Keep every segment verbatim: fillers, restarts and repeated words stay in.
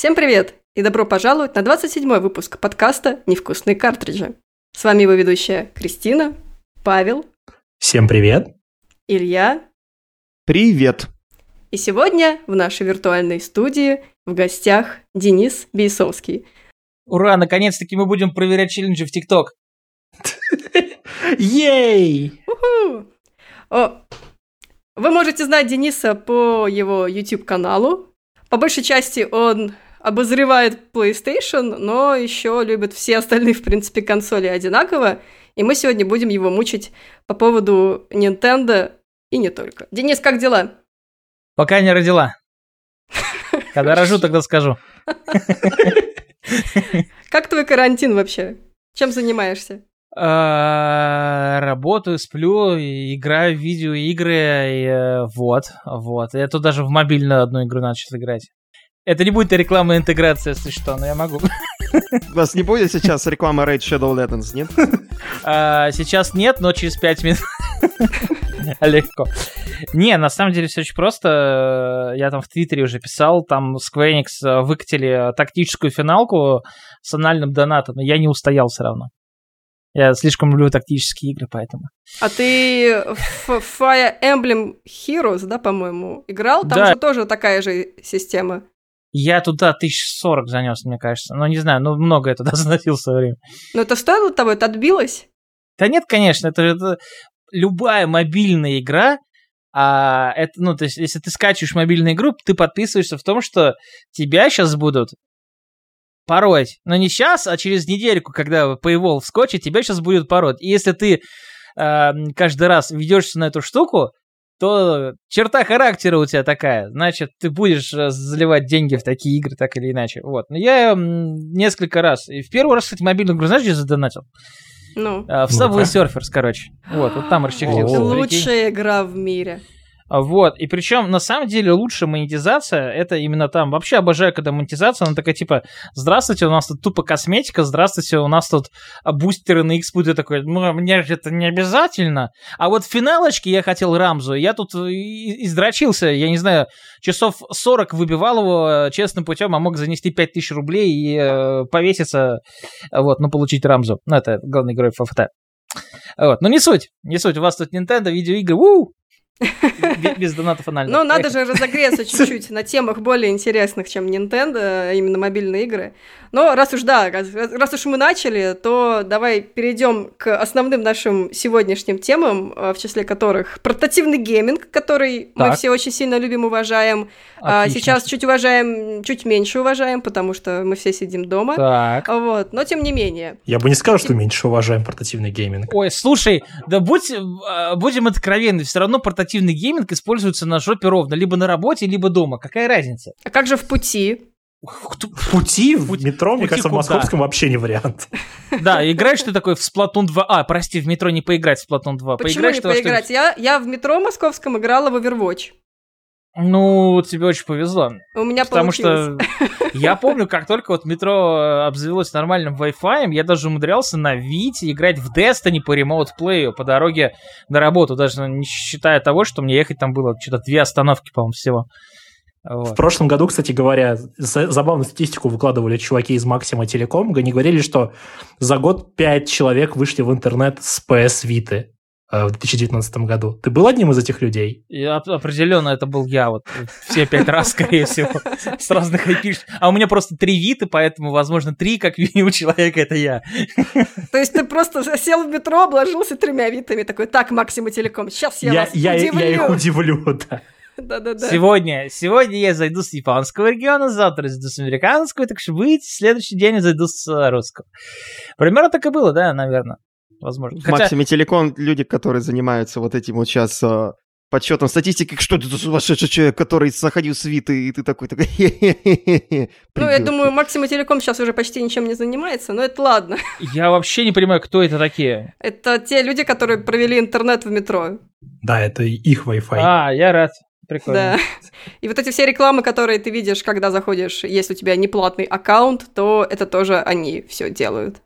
Всем привет и добро пожаловать на двадцать седьмой выпуск подкаста «Невкусные картриджи». С вами его ведущая Кристина, Павел. Всем привет. Илья. Привет. И сегодня в нашей виртуальной студии в гостях Денис Бейсовский. Ура, наконец-таки мы будем проверять челленджи в ТикТок. Ей! Вы можете знать Дениса по его YouTube-каналу. По большей части он обозревает PlayStation, но еще любит все остальные, в принципе, консоли одинаково. И мы сегодня будем его мучить по поводу Nintendo и не только. Денис, как дела? Пока не родила. Когда рожу, тогда скажу. Как твой карантин вообще? Чем занимаешься? Работаю, сплю, играю в видеоигры, и, вот, вот. Я тут даже в мобильную одну игру начал играть. Это не будет рекламная интеграция, если что, но я могу. У нас не будет сейчас реклама Raid Shadow Legends, нет? А, сейчас нет, но через пять минут легко. Не, на самом деле все очень просто. Я там в Твиттере уже писал, там Square Enix выкатили тактическую финалку с анальным донатом, но я не устоял все равно. Я слишком люблю тактические игры, поэтому. А ты в Fire Emblem Heroes, да, по-моему, играл? Там да. Же тоже такая же система. Я туда тысяча сорок занес, мне кажется. Ну, не знаю, ну, много я туда заносил в свое время. Но это стоило того? Это отбилось? Да нет, конечно. Это, это любая мобильная игра. А это, ну, то есть, если ты скачиваешь мобильную игру, ты подписываешься в том, что тебя сейчас будут пороть. Но не сейчас, а через недельку, когда Paywall вскочит, тебя сейчас будет пороть. И если ты э, каждый раз ведешься на эту штуку, то черта характера у тебя такая. Значит, ты будешь заливать деньги в такие игры, так или иначе. Вот. Но я м, несколько раз. И в первый раз, кстати, мобильную игру, знаешь, я задонатил? Ну. А, в Subway Surfers, короче. Вот, вот там расчехлился. Лучшая игра в мире. Вот, и причем, на самом деле, лучшая монетизация, это именно там, вообще обожаю, когда монетизация, она такая, типа, здравствуйте, у нас тут тупо косметика, здравствуйте, у нас тут бустеры на Xbox, ты такой, ну, мне же это не обязательно, а вот в финалочке я хотел Рамзу, я тут издрочился, я не знаю, часов сорок выбивал его честным путем, а мог занести пять тысяч рублей и э, повеситься, вот, ну, получить Рамзу, ну, это главный герой эф эф тэ, вот, ну, не суть, не суть, у вас тут Nintendo, видеоигры, уу! Без донатов анальных. Ну, надо же разогреться чуть-чуть на темах более интересных, чем Nintendo, именно мобильные игры. Но раз уж, да, раз, раз уж мы начали, то давай перейдем к основным нашим сегодняшним темам, в числе которых портативный гейминг, который так. Мы все очень сильно любим, уважаем. Отлично. Сейчас чуть уважаем, чуть меньше уважаем, потому что мы все сидим дома. Так. Вот. Но тем не менее. Я бы не сказал, что меньше уважаем портативный гейминг. Ой, слушай, да будь, будем откровенны, все равно портативный Портативный гейминг используется на жопе ровно, либо на работе, либо дома. Какая разница? А как же в пути? В пути? В пути, метро, мне кажется, в московском вообще не вариант. Да, играешь ты такой в Splatoon два. А, прости, в метро не поиграть в Splatoon два. Почему не поиграть? Я в метро московском играла в Overwatch. Ну, тебе очень повезло. У меня получилось. Потому что я помню, как только вот метро обзавелось нормальным Wi-Fi, я даже умудрялся на Вите играть в Destiny по ремоут-плею по дороге на работу, даже не считая того, что мне ехать там было что-то две остановки, по-моему, всего. Вот. В прошлом году, кстати говоря, забавную статистику выкладывали чуваки из Maxima Telecom, они говорили, что за год пять человек вышли в интернет с пи эс Vita. В две тысячи девятнадцатом году. Ты был одним из этих людей? Я, определенно, это был я. Вот все пять раз, скорее всего, с разных айпишек. А у меня просто три Виты, поэтому, возможно, три, как минимум, человека, это я. То есть ты просто сел в метро, обложился тремя Витами, такой, так, Maxima Telecom, сейчас я, я вас я, удивлю. Я их удивлю, да. Да-да-да. Сегодня, сегодня я зайду с японского региона, завтра зайду с американского, так что выйти, следующий день я зайду с русского. Примерно так и было, да, наверное. Возможно. В Maxima Telecom люди, которые занимаются вот этим вот сейчас э, подсчетом статистики, что это за сумасшедший человек, который заходил с Виты, и ты такой, такой, ну, я думаю, Maxima Telecom сейчас уже почти ничем не занимается, но это ладно. Я вообще не понимаю, кто это такие. Это те люди, которые провели интернет в метро. Да, это их Wi-Fi. А, я рад. Прикольно. Да. И вот эти все рекламы, которые ты видишь, когда заходишь, если у тебя неплатный аккаунт, то это тоже они все делают.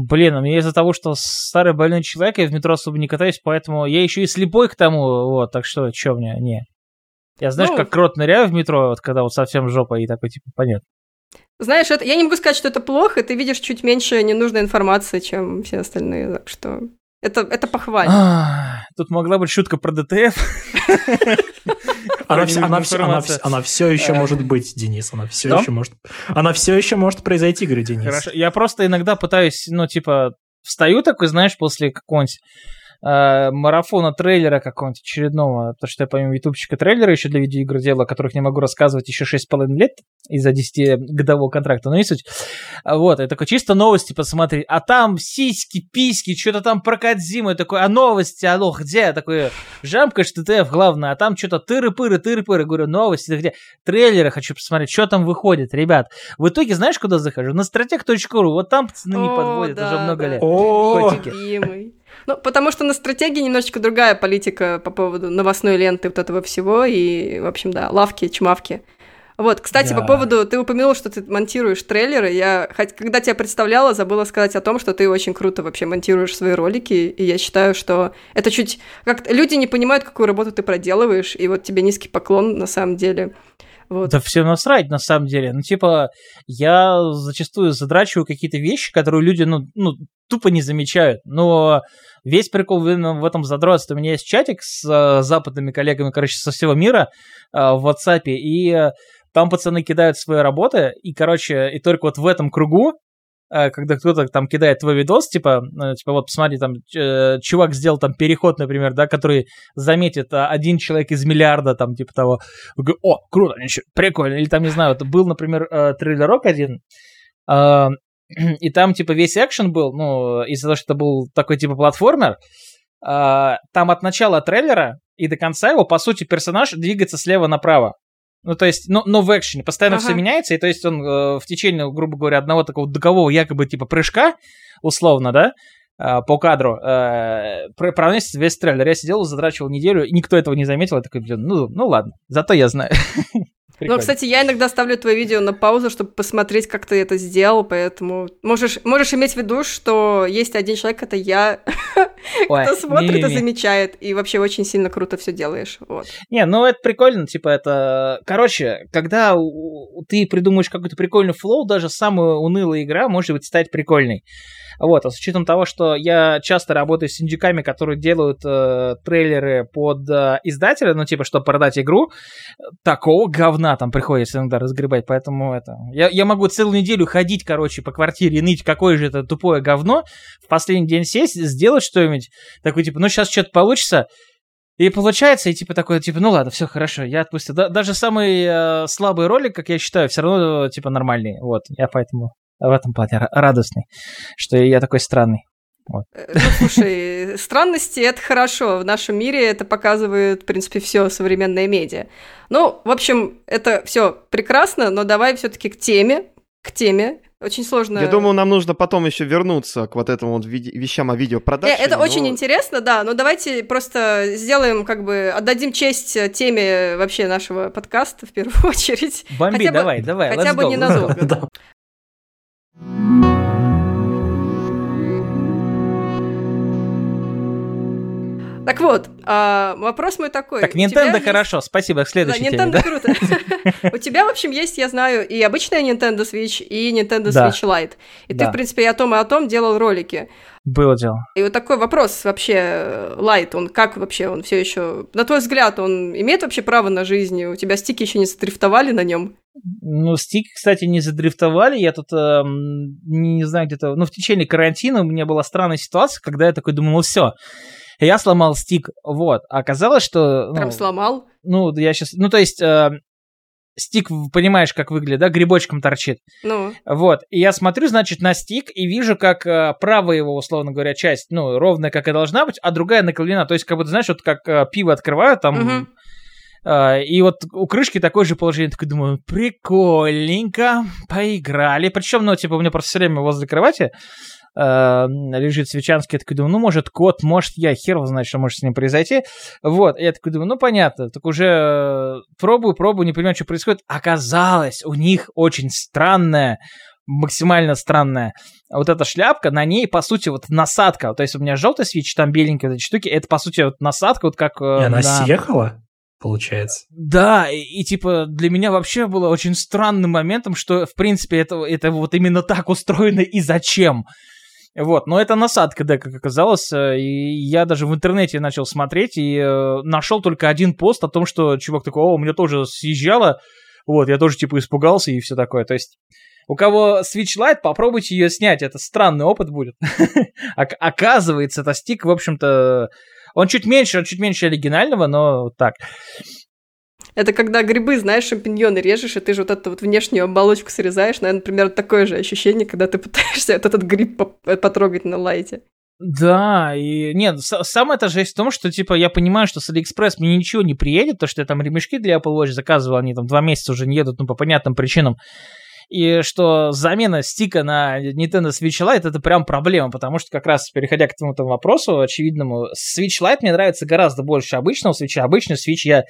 Блин, а мне из-за того, что старый больной человек, я в метро особо не катаюсь, поэтому я еще и слепой к тому, вот, так что, че мне, не. Я, знаешь, ну, как крот ныряю в метро, вот, когда вот совсем жопа, и такой, типа, понятно. Знаешь, это, я не могу сказать, что это плохо, ты видишь чуть меньше ненужной информации, чем все остальные, так что это, это похвально. Тут могла быть шутка про ДТФ. Она, она, она, она все еще может быть, Денис, она все да? еще может, она все еще может произойти, говорю, Денис. Хорошо, я просто иногда пытаюсь, ну, типа, встаю такой, знаешь, после какого-нибудь э, марафона трейлера какого-нибудь очередного, то, что я помимо ютубчика трейлера еще для видеоигр делал, о которых не могу рассказывать еще шесть с половиной лет из-за десятигодового контракта, но не суть. Вот, я такой, чисто новости посмотреть, а там сиськи, письки, что-то там про Кодзиму, я такой, а новости, алло, где? Я такой, жамкаешь ТТФ, главное, а там что-то тыры-пыры, тыры-пыры, говорю, новости, где? Трейлеры хочу посмотреть, что там выходит, ребят. В итоге, знаешь, куда захожу? На стратег точка ру, вот там пацаны не подводят уже много лет. Котики. Ну, потому что на стратегии немножечко другая политика по поводу новостной ленты вот этого всего, и, в общем, да, лавки, чмавки. Вот, кстати, да. По поводу, ты упомянул, что ты монтируешь трейлеры, я, когда тебя представляла, забыла сказать о том, что ты очень круто вообще монтируешь свои ролики, и я считаю, что это чуть, как люди не понимают, какую работу ты проделываешь, и вот тебе низкий поклон на самом деле. Вот. Да всем насрать, на самом деле. Ну, типа, я зачастую задрачиваю какие-то вещи, которые люди, ну, ну тупо не замечают. Но весь прикол в этом задротстве. У меня есть чатик с э, западными коллегами, короче, со всего мира э, в WhatsApp, и э, там пацаны кидают свои работы, и, короче, и только вот в этом кругу, когда кто-то там кидает твой видос, типа, типа вот, посмотри, там, чувак сделал там переход, например, да, который заметит один человек из миллиарда, там, типа того, говорю, о, круто, прикольно, или там, не знаю, вот был, например, трейлерок один, и там, типа, весь экшен был, ну, из-за того, что это был такой, типа, платформер, там от начала трейлера и до конца его, по сути, персонаж двигается слева направо. Ну, то есть, но, но в экшене постоянно ага. все меняется, и то есть он э, в течение, грубо говоря, одного такого дугового якобы типа прыжка, условно, да, э, по кадру, э, проносится весь трейлер. Я сидел, задрачивал неделю, и никто этого не заметил. Я такой, блин, ну, ну ладно, зато я знаю. Ну, кстати, я иногда ставлю твои видео на паузу, чтобы посмотреть, как ты это сделал, поэтому можешь, можешь иметь в виду, что есть один человек, это я, Ой, кто смотрит не, не, не. и замечает, и вообще очень сильно круто все делаешь. Вот. Не, ну это прикольно, типа это... Короче, когда ты придумаешь какой-то прикольный флоу, даже самая унылая игра может быть стать прикольной. Вот, а с учетом того, что я часто работаю с синдиками, которые делают э, трейлеры под э, издателя, ну типа, чтобы продать игру, такого говна там приходится иногда разгребать, поэтому это... Я, я могу целую неделю ходить, короче, по квартире и ныть, какое же это тупое говно, в последний день сесть, сделать что-нибудь, такой, типа, ну, сейчас что-то получится, и получается, и, типа, такой, типа, ну, ладно, все хорошо, я отпустил. Да, даже самый э, слабый ролик, как я считаю, все равно, типа, нормальный, вот. Я поэтому в этом плане радостный, что я такой странный. Вот. Ну, слушай, странности — это хорошо. В нашем мире это показывает, в принципе, все современное медиа. Ну, в общем, это все прекрасно, но давай все-таки к теме. К теме. Очень сложно. Я думаю, нам нужно потом еще вернуться к вот этому вот ви- вещам о видеопродакшене. Это но... очень интересно, да, но давайте просто сделаем, как бы, отдадим честь теме вообще нашего подкаста в первую очередь. Бомби, хотя давай, бы, давай. Хотя бы go. Не надолго. Так вот, вопрос мой такой. Так, Nintendo есть... хорошо, спасибо, к следующей да, теме. Да, Nintendo круто. У тебя, в общем, есть, я знаю, и обычная Nintendo Switch, и Nintendo Switch Lite. И ты, в принципе, и о том, и о том делал ролики. Было дело. И вот такой вопрос вообще, Lite, он как вообще, он все еще, на твой взгляд, он имеет вообще право на жизнь? У тебя стики еще не задрифтовали на нем? Ну, стики, кстати, не задрифтовали. Я тут, э, не знаю, где-то, ну, в течение карантина у меня была странная ситуация, когда я такой думал, ну, все. Я сломал стик, вот. А оказалось, что... Ну, прям сломал? Ну, я сейчас... Ну, то есть, э, стик, понимаешь, как выглядит, да? Грибочком торчит. Ну. Вот. И я смотрю, значит, на стик и вижу, как э, правая его, условно говоря, часть, ну, ровная, как и должна быть, а другая наклонена. То есть, как будто, знаешь, вот как э, пиво открывают, там... Угу. И вот у крышки такое же положение. Такой думаю, прикольненько, поиграли. Причем, ну, типа, у меня просто все время возле кровати э, лежит свечанский. Я такой думаю, ну, может, кот, может, я хер его знает, что может с ним произойти. Вот, я такой думаю, ну, понятно. Так уже пробую, пробую, не понимаю, что происходит. Оказалось, у них очень странная, максимально странная вот эта шляпка, на ней, по сути, вот насадка. То есть у меня желтый свитч, там беленькие вот эти штуки. Это, по сути, вот насадка, вот как... И она на... съехала? получается. Да, и, и типа для меня вообще было очень странным моментом, что в принципе это, это вот именно так устроено и зачем. Вот, но это насадка, да, как оказалось, и я даже в интернете начал смотреть и э, нашел только один пост о том, что чувак такой: о, у меня тоже съезжало, вот, я тоже типа испугался и все такое, то есть... У кого Switch Lite, попробуйте ее снять, это странный опыт будет. Оказывается, это стик, в общем-то, он чуть меньше, он чуть меньше оригинального, но так. Это когда грибы, знаешь, шампиньоны режешь, и ты же вот эту вот внешнюю оболочку срезаешь, наверное, например, такое же ощущение, когда ты пытаешься вот этот гриб потрогать на лайте. Да, и нет, самая-то жесть в том, что, типа, я понимаю, что с AliExpress мне ничего не приедет, потому что я там ремешки для Apple Watch заказывал, они там два месяца уже не едут, ну, по понятным причинам. И что замена стика на Nintendo Switch Lite — это прям проблема, потому что как раз, переходя к этому вопросу очевидному, Switch Lite мне нравится гораздо больше обычного Switch. Обычный Switch я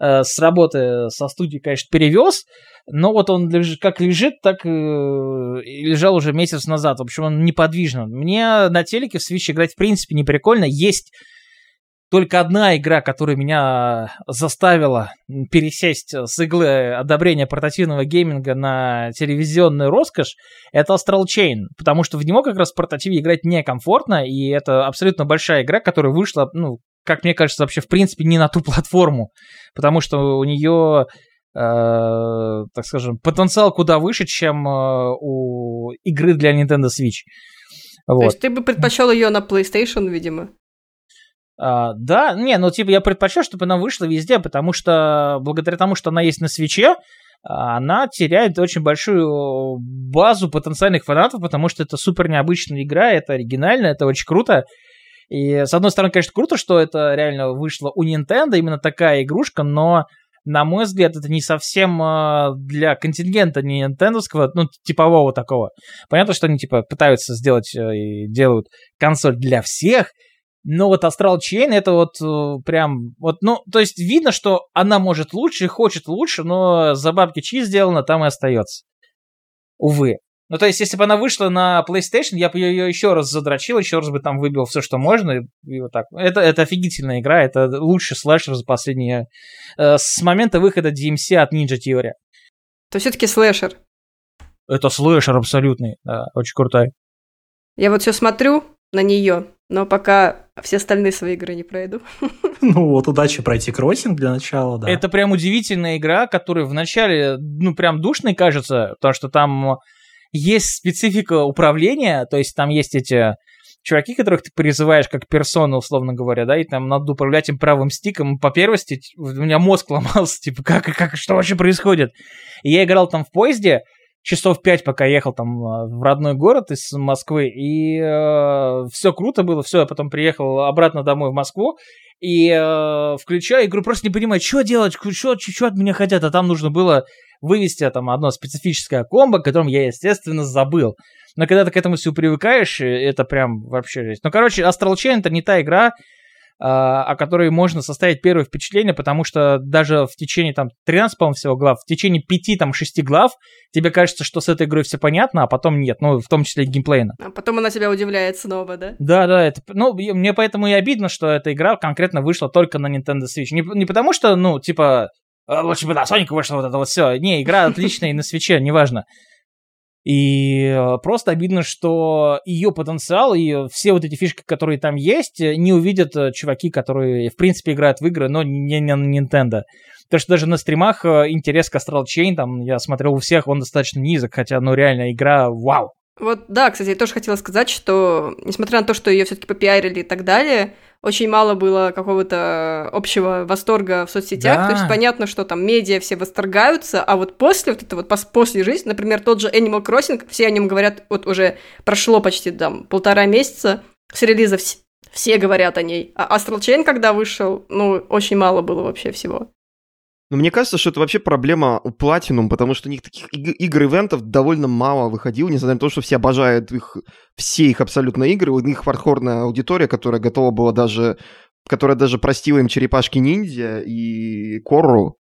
э, с работы со студии, конечно, перевез, но вот он леж- как лежит, так э, лежал уже месяц назад. В общем, он неподвижен. Мне на телеке в Switch играть в принципе не прикольно. Есть только одна игра, которая меня заставила пересесть с иглы одобрения портативного гейминга на телевизионную роскошь, это Astral Chain, потому что в него как раз в портативе играть некомфортно, и это абсолютно большая игра, которая вышла, ну, как мне кажется, вообще в принципе не на ту платформу, потому что у нее, э, так скажем, потенциал куда выше, чем э, у игры для Nintendo Switch. Вот. То есть ты бы предпочел ее на PlayStation, видимо? Uh, да, не, ну типа я предпочел, чтобы она вышла везде, потому что благодаря тому, что она есть на Switch'е, она теряет очень большую базу потенциальных фанатов, потому что это супер необычная игра, это оригинально, это очень круто. И с одной стороны, конечно, круто, что это реально вышло у Nintendo, именно такая игрушка, но, на мой взгляд, это не совсем для контингента не нинтендовского, ну, типового такого. Понятно, что они типа пытаются сделать и делают консоль для всех, но вот Astral Chain, это вот э, прям, вот, ну, то есть видно, что она может лучше, хочет лучше, но за бабки чьи сделано, там и остается. Увы. Ну, то есть, если бы она вышла на PlayStation, я бы ее еще раз задрочил, еще раз бы там выбил все, что можно, и, и вот так. Это, это офигительная игра, это лучший слэшер за последние... Э, с момента выхода ди эм си от Ninja Theory. То все-таки слэшер. Это слэшер абсолютный, да, очень крутой. Я вот все смотрю на нее, но пока все остальные свои игры не пройду. Ну вот, удачи пройти кроссинг для начала, да. Это прям удивительная игра, которая вначале, ну, прям душной кажется, потому что там есть специфика управления, то есть там есть эти чуваки, которых ты призываешь как персоны, условно говоря, да, и там надо управлять им правым стиком. По первости у меня мозг ломался, типа, как, как, что вообще происходит? И я играл там в поезде, часов пять, пока ехал там в родной город из Москвы, и э, все круто было, все, я потом приехал обратно домой в Москву, и э, включаю игру, просто не понимаю, что делать, что от меня хотят, а там нужно было вывести там одно специфическое комбо, о котором я, естественно, забыл. Но когда ты к этому все привыкаешь, это прям вообще жесть. Ну, короче, Astral Chain — это не та игра, о которой можно составить первое впечатление, потому что даже в течение там тринадцати, по-моему, всего глав, в течение пяти-шести глав тебе кажется, что с этой игрой все понятно, а потом нет, ну, в том числе и геймплейно. А потом она тебя удивляет снова, да? Да, да, это, ну, мне поэтому и обидно, что эта игра конкретно вышла только на Nintendo Switch. Не, не потому что, ну, типа, лучше бы на Sonic вышло вот это вот все. Не, игра отличная и на Switch'е, неважно. И просто обидно, что ее потенциал и все вот эти фишки, которые там есть, не увидят чуваки, которые, в принципе, играют в игры, но не на Nintendo. Потому что даже на стримах интерес к Astral Chain, там, я смотрел у всех, он достаточно низок, хотя, ну, реально, игра вау. Вот, да, кстати, я тоже хотела сказать, что, несмотря на то, что ее все-таки попиарили и так далее, очень мало было какого-то общего восторга в соцсетях. Да. То есть понятно, что там медиа все восторгаются, а вот после вот это вот после жизни, например, тот же Animal Crossing, все о нем говорят, вот уже прошло почти там полтора месяца с релиза, все, все говорят о ней. А Astral Chain, когда вышел, ну, очень мало было вообще всего. Но мне кажется, что это вообще проблема у Platinum, потому что у них таких игр-ивентов довольно мало выходило, несмотря на то, что все обожают их, все их абсолютно игры, у них хардкорная аудитория, которая готова была даже, которая даже простила им черепашки-ниндзя и Корру,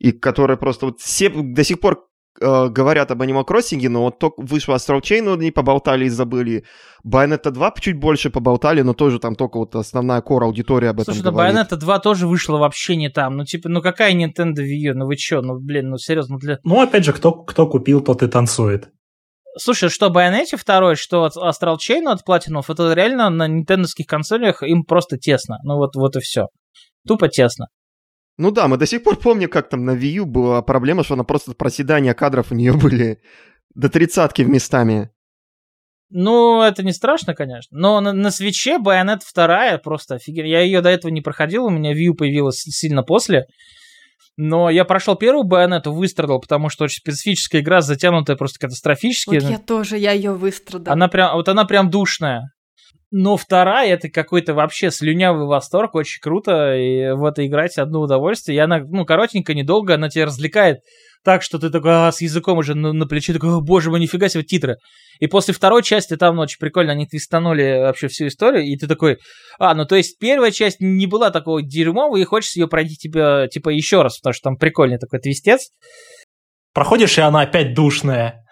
и которая просто вот все до сих пор э, говорят об Animal Crossing, но вот только вышло Astral Chain, но они поболтали и забыли. Bayonetta два чуть больше поболтали, но тоже там только вот основная кора аудитория об Слушай, этом да, говорит. Слушай, да, Bayonetta два тоже вышла вообще не там. Ну, типа, ну какая Nintendo Wii U? Ну вы чё? Ну, блин, ну серьезно. Для... Ну, опять же, кто, кто купил, тот и танцует. Слушай, что Bayonetta второй, что Astral Chain от Platinum, это реально на нинтендовских консолях им просто тесно. Ну вот, вот и все. Тупо тесно. Ну да, мы до сих пор помним, как там на Wii U была проблема, что она просто проседания кадров у нее были до тридцатки местами. Ну, это не страшно, конечно. Но на, на Switch'е Bayonetta вторая просто офигенно. Я ее до этого не проходил, у меня Wii U появилась сильно после. Но я прошел первую Байонетту, выстрадал, потому что очень специфическая игра, затянутая просто катастрофически. Вот я тоже, я ее выстрадал. Она прям, вот она прям душная. Но вторая, это какой-то вообще слюнявый восторг, очень круто, и в это играть одно удовольствие. И она, ну, коротенькая, недолго, она тебя развлекает так, что ты такой, а, с языком уже на, на плече, такой, о, боже мой, нифига себе, титры. И после второй части там очень прикольно, они твистанули вообще всю историю, и ты такой, а, ну, то есть первая часть не была такого дерьмовой, и хочется ее пройти, типа, типа еще раз, потому что там прикольный такой твистец. Проходишь, и она опять душная.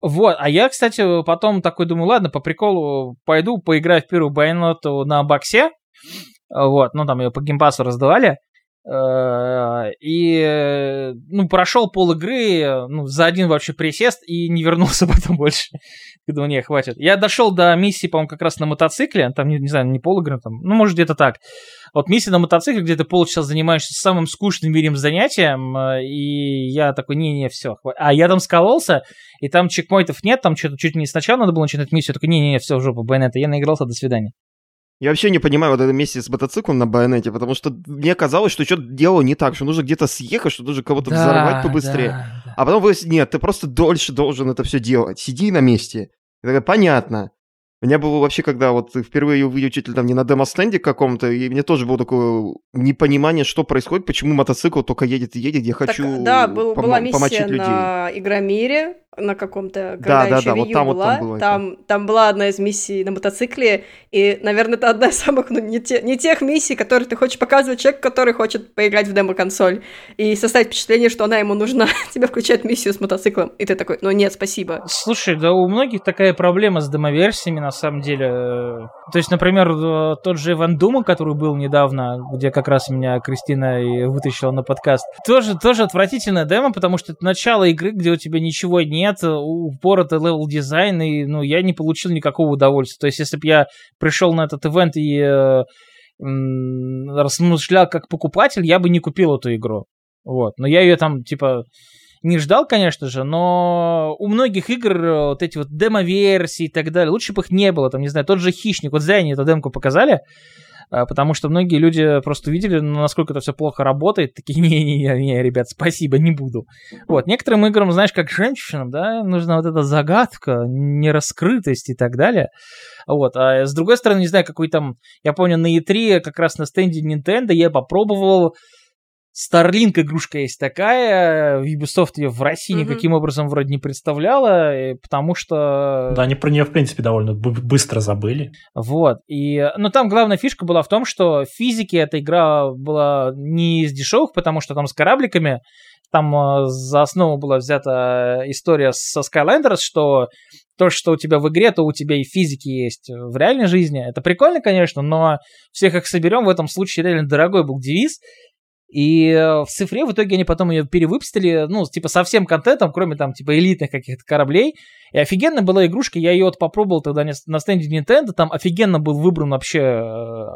Вот, а я, кстати, потом такой думаю, ладно, по приколу пойду поиграю в первую Байонетту на боксе, вот, ну, там ее по геймпасу раздавали, и, ну, прошел пол игры, ну, за один вообще присест и не вернулся потом больше, я думаю, не, хватит. Я дошел до миссии, по-моему, как раз на мотоцикле, там, не, не знаю, не пол игры, там, ну, может, где-то так. Вот миссия на мотоцикле, где ты полчаса занимаешься самым скучным миром занятием, и я такой, не-не, все, хватит. А я там скололся, и там чекпоинтов нет, там что-то чуть не сначала надо было начинать миссию, я такой, не-не-не, все, в жопу, Байонетта, я наигрался, до свидания. Я вообще не понимаю вот это вместе с мотоциклом на Байонетте, потому что мне казалось, что что-то дело не так, что нужно где-то съехать, что нужно кого-то да, взорвать побыстрее. Да, да. А потом выяснилось, нет, ты просто дольше должен это все делать, сиди на месте. Я такой, понятно. У меня было вообще, когда вот впервые я увидел чуть ли там не на демо-стенде каком-то, и мне тоже было такое непонимание, что происходит, почему мотоцикл только едет и едет, я так, хочу да, был, пом- была помочить людей. На Игромире, на каком-то, когда да, еще да, да, Wii U вот там, была, вот там, было там, там была одна из миссий на мотоцикле, и, наверное, это одна из самых, ну, не, те, не тех миссий, которые ты хочешь показывать человеку, который хочет поиграть в демо-консоль, и составить впечатление, что она ему нужна, тебя включают миссию с мотоциклом, и ты такой, ну нет, спасибо. Слушай, да у многих такая проблема с демо-версиями, на самом деле. То есть, например, тот же Иван Дума, который был недавно, где как раз меня Кристина и вытащила на подкаст, тоже, тоже отвратительная демо, потому что это начало игры, где у тебя ничего нет, упоротый левел-дизайн, и ну, я не получил никакого удовольствия. То есть, если бы я пришел на этот ивент и э, э, размышлял как покупатель, я бы не купил эту игру. Вот. Но я ее там, типа... Не ждал, конечно же, но у многих игр вот эти вот демо-версии и так далее, лучше бы их не было, там, не знаю, тот же «Хищник», вот зря они эту демку показали, потому что многие люди просто видели, насколько это все плохо работает, такие, не-не-не, ребят, спасибо, не буду. Вот, некоторым играм, знаешь, как женщинам, да, нужна вот эта загадка, нераскрытость и так далее. Вот, а с другой стороны, не знаю, какой там, я помню, на и три как раз на стенде Nintendo я попробовал... Starlink игрушка есть такая, Ubisoft ее в России mm-hmm. никаким образом вроде не представляла, потому что... Да, они про нее, в принципе, довольно б- быстро забыли. Вот, и... Но там главная фишка была в том, что в физике эта игра была не из дешевых, потому что там с корабликами, там за основу была взята история со Skylanders, что то, что у тебя в игре, то у тебя и в физике есть в реальной жизни. Это прикольно, конечно, но всех их соберем, в этом случае реально дорогой был девиз. И в цифре в итоге они потом ее перевыпустили, ну, типа, со всем контентом, кроме там, типа, элитных каких-то кораблей. И офигенно была игрушка, я ее вот попробовал тогда на стенде Nintendo, там офигенно был выбран вообще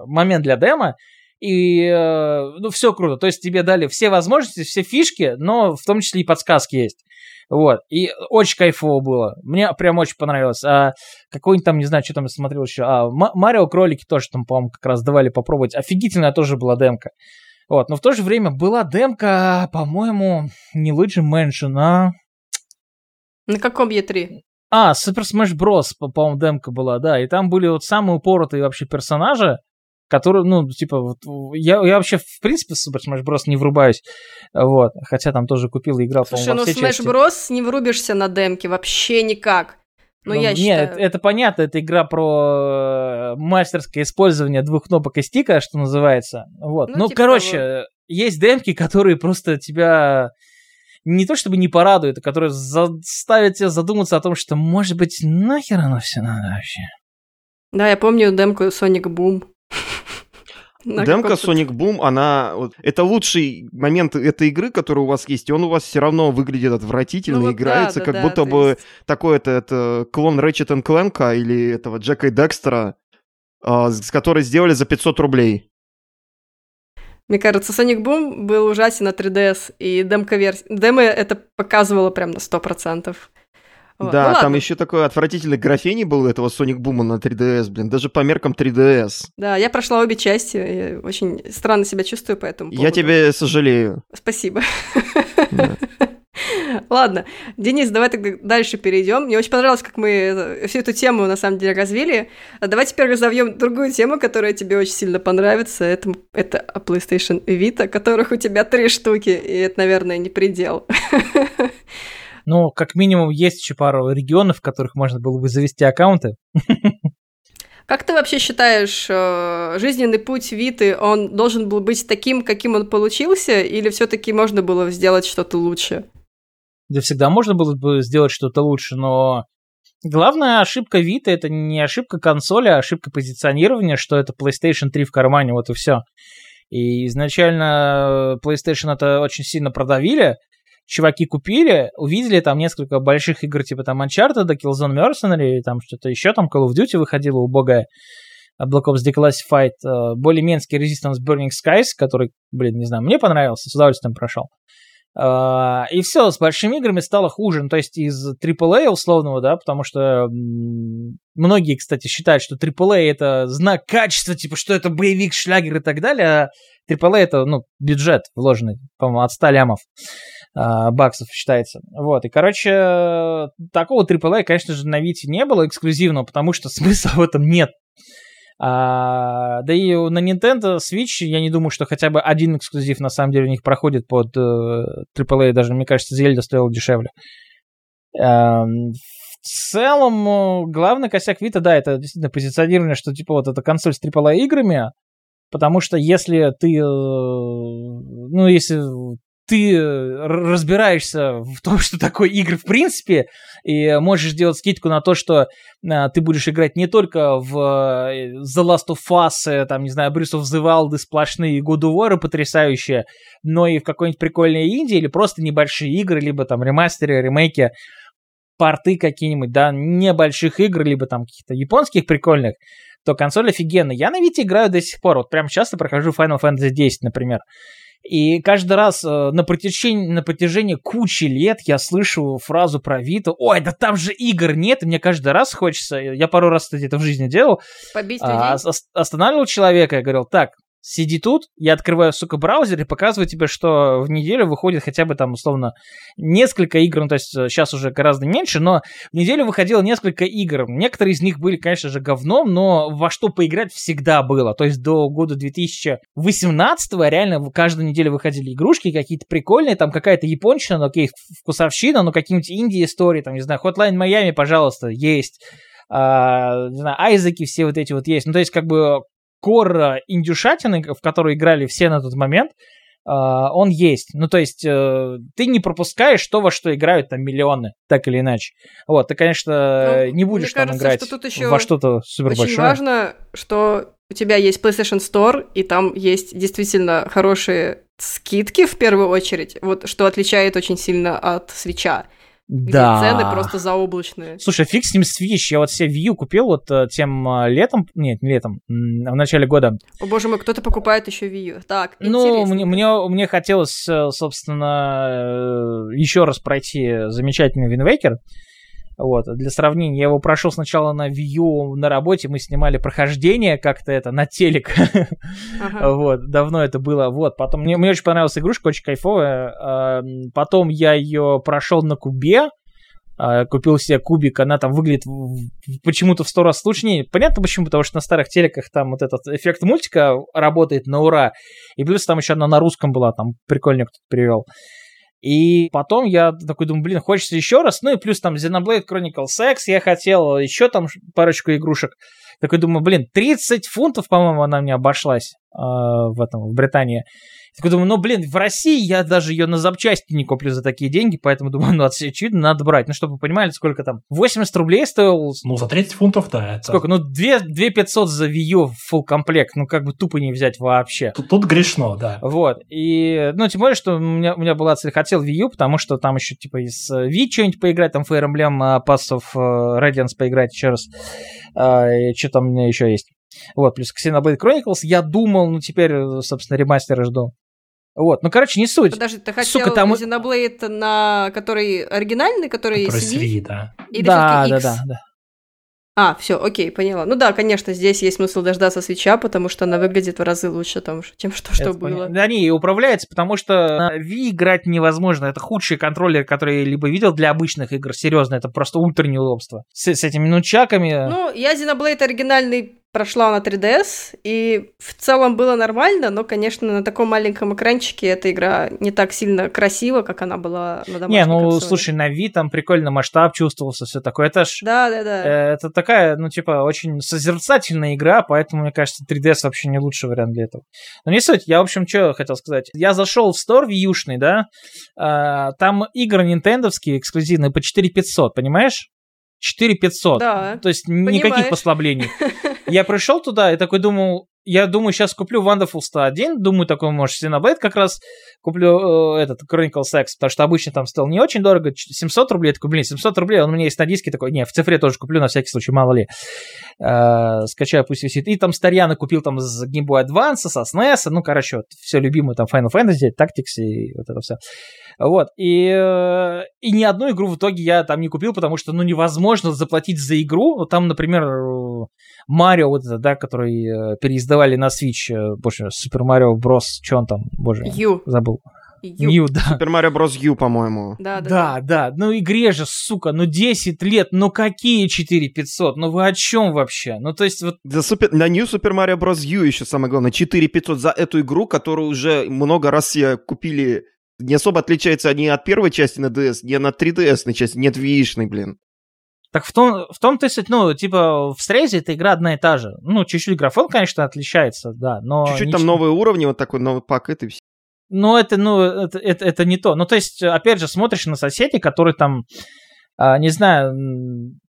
момент для демо. И, ну, все круто. То есть тебе дали все возможности, все фишки, но в том числе и подсказки есть. Вот. И очень кайфово было. Мне прям очень понравилось. А какой-нибудь там, не знаю, что там я смотрел еще. А Марио кролики тоже там, по-моему, как раз давали попробовать. Офигительная тоже была демка. Вот, но в то же время была демка, по-моему, не Luigi Mansion, а... На каком и три? А, Super Smash Bros, по-моему, демка была, да. И там были вот самые упоротые вообще персонажи, которые, ну, типа, вот, я, я вообще, в принципе, в Super Smash Bros не врубаюсь. Вот, хотя там тоже купил и играл, по-моему, во все части. Слушай, ну, Smash Bros не врубишься на демке вообще никак. Ну, ну, я нет, считаю... это, это понятно, это игра про мастерское использование двух кнопок и стика, что называется. Вот. Ну, ну типа короче, того. Есть демки, которые просто тебя... не то чтобы не порадует, а которая заставит тебя задуматься о том, что, может быть, нахер оно все надо вообще. Да, я помню демку Sonic Boom. Демка Sonic Boom, она... Это лучший момент этой игры, который у вас есть, и он у вас все равно выглядит отвратительно, ну, вот играется, да, да, как да, будто бы есть... такой-то это клон Ratchet энд Clank или этого Джека и Декстера, э, который сделали за пятьсот рублей. Мне кажется, Sonic Boom был ужасен на три ди эс, и демка-версия... демо это показывало прям на сто процентов. Вот. Да, ну, там ладно. Еще такой отвратительный графений был у этого Sonic Boom на три ди эс, блин, даже по меркам три ди эс. Да, я прошла обе части, я очень странно себя чувствую по этому поводу. Я тебе сожалею. Спасибо. Да. Ладно, Денис, давай тогда дальше перейдем. Мне очень понравилось, как мы всю эту тему, на самом деле, развили. А давай теперь разовьем другую тему, которая тебе очень сильно понравится. Это, это PlayStation Vita, которых у тебя три штуки, и это, наверное, не предел. Но, как минимум, есть еще пару регионов, в которых можно было бы завести аккаунты. Как ты вообще считаешь, жизненный путь Виты, он должен был быть таким, каким он получился, или все-таки можно было сделать что-то лучше? Да всегда можно было бы сделать что-то лучше, но главная ошибка Виты – это не ошибка консоли, а ошибка позиционирования, что это PlayStation три в кармане, вот и все. И изначально PlayStation это очень сильно продавили, чуваки купили, увидели там несколько больших игр, типа там Uncharted, Killzone Mercenary, там что-то еще, там Call of Duty выходила убогая, Black Ops Declassified, более-менский Resistance Burning Skies, который, блин, не знаю, мне понравился, с удовольствием прошел. И все, с большими играми стало хуже, ну, то есть из три а условного, да, потому что многие, кстати, считают, что три а это знак качества, типа, что это боевик, шлягер и так далее, а три а это, ну, бюджет вложенный, по-моему, от сто лямов. Баксов считается. Вот. И, короче, такого три а, конечно же, на Вите не было эксклюзивного, потому что смысла в этом нет. А, да и на Nintendo Switch я не думаю, что хотя бы один эксклюзив на самом деле у них проходит под три а. Даже, мне кажется, Зельда стоила дешевле. А, в целом, главный косяк Вита, да, это действительно позиционирование, что типа вот эта консоль с три а играми, потому что если ты... Ну, если... ты разбираешься в том, что такое игры в принципе, и можешь делать скидку на то, что а, ты будешь играть не только в The Last of Us, там, не знаю, Breath of the Wild, сплошные God of War потрясающие, но и в какой-нибудь прикольной инди, или просто небольшие игры, либо там ремастеры, ремейки, порты какие-нибудь, да, небольших игр, либо там каких-то японских прикольных, то консоль офигенная. Я на Вите играю до сих пор, вот прям часто прохожу Final Fantasy десять, например. И каждый раз э, на, протяжении, на протяжении кучи лет я слышу фразу про Виту: «Ой, да там же игр нет!» И мне каждый раз хочется... Я пару раз, кстати, это в жизни делал. Побить людей. А, останавливал человека, я говорил: «Так, сиди тут, я открываю, сука, браузер и показываю тебе, что в неделю выходит хотя бы там, условно, несколько игр». Ну, то есть сейчас уже гораздо меньше, но в неделю выходило несколько игр. Некоторые из них были, конечно же, говном, но во что поиграть всегда было. То есть до года две тысячи восемнадцатого реально каждую неделю выходили игрушки какие-то прикольные, там какая-то японщина, ну, окей, вкусовщина, но какие-нибудь инди-истории, там, не знаю, Hotline Miami, пожалуйста, есть. А, не знаю, Айзеки все вот эти вот есть. Ну, то есть как бы... Кор индюшатины, в которую играли все на тот момент, он есть. Ну, то есть ты не пропускаешь то, во что играют там миллионы, так или иначе. Вот, ты, конечно, ну, не будешь там кажется, играть что тут во что-то супербольшое. Очень важно, что у тебя есть PlayStation Store, и там есть действительно хорошие скидки, в первую очередь, вот что отличает очень сильно от Switch'а. Да. Где цены просто заоблачные. Слушай, фиг с ним Switch. Я вот себе Wii U купил вот тем летом. Нет, не летом, в начале года. О боже мой, кто-то покупает еще Wii U. Так, ну, мне, мне, мне хотелось, собственно, еще раз пройти замечательный Wind Waker. Вот, для сравнения, я его прошел сначала на Wii U на работе, мы снимали прохождение как-то это, на телек, ага. Вот, давно это было, вот, потом, мне, мне очень понравилась игрушка, очень кайфовая, потом я ее прошел на кубе, купил себе кубик, она там выглядит почему-то в сто раз сложнее, понятно почему, потому что на старых телеках там вот этот эффект мультика работает на ура, и плюс там еще она на русском была, там прикольно кто-то перевел. И потом я такой думаю, блин, хочется еще раз. Ну и плюс там Xenoblade Chronicles X я хотел, еще там парочку игрушек. Такой думаю, блин, тридцать фунтов, по-моему, она мне обошлась э, в этом, в Британии. Такой думаю, ну, блин, в России я даже ее на запчасти не куплю за такие деньги, поэтому думаю, ну, очевидно, надо брать. Ну, чтобы вы понимали, сколько там, восемьдесят рублей стоило. Ну, за тридцать фунтов, да. Это... Сколько? Ну, две тысячи пятьсот за Wii U full комплект, ну, как бы тупо не взять вообще. Тут, тут грешно, да. Вот, и, ну, тем более, что у меня, у меня была цель, хотел Wii U, потому что там еще, типа, из Wii что-нибудь поиграть, там Fire Emblem, Pass of Radiance поиграть еще раз, и что там у меня еще есть. Вот, плюс Xenoblade Chronicles, я думал, ну, теперь, собственно, ремастеры жду. Вот, ну, короче, не суть. Подожди, ты хотел Сука, там... Xenoblade, на... который оригинальный, который... Который с Wii, да. Или да, да, да, да. А, все, окей, поняла. Ну да, конечно, здесь есть смысл дождаться свитча, потому что она выглядит в разы лучше, чем что, что было. Да, они и управляются, потому что на Wii играть невозможно. Это худший контроллер, который я либо видел для обычных игр. Серьезно, это просто ультра неудобство. С, с этими нунчаками... Ну, я Xenoblade оригинальный прошла на три ди эс, и в целом было нормально, но, конечно, на таком маленьком экранчике эта игра не так сильно красива, как она была на домашней Не, ну, консоли. Слушай, на Wii там прикольно масштаб чувствовался, все такое. Это ж... Да-да-да. Э, это такая, ну, типа, очень созерцательная игра, поэтому, мне кажется, три ди эс вообще не лучший вариант для этого. Но не суть, я, в общем, что хотел сказать. Я зашел в Store вьюшный, да, э, там игры нинтендовские эксклюзивные по четыре тысячи пятьсот, понимаешь? четыре тысячи пятьсот, да, то есть понимаешь. Никаких послаблений. Я пришел туда и такой думал, я думаю, сейчас куплю Wonderful сто один, думаю, такой, может, Xenoblade как раз куплю э, этот Chronicles X, потому что обычно там стоил не очень дорого, семьсот рублей, я такой, блин, семьсот рублей, он у меня есть на диске, такой, не, в цифре тоже куплю, на всякий случай, мало ли, э, скачаю, пусть висит. И там Старьяна купил там с Game Boy Advance, со эс эн и эс, ну, короче, вот, все любимое, там, Final Fantasy, Tactics и вот это все. Вот, и, э, и ни одну игру в итоге я там не купил, потому что, ну, невозможно заплатить за игру, вот там, например, Марио, вот это, да, который э, переиздавали на Switch, э, боже, Super Mario Bros, что он там, боже, U. забыл. U. U, да. Super Mario Bros. U, по-моему. Да, да, да, да, да. Ну, игре же, сука, ну, десять лет, ну, какие четыре тысячи пятьсот? Ну, вы о чем вообще? Ну, то есть, вот... За супер... На New Super Mario Bros. U еще самое главное, четыре тысячи пятьсот за эту игру, которую уже много раз себе купили, не особо отличается ни от первой части на ди эс, ни на три ди эс на части, нет Wii-шной, блин. Так в том, в том-то и суть, ну, типа, в срезе эта игра одна и та же. Ну, чуть-чуть графон, конечно, отличается, да, но... Чуть-чуть ничего... там новые уровни, вот такой новый пак, это все. Ну, это, ну, это, это, это не то. Ну, то есть, опять же, смотришь на соседей, которые там, а, не знаю,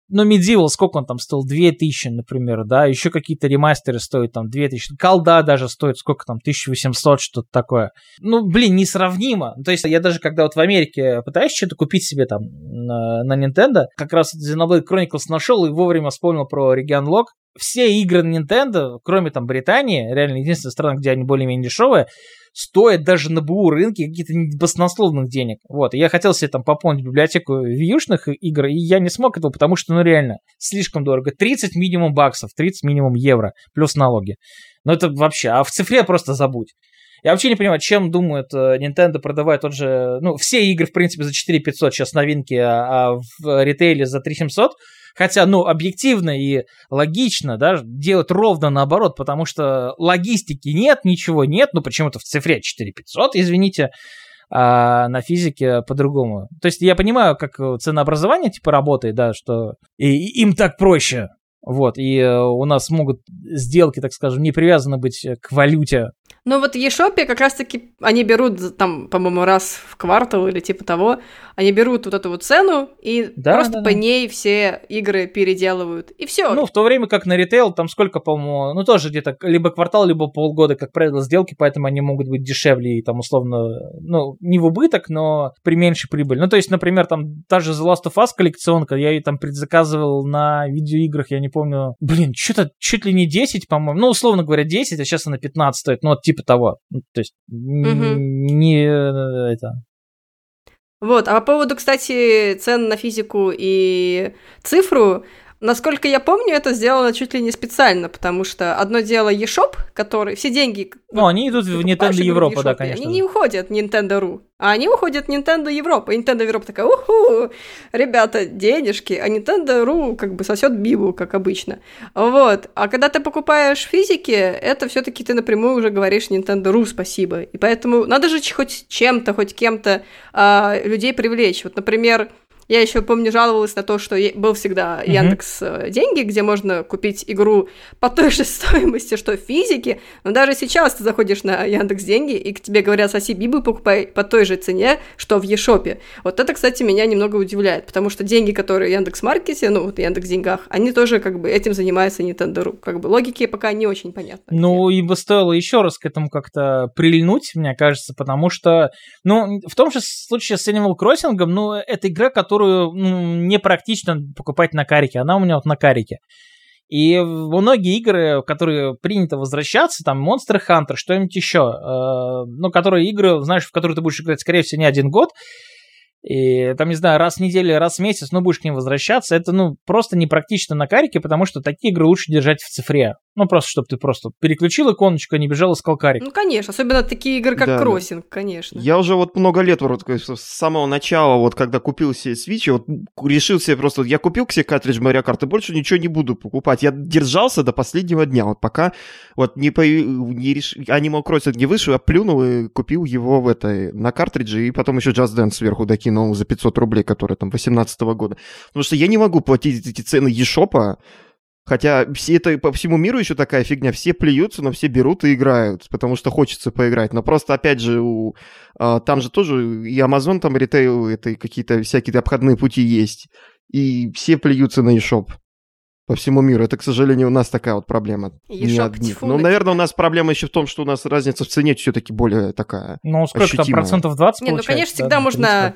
ну, Medieval, сколько он там стоил? две тысячи, например, да, еще какие-то ремастеры стоят там две тысячи. Колда даже стоит, сколько там, тысяча восемьсот, что-то такое. Ну, блин, несравнимо. То есть я даже, когда вот в Америке пытаюсь что-то купить себе там на, на Nintendo, как раз Xenoblade Chronicles нашел и вовремя вспомнил про Region Lock. Все игры на Nintendo, кроме там Британии, реально единственная страна, где они более-менее дешевые, стоят даже на БУ рынке каких-то баснословных денег. Вот, и я хотел себе там пополнить библиотеку вьюшных игр, и я не смог этого, потому что, ну, реально, слишком дорого. тридцать минимум баксов, тридцать минимум евро, плюс налоги. Ну, это вообще, а в цифре просто забудь. Я вообще не понимаю, чем думают Nintendo, продавая тот же... Ну, все игры, в принципе, за четыре тысячи пятьсот сейчас новинки, а в ритейле за три тысячи семьсот. Хотя, ну, объективно и логично, да, делать ровно наоборот, потому что логистики нет, ничего нет, ну, почему-то в цифре четыре тысячи пятьсот, извините, а на физике по-другому. То есть я понимаю, как ценообразование, типа, работает, да, что и, и им так проще. Вот, и у нас могут сделки, так скажем, не привязаны быть к валюте. Ну вот в eShop как раз-таки они берут, там, по-моему, раз в квартал или типа того, они берут вот эту вот цену и да, просто да, по да. ней все игры переделывают, и все. Ну, в то время как на ритейл там сколько, по-моему, ну тоже где-то либо квартал, либо полгода, как правило, сделки, поэтому они могут быть дешевле и там условно, ну, не в убыток, но при меньшей прибыли. Ну, то есть, например, там та же The Last of Us коллекционка, я ее там предзаказывал на видеоиграх, я не помню, блин, что-то чуть ли не десять, по-моему, ну, условно говоря, десять, а сейчас она пятнадцать стоит, ну, вот типа того, ну, то есть mm-hmm. не это. Вот, а по поводу, кстати, цен на физику и цифру, насколько я помню, это сделано чуть ли не специально, потому что одно дело eShop, который, все деньги... Ну, вот, они идут в Nintendo Европа, да, конечно. Они не уходят в Nintendo точка ру, а они уходят в Nintendo Европа. И Nintendo Европа такая, уху, ребята, денежки, а Nintendo точка ру как бы сосет биву, как обычно. Вот, а когда ты покупаешь физики, это все-таки ты напрямую уже говоришь Nintendo точка ру спасибо. И поэтому надо же хоть чем-то, хоть кем-то а, людей привлечь. Вот, например... Я еще помню, жаловалась на то, что был всегда mm-hmm. Яндекс деньги, где можно купить игру по той же стоимости, что в физике. Но даже сейчас ты заходишь на Яндекс деньги, и к тебе говорят: соси Библию, покупай по той же цене, что в eShop. Вот это, кстати, меня немного удивляет, потому что деньги, которые в Яндекс.Маркете, ну вот в Яндекс.Деньгах, они тоже как бы этим занимаются Нинтендо.ру. Как бы логики пока не очень понятно. Ну, и бы стоило еще раз к этому как-то прильнуть, мне кажется, потому что, ну, в том же случае с Animal Crossing, ну, это игра, которую ну, непрактично покупать на карике. Она у меня вот на карике. И многие игры, в которые принято возвращаться, там Monster Hunter, что-нибудь еще, э, ну, которые игры, знаешь, в которые ты будешь играть, скорее всего, не один год, и там, не знаю, раз в неделю, раз в месяц, ну, будешь к ним возвращаться, это, ну, просто непрактично на карике, потому что такие игры лучше держать в цифре. Ну, просто, чтобы ты просто переключил иконочку, а не бежал, искал карик. Ну, конечно, особенно такие игры, как да, Crossing, конечно. Я уже вот много лет, вот, с самого начала, вот, когда купил себе Switch, вот, решил себе просто, вот, я купил себе картридж Mario Kart, и больше ничего не буду покупать. Я держался до последнего дня, вот, пока, вот, не, не реш... Animal Crossing не вышел, я плюнул и купил его в этой, на картридже, и потом еще Just Dance сверху докинул за пятьсот рублей, которые там, восемнадцатого года. Потому что я не могу платить эти цены eShop'а. Хотя все это по всему миру еще такая фигня, все плюются, но все берут и играют, потому что хочется поиграть. Но просто, опять же, у, а, там же тоже и Amazon, там ритейл, это и какие-то всякие обходные пути есть. И все плюются на eShop по всему миру. Это, к сожалению, у нас такая вот проблема. eShop, тьфу. Ну, наверное, у нас проблема еще в том, что у нас разница в цене все-таки более такая ощутимая. Ну, сколько там, процентов двадцать получается? Не, ну, конечно, всегда да, можно...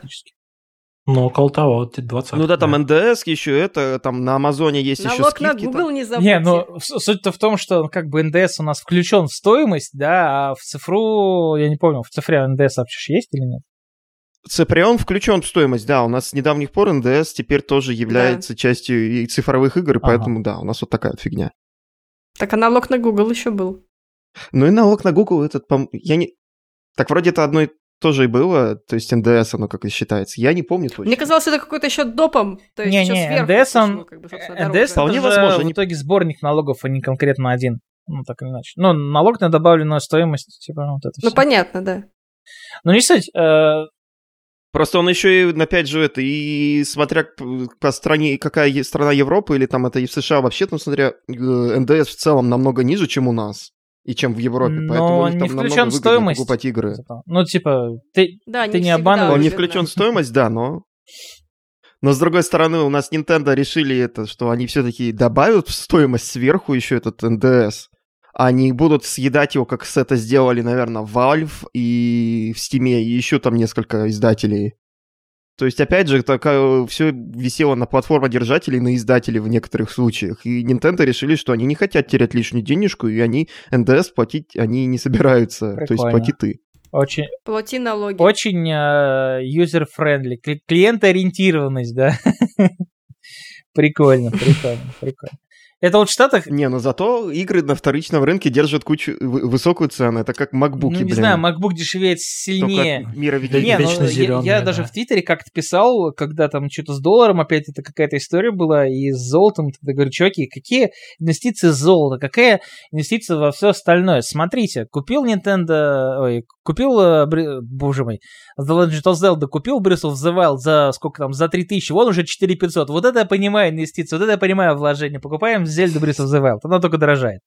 Ну, около того, вот двадцать. Ну да, там эн дэ эс еще, это, там на Амазоне есть налог еще скидки. Налог на Google там. Не забудьте. Не, ну, суть-то в том, что как бы эн дэ эс у нас включен в стоимость, да, а в цифру, я не помню, в цифре эн дэ эс вообще есть или нет? Цифреон включен в стоимость, да, у нас с недавних пор эн дэ эс теперь тоже является да. частью и цифровых игр, и поэтому, ага. да, у нас вот такая вот фигня. Так, а налог на Google еще был. Ну и налог на Google этот, я не... Так, вроде это одно и... тоже и было, то есть эн дэ эс, оно как и считается. Я не помню точно. Мне казалось, это какой-то еще допом. То есть не, еще не, сверху. эн дэ эс, он, как бы, эн дэ эс вполне возможно. В итоге сборник налогов, а не конкретно один. Ну, так или иначе. Ну, налог на добавленную стоимость, типа, вот это все. Ну, понятно, да. Ну, не суть. Э... Просто он еще и, опять же, это, и смотря по стране, какая страна Европы, или там это и в США, вообще, там, смотря, эн дэ эс в целом намного ниже, чем у нас. И чем в Европе, но поэтому у них там намного выгоднее покупать игры. Ну, типа, ты, да, ты не, не обманываешь. Он не включен в стоимость, да, но... Но, с другой стороны, у нас Nintendo решили это, что они все-таки добавят в стоимость сверху еще этот эн дэ эс. Они будут съедать его, как это сделали, наверное, Valve и в Steam, и еще там несколько издателей. То есть, опять же, такая, все висело на платформодержателей, на издателей в некоторых случаях. И Nintendo решили, что они не хотят терять лишнюю денежку, и они эн дэ эс платить они не собираются. Прикольно. То есть, плати ты. Очень, плати налоги. Очень юзер-френдли. Uh, Кли- клиент-ориентированность, да? Прикольно, прикольно, прикольно. Это вот в Штатах... Не, но зато игры на вторичном рынке держат кучу высокую цену. Это как макбуки, блин. Ну, не блин. знаю, макбук дешевеет сильнее. Только мира видит. Не, вечно ну, зеленый, я, я да. даже в Твиттере как-то писал, когда там что-то с долларом, опять это какая-то история была, и с золотом, тогда говорю, чуваки, какие инвестиции в золото, какая инвестиция во все остальное? Смотрите, купил Nintendo... Ой, купил... Боже мой. The Legend of Zelda купил, Breath of the Wild за сколько там, за три тысячи, вон уже четыре тысячи пятьсот. Вот это я понимаю инвестиции, вот это я понимаю вложение. Покупаем Зельда Breath of the Wild. Она только дорожает.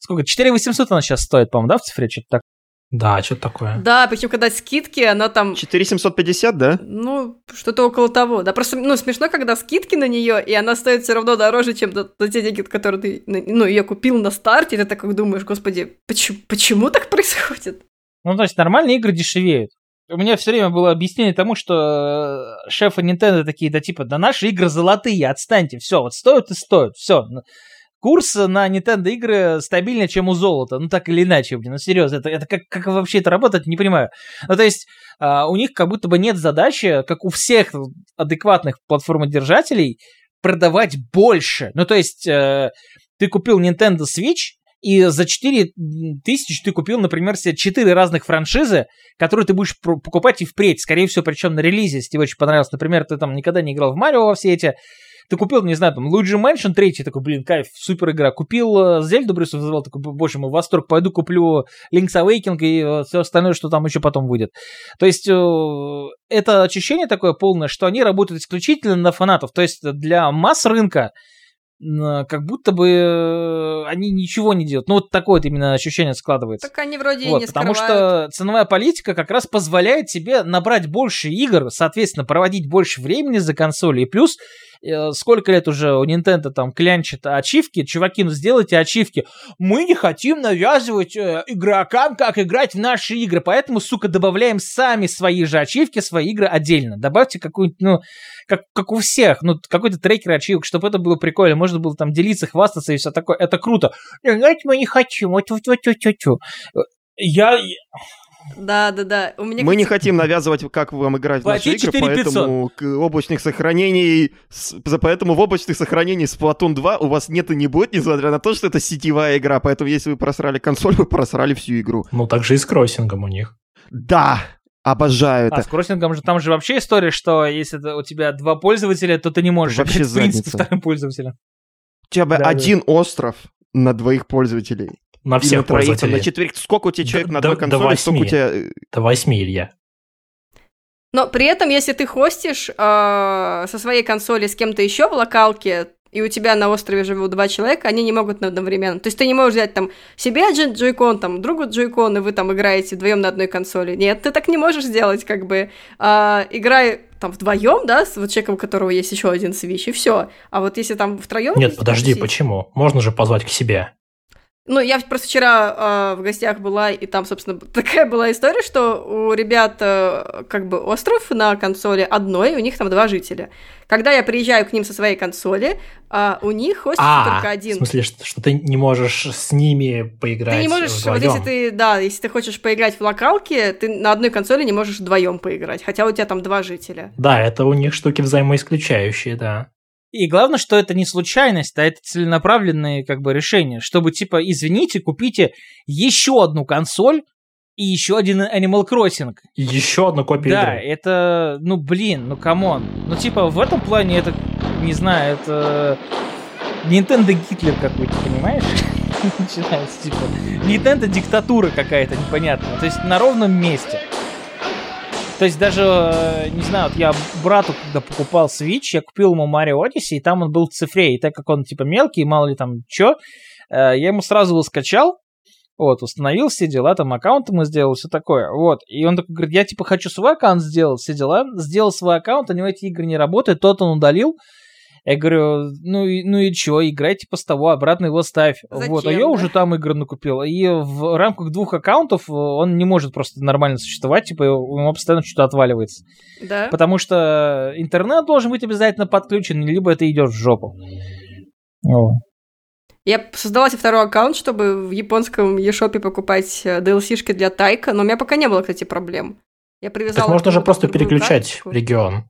Сколько? четыре тысячи восемьсот она сейчас стоит, по-моему, да, в цифре? Что-то так. Да, что-то такое. Да, причем когда скидки, она там... четыре тысячи семьсот пятьдесят, да? Ну, что-то около того. Да, просто, ну, смешно, когда скидки на нее, и она стоит все равно дороже, чем до, до те деньги, которые ты, ну, ее купил на старте, и ты так думаешь, господи, почему, почему так происходит? Ну, то есть нормальные игры дешевеют. У меня все время было объяснение тому, что шефы Nintendo такие, да типа, да наши игры золотые, отстаньте, все, вот стоят и стоят, все. Курс на Nintendo игры стабильнее, чем у золота, ну так или иначе, блин, ну серьезно, это, это как, как вообще это работает, не понимаю. Ну то есть а, у них как будто бы нет задачи, как у всех адекватных платформодержателей, продавать больше. Ну то есть а, ты купил Nintendo Switch, и за четыре тысячи ты купил, например, себе четыре разных франшизы, которые ты будешь покупать и впредь. Скорее всего, причем на релизе, если тебе очень понравилось. Например, ты там никогда не играл в Марио во все эти. Ты купил, не знаю, там, Luigi Mansion три, такой, блин, кайф, супер игра. Купил Зельду Брюс вызывал, такой, боже мой, восторг, пойду куплю Link's Awakening и все остальное, что там еще потом выйдет. То есть это очищение такое полное, что они работают исключительно на фанатов. То есть для масс рынка как будто бы они ничего не делают. Ну, вот такое вот именно ощущение складывается. Так они вроде вот, и не потому скрывают. Потому что ценовая политика как раз позволяет тебе набрать больше игр, соответственно, проводить больше времени за консоли. И плюс, э, сколько лет уже у Nintendo там клянчат ачивки, чуваки, ну сделайте ачивки. Мы не хотим навязывать э, игрокам, как играть в наши игры, поэтому, сука, добавляем сами свои же ачивки, свои игры отдельно. Добавьте какую-нибудь, ну, как, как у всех, ну, какой-то трекер ачивок, чтобы это было прикольно. Можно было там делиться, хвастаться и все такое. Это круто. Знаете, мы не хотим. Я... Да, да, да. У меня мы как... не хотим навязывать, как вам играть в наши игры, поэтому облачных сохранений, поэтому в облачных сохранениях Splatoon два у вас нет и не будет, несмотря на то, что это сетевая игра, поэтому если вы просрали консоль, вы просрали всю игру. Ну, так же и с кроссингом у них. Да! Обожаю это. А с кроссингом же там же вообще история, что если у тебя два пользователя, то ты не можешь вообще быть, в принципе, вторым пользователем. У тебя да, один да. остров на двоих пользователей. На всех на троих, пользователей. На четверых. Сколько у тебя человек до, на одной консоли, сколько у тебя... До восьми, Илья. Но при этом, если ты хостишь э, со своей консоли с кем-то еще в локалке, и у тебя на острове живут два человека, они не могут одновременно. То есть ты не можешь взять там себе один джойкон, там другу джойкон, и вы там играете вдвоем на одной консоли. Нет, ты так не можешь сделать, как бы. А, играй там вдвоем, да, с вот человеком, у которого есть еще один свич, и все. А вот если там втроем... Нет, подожди, сидеть... почему? Можно же позвать к себе. Ну, я просто вчера э, в гостях была, и там, собственно, такая была история, что у ребят э, как бы остров на консоли одной, у них там два жителя. Когда я приезжаю к ним со своей консоли, э, у них хостится а, только один. В смысле, что, что ты не можешь с ними поиграть? Ты не можешь, вдвоем. Вот если ты, да, если ты хочешь поиграть в локалке, ты на одной консоли не можешь вдвоем поиграть, хотя у тебя там два жителя. Да, это у них штуки взаимоисключающие, да. И главное, что это не случайность, а это целенаправленное как бы решение, чтобы типа, извините, купите еще одну консоль и еще один Animal Crossing. И еще одну копию да, игры. Да, это, ну блин, ну камон. Ну типа в этом плане это, не знаю, это Nintendo Гитлер какой-то, понимаешь? Начинается типа Nintendo диктатура какая-то непонятная, то есть на ровном месте. То есть даже, не знаю, вот я брату, когда покупал Switch, я купил ему Mario Odyssey, и там он был в цифре, и так как он типа мелкий, мало ли там чё, я ему сразу его скачал, вот, установил все дела, там аккаунт ему сделал, все такое, вот. И он такой говорит, я типа хочу свой аккаунт сделать, все дела, сделал свой аккаунт, у него эти игры не работают, тот он удалил. Я говорю, ну и, ну и чё, играй типа с того, обратно его ставь. Зачем, вот, а я да? уже там игры накупил. И в рамках двух аккаунтов он не может просто нормально существовать, типа ему постоянно что-то отваливается. Да. Потому что интернет должен быть обязательно подключен, либо это идёт в жопу. О. Я создала себе второй аккаунт, чтобы в японском eShop покупать ди эл си-шки для Тайка, но у меня пока не было, кстати, проблем. Я привязала... Так можно же просто переключать карточку. Регион.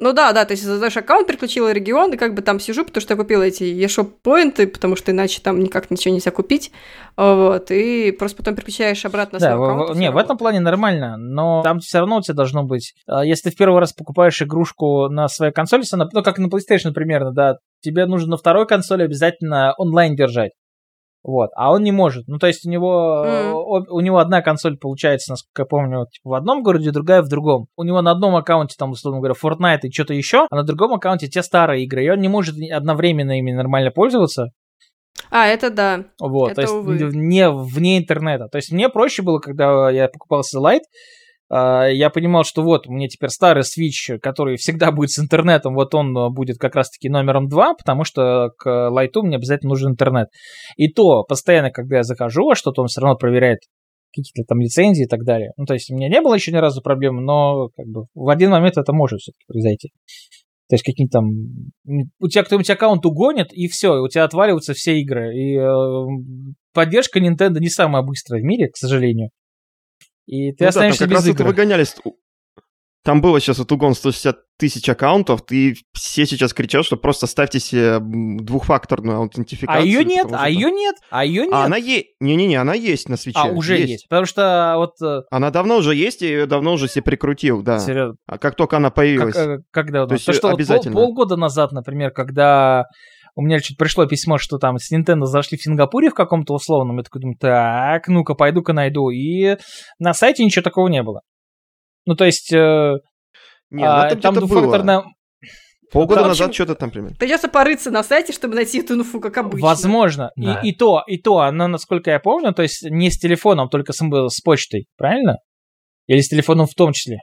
Ну да, да, то есть создаешь аккаунт, переключила регион, и как бы там сижу, потому что я купила эти eShop-поинты, потому что иначе там никак ничего нельзя купить, вот, и просто потом переключаешь обратно да, свой аккаунт. В, не, в этом плане нормально, но там все равно у тебя должно быть, если ты в первый раз покупаешь игрушку на своей консоли, ну как на PlayStation примерно, да, тебе нужно на второй консоли обязательно онлайн держать. Вот, а он не может. Ну, то есть у него, mm. у него одна консоль получается, насколько я помню, типа в одном городе, другая в другом. У него на одном аккаунте, там, условно говоря, Fortnite и что-то еще, а на другом аккаунте те старые игры, и он не может одновременно ими нормально пользоваться. А, это да. Вот, это, то есть увы. Не вне интернета. То есть мне проще было, когда я покупал Lite, я понимал, что вот, мне теперь старый Switch, который всегда будет с интернетом, вот он будет как раз-таки номером два, потому что к Lite'у мне обязательно нужен интернет. И то, постоянно, когда я захожу во что-то, он все равно проверяет какие-то там лицензии и так далее. Ну, то есть у меня не было еще ни разу проблем, но как бы в один момент это может все-таки произойти. То есть какие-то там... У тебя кто-нибудь аккаунт угонит, и все, у тебя отваливаются все игры. И э, поддержка Nintendo не самая быстрая в мире, к сожалению. И ты ну останешься да, там как без раз игры. Это выгонялись. Там было сейчас от Угон сто шестьдесят тысяч аккаунтов, и все сейчас кричат, что просто ставьте себе двухфакторную аутентификацию. А ее нет, а ее нет, а ее нет. А она есть. Не-не-не, она есть на Switch. А, уже есть. есть. Потому что вот... Она давно уже есть, я ее давно уже себе прикрутил, да. Серьезно? А как только она появилась. Как, когда? То есть, То, что обязательно. Вот пол, полгода назад, например, когда... У меня что-то пришло письмо, что там с Nintendo зашли в Сингапуре в каком-то условном. Я такой думаю, так, ну-ка, пойду-ка найду. И на сайте ничего такого не было. Ну, то есть... Э, не, а, там, там двухфакторная... Было. Полгода там, назад общем, что-то там примерно. Придется порыться на сайте, чтобы найти эту инфу, как обычно. Возможно. Да. И, и то, и то, она, насколько я помню, то есть не с телефоном, только с, с почтой, правильно? Или с телефоном в том числе?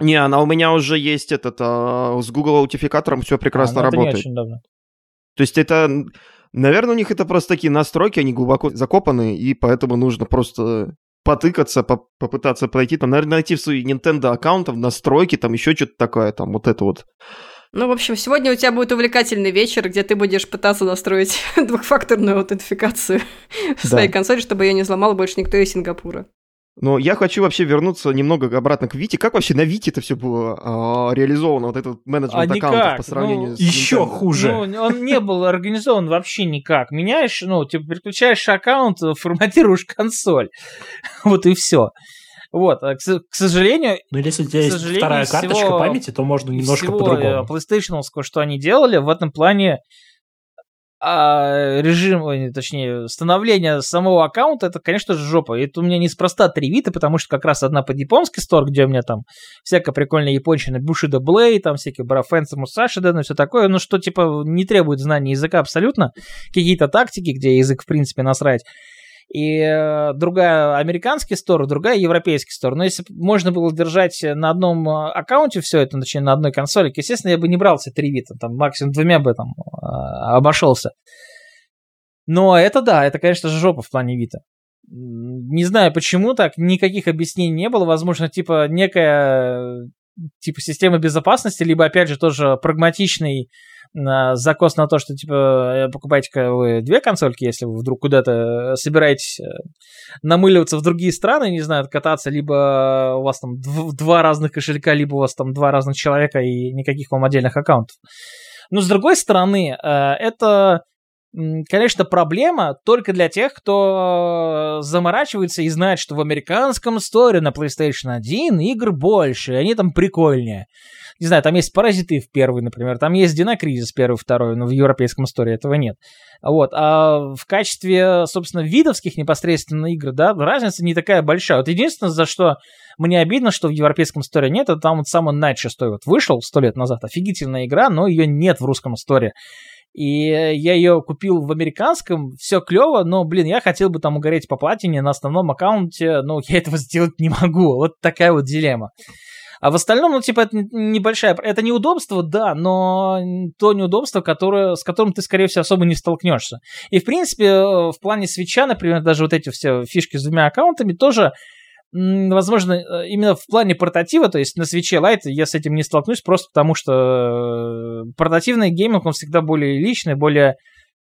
Не, она у меня уже есть этот... А, с Google аутентификатором все прекрасно а, ну, работает. Это не очень давно. То есть это, наверное, у них это просто такие настройки, они глубоко закопаны, и поэтому нужно просто потыкаться, по- попытаться пройти, там, наверное, найти в свои Nintendo аккаунты, в настройки, там еще что-то такое, там, вот это вот. Ну, в общем, сегодня у тебя будет увлекательный вечер, где ты будешь пытаться настроить двухфакторную аутентификацию в да. своей консоли, чтобы ее не взломал больше никто из Сингапура. Но я хочу вообще вернуться немного обратно к Вите. Как вообще на Вите это все было а, реализовано, вот этот менеджмент а аккаунтов по сравнению ну, с Nintendo? Еще хуже. Ну, он не был организован вообще никак. Меняешь, ну, типа, переключаешь аккаунт, форматируешь консоль. Вот и все. Вот, а, к, к сожалению... Ну, если у тебя есть вторая карточка памяти, то можно немножко по-другому. PlayStation-овского, что они делали, в этом плане а режим, точнее, становление самого аккаунта, это, конечно же, жопа. Это у меня неспроста три Виты, потому что как раз одна под японский стор, где у меня там всякая прикольная японщина, Bushido Blade, там всякие Барафенсы, Мусаши, да, ну все такое, ну что, типа, не требует знания языка абсолютно, какие-то тактики, где язык, в принципе, насрать. И другая американский стор, другая европейский стор. Но если бы можно было держать на одном аккаунте все это, точнее, на одной консоли, естественно, я бы не брал все три Вита, там максимум двумя бы там обошелся. Но это да, это, конечно же, жопа в плане Вита. Не знаю, почему так, никаких объяснений не было. Возможно, типа некая типа система безопасности, либо, опять же, тоже прагматичный закос на то, что типа покупаете-ка вы две консольки, если вы вдруг куда-то собираетесь намыливаться в другие страны, не знаю, кататься, либо у вас там два разных кошелька, либо у вас там два разных человека и никаких вам отдельных аккаунтов. Но с другой стороны, это, конечно, проблема только для тех, кто заморачивается и знает, что в американском сторе на PlayStation один игр больше, и они там прикольнее. Не знаю, там есть Паразиты в первый, например, там есть Динокризис первый, второй, но в европейском сторе этого нет. Вот. А в качестве, собственно, видовских непосредственно игр, да, разница не такая большая. Вот единственное, за что мне обидно, что в европейском сторе нет, это там вот сам Night шесть вот вышел сто лет назад, офигительная игра, но ее нет в русском сторе. И я ее купил в американском, все клево, но, блин, я хотел бы там угореть по платине на основном аккаунте, но я этого сделать не могу. Вот такая вот дилемма. А в остальном, ну, типа, это небольшая... Это неудобство, да, но то неудобство, которое, с которым ты, скорее всего, особо не столкнешься. И, в принципе, в плане Switch'а, например, даже вот эти все фишки с двумя аккаунтами тоже, возможно, именно в плане портатива, то есть на Switch'е Lite я с этим не столкнусь, просто потому что портативный гейминг, он всегда более личный, более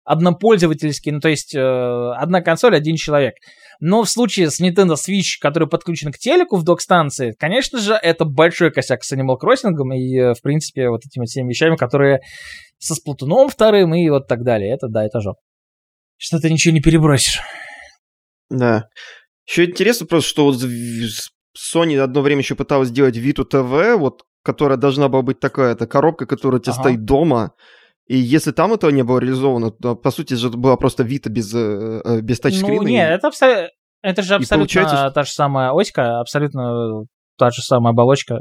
однопользовательский, ну, то есть одна консоль, один человек. Но в случае с Nintendo Switch, который подключен к телеку в док-станции, конечно же, это большой косяк с Animal Crossing и, в принципе, вот этими всеми вещами, которые со Сплатуном вторым и вот так далее. Это, да, это жопа. Что ты ничего не перебросишь. Да. Еще интересно просто, что вот Sony одно время еще пыталась сделать Vita ти ви, вот, которая должна была быть такая, это коробка, которая у тебя ага. стоит дома. И если там этого не было реализовано, то, по сути, же это была просто Vita без, без тачскрина. Ну, нет, это, абсо... это же абсолютно получается... та же самая оська, абсолютно та же самая оболочка.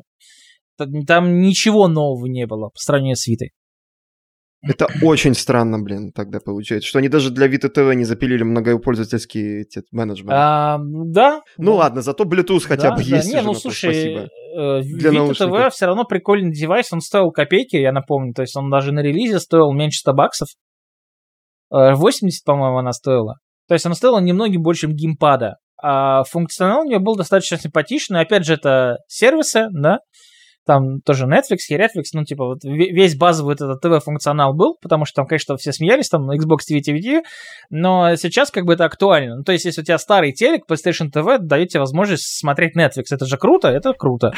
Там ничего нового не было по сравнению с Vita. Это очень странно, блин, тогда получается, что они даже для Vita ти ви не запилили многопользовательский менеджмент. А, да. Ну да. Ладно, зато Bluetooth хотя да, бы да. есть. Не, уже ну слушай, э, Vita ти ви все равно прикольный девайс, он стоил копейки, я напомню, то есть он даже на релизе стоил меньше сто баксов. восемьдесят, по-моему, она стоила. То есть она стоила немногим больше геймпада. А функционал у нее был достаточно симпатичный, опять же, это сервисы, да. Там тоже Netflix, Hereflix, ну, типа, вот весь базовый вот этот ТВ-функционал был, потому что там, конечно, все смеялись, там, Xbox ти ви, ти ви, но сейчас как бы это актуально. Ну, то есть, если у тебя старый телек, PlayStation ти ви дает тебе возможность смотреть Netflix, это же круто, это круто.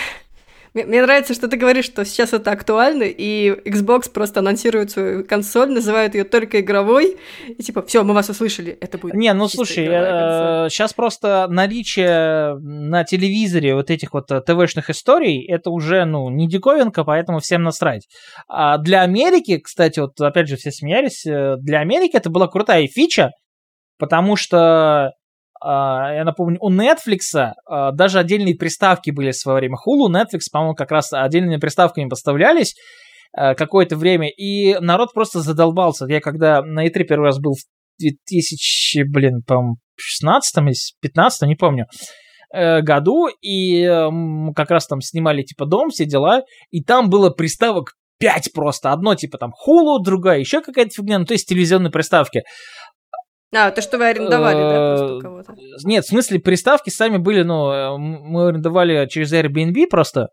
Мне, мне нравится, что ты говоришь, что сейчас это актуально, и Xbox просто анонсирует свою консоль, называют ее только игровой, и типа, все, мы вас услышали, это будет. Не, ну слушай, э, сейчас просто наличие на телевизоре вот этих вот ТВ-шных историй, это уже, ну, не диковинка, поэтому всем насрать. А для Америки, кстати, вот опять же все смеялись, для Америки это была крутая фича, потому что... Uh, я напомню, у Netflix uh, даже отдельные приставки были в свое время. Hulu, Netflix, по-моему, как раз отдельными приставками поставлялись uh, какое-то время, и народ просто задолбался. Я когда на и три первый раз был в две тысячи, блин, по-моему, шестнадцатом или пятнадцатом, не помню, uh, году, и uh, мы как раз там снимали типа дом, все дела, и там было приставок пять просто. Одно типа там Hulu, другая еще какая-то фигня, ну то есть телевизионные приставки. А, то, что вы арендовали, да, просто у кого-то? Нет, в смысле, приставки сами были, ну, мы арендовали через Airbnb просто.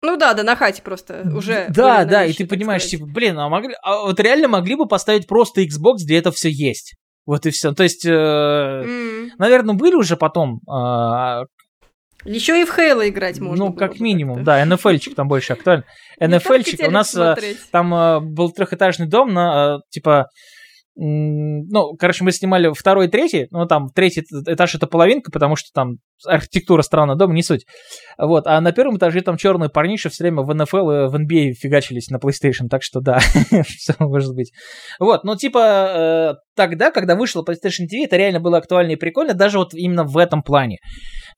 Ну да, да, на хате просто уже. Да, да, и ты понимаешь, типа, блин, а могли, а вот реально могли бы поставить просто Xbox, где это все есть. Вот и все. То есть, э, mm. наверное, были уже потом... Э, Еще и в Halo играть можно. Ну, как минимум, как-то. Да, эн эф эль-чик там больше актуально. эн эф эль-чик у нас смотреть. Там э, был трехэтажный дом, на э, типа... Ну, короче, мы снимали второй и третий, ну, там, третий этаж — это половинка, потому что там архитектура странная, дома, не суть. Вот, а на первом этаже там черные парниши все время в эн эф эль и в эн би эй фигачились на PlayStation, так что да, все может быть. Вот, ну, типа, тогда, когда вышла PlayStation ти ви, это реально было актуально и прикольно, даже вот именно в этом плане.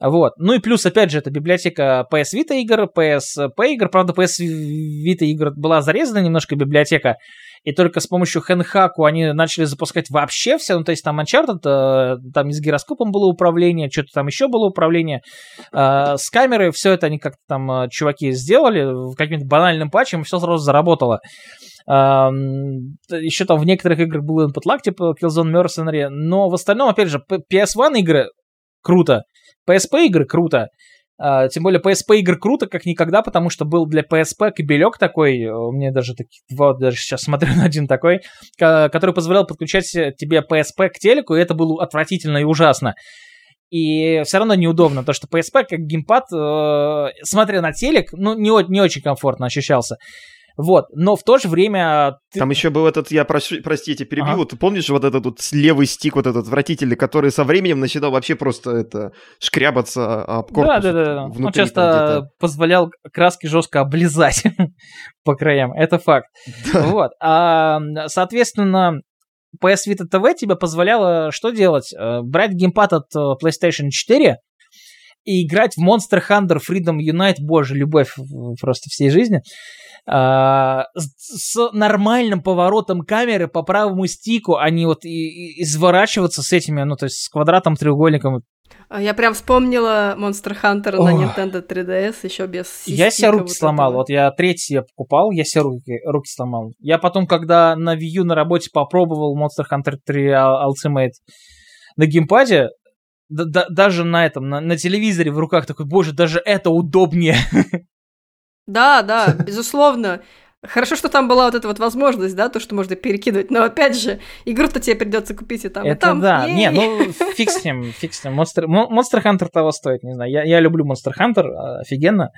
Вот, ну и плюс, опять же, это библиотека пи эс Vita игр, пи эс пи игр, правда, пи эс Vita игр была зарезана немножко библиотека, и только с помощью хэнхаку они начали запускать вообще все, ну, то есть там Uncharted, там и с гироскопом было управление, что-то там еще было управление, э, с камерой, все это они как-то там, чуваки, сделали каким-то банальным патчем, и все сразу заработало. Э, еще там в некоторых играх был input lag, типа Killzone Mercenary, но в остальном, опять же, пи эс один игры круто, пи эс пи игры круто, Uh, тем более пи эс пи игр круто, как никогда, потому что был для пи эс пи кабелек такой, у меня даже таких два, даже сейчас смотрю на один такой, который позволял подключать тебе пи эс пи к телеку, и это было отвратительно и ужасно. И все равно неудобно, потому что пи эс пи как геймпад, э, смотря на телек, ну, не, не очень комфортно ощущался. Вот, но в то же время... Ты... Там еще был этот, я, прошу, простите, перебью, ага. Ты помнишь вот этот вот левый стик, вот этот отвратительный, который со временем начинал вообще просто это шкрябаться об корпус? Да, да, да, внутри, он часто позволял краски жестко облизать по краям, это факт. Да. Вот, а, соответственно, пи эс Vita ти ви тебе позволяло что делать? Брать геймпад от PlayStation четыре и играть в Monster Hunter Freedom Unite, боже, любовь просто всей жизни, Uh, с нормальным поворотом камеры по правому стику, а не вот и, и изворачиваться с этими, ну, то есть с квадратом, треугольником. Я прям вспомнила Monster Hunter oh. на Nintendo три ди эс еще без... Я себе руки вот сломал, этого. Вот я третий я покупал, я себе руки, руки сломал. Я потом, когда на Wii U на работе попробовал Monster Hunter три Ultimate на геймпаде, да, да, даже на этом, на, на телевизоре в руках такой, боже, даже это удобнее. Да, да, безусловно. Хорошо, что там была вот эта вот возможность, да, то, что можно перекидывать, но опять же, игру-то тебе придется купить и там, это и там. Да, е-е-е. Не, ну фиг с ним, фиг с ним. Monster, Monster Hunter того стоит, не знаю. Я, я люблю Monster Hunter, офигенно.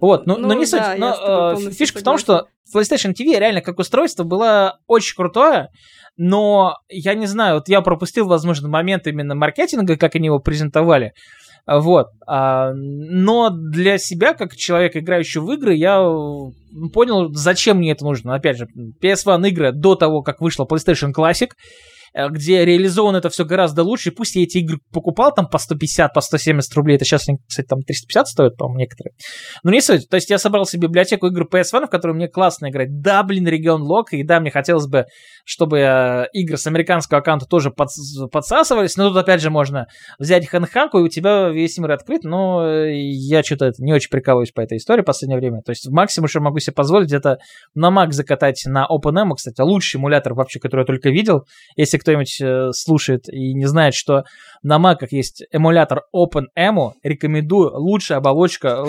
Вот, ну, ну, но не да, суть, но фишка в том, что PlayStation ти ви реально как устройство было очень крутое, но я не знаю, вот я пропустил, возможно, момент именно маркетинга, как они его презентовали. Вот, но для себя, как человек, играющий в игры, я понял, зачем мне это нужно. Опять же, пи эс один игры до того, как вышла PlayStation Classic, где реализовано это все гораздо лучше, пусть я эти игры покупал там по сто пятьдесят, по сто семьдесят рублей, это сейчас, кстати, там триста пятьдесят стоит, по-моему, некоторые, но не суть, то есть я собрал себе библиотеку игр пи эс один, в которую мне классно играть, да, блин, регион лог, и да, мне хотелось бы, чтобы игры с американского аккаунта тоже подсасывались, но тут опять же можно взять хэнхаку, и у тебя весь мир открыт, но я что-то не очень прикалываюсь по этой истории в последнее время, то есть максимум, что могу себе позволить, это на Mac закатать на OpenM, кстати, лучший эмулятор вообще, который я только видел, если кто-нибудь слушает и не знает, что на Mac'ах есть эмулятор OpenEMU, рекомендую, лучшая оболочка.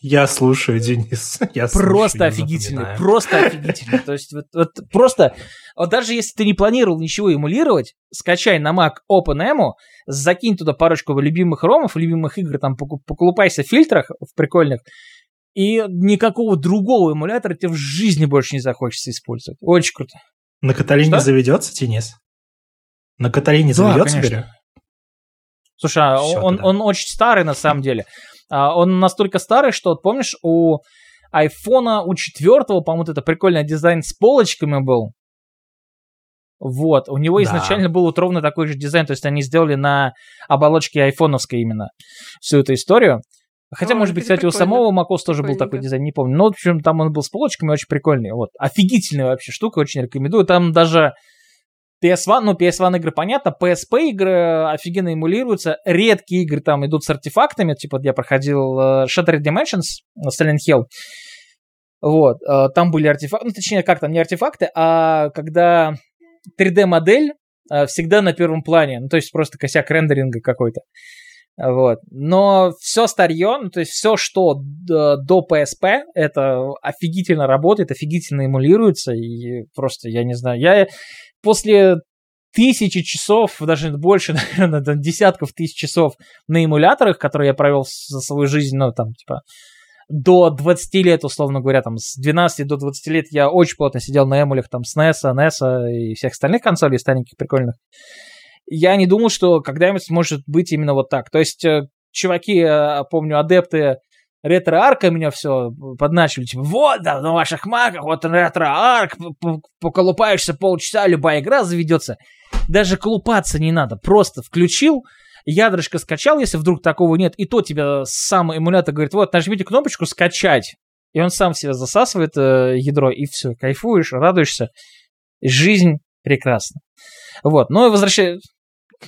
Я слушаю, Денис. Я просто слушаю, офигительный, просто офигительный. То есть вот, вот просто, вот даже если ты не планировал ничего эмулировать, скачай на Mac OpenEMU, закинь туда парочку любимых ромов, любимых игр, там поколупайся в фильтрах в прикольных, и никакого другого эмулятора тебе в жизни больше не захочется использовать. Очень круто. На Каталине заведется, Денис? На Каталине да, заведется, конечно. Берем? Слушай, он, он, он очень старый на самом деле. Он настолько старый, что, помнишь, у айфона, у четвертого, по-моему, это прикольный дизайн с полочками был. Вот, у него да. изначально был вот ровно такой же дизайн, то есть они сделали на оболочке айфоновской именно всю эту историю. Хотя, ну, может быть, кстати, прикольно. У самого macOS тоже прикольно, был такой да. дизайн, не помню. Но, в общем, там он был с полочками, очень прикольный. Вот, офигительная вообще штука, очень рекомендую. Там даже пи эс один, ну, пи эс один игры, понятно, пи эс пи игры офигенно эмулируются. Редкие игры там идут с артефактами, типа я проходил Shattered Dimensions на Silent Hill. Вот, там были артефакты, ну, точнее, как там, не артефакты, а когда... три дэ-модель э, всегда на первом плане, ну, то есть просто косяк рендеринга какой-то, вот. Но все старье, ну, то есть все, что до, до пи эс пи, это офигительно работает, офигительно эмулируется, и просто, я не знаю, я после тысячи часов, даже больше, наверное, там, десятков тысяч часов на эмуляторах, которые я провел за свою жизнь, ну, там, типа, до двадцати лет, условно говоря, там, с двенадцати до двадцати лет я очень плотно сидел на эмулях, там, с нэс, нэс и всех остальных консолей стареньких, прикольных. Я не думал, что когда-нибудь может быть именно вот так. То есть, чуваки, я помню, адепты ретро-арка меня все подначили, типа, вот, да, на ваших маках, вот ретро-арк, поколупаешься полчаса, любая игра заведется. Даже колупаться не надо, просто включил, ядрышко скачал, если вдруг такого нет, и то тебе сам эмулятор говорит, вот, нажмите кнопочку «Скачать», и он сам в себя засасывает э, ядро, и все, кайфуешь, радуешься. Жизнь прекрасна. Вот, ну и возвращаясь...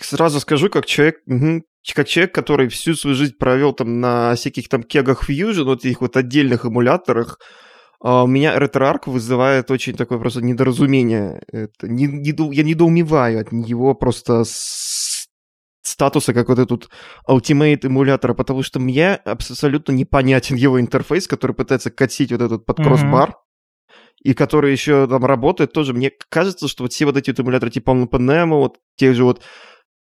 Сразу скажу, как человек, угу, как человек, который всю свою жизнь провел там на всяких там кегах Fusion, вот этих вот отдельных эмуляторах, Uh, у меня RetroArch вызывает очень такое просто недоразумение. Это, не, не, я недоумеваю от него просто с, статуса, как вот этот Ultimate эмулятора, потому что мне абсолютно непонятен его интерфейс, который пытается катить вот этот под кросс-бар, mm-hmm. и который еще там работает тоже. Мне кажется, что вот все вот эти вот эмуляторы типа OpenEMU, вот тех же вот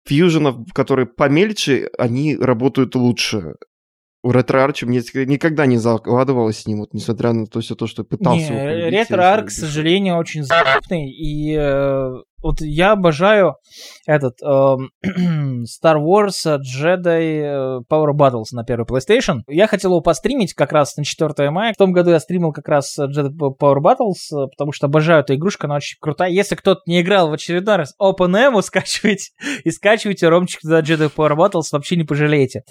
фьюженов, которые помельче, они работают лучше. У RetroArch мне никогда не закладывалось с ним, вот, несмотря на то, все то, что пытался. Не, RetroArch, к сожалению, очень забавный, и э, вот я обожаю этот э, Star Wars Jedi Power Battles на первый PlayStation. Я хотел его постримить как раз на четвёртое мая. В том году я стримил как раз Jedi Power Battles, потому что обожаю эту игрушку, она очень крутая. Если кто-то не играл в очередной раз OpenEMU, скачивайте и скачивайте ромчик туда Jedi Power Battles, вообще не пожалеете.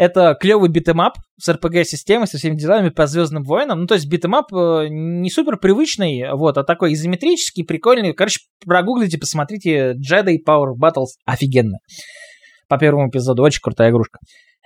Это клевый битэмап с эр пи джи-системой, со всеми делами по Звездным войнам. Ну, то есть битэмап не супер привычный, вот, а такой изометрический, прикольный. Короче, прогуглите, посмотрите Jedi Power Battles. Офигенно. По первому эпизоду. Очень крутая игрушка.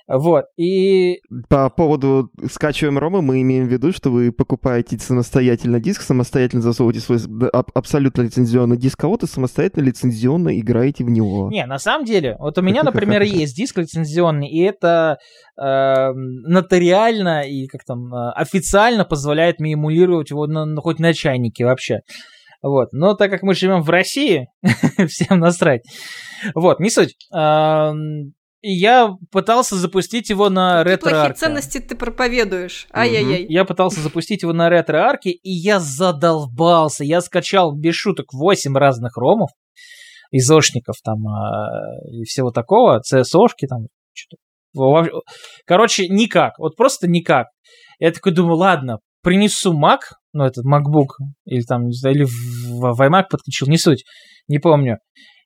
Вот, и... По поводу скачиваем ромы мы имеем в виду, что вы покупаете самостоятельно диск, самостоятельно засовываете свой абсолютно лицензионный диск кого-то, самостоятельно лицензионно играете в него. Не, на самом деле, вот у меня, например, есть диск лицензионный, и это э, нотариально и как там официально позволяет мне эмулировать его на, на, хоть на чайнике вообще. Вот, но так как мы живем в России, всем насрать. Вот, не суть. И я пытался запустить его на RetroArch. Плохие ценности ты проповедуешь. Ай-яй-яй. Я пытался запустить его на RetroArch, и я задолбался. Я скачал, без шуток, восемь разных ромов, изошников там и всего такого, си эс о-шки там. Что-то. Короче, никак. Вот просто никак. Я такой думаю, ладно, принесу Mac, ну, этот MacBook, или там, не знаю, или в iMac подключил, не суть, не помню.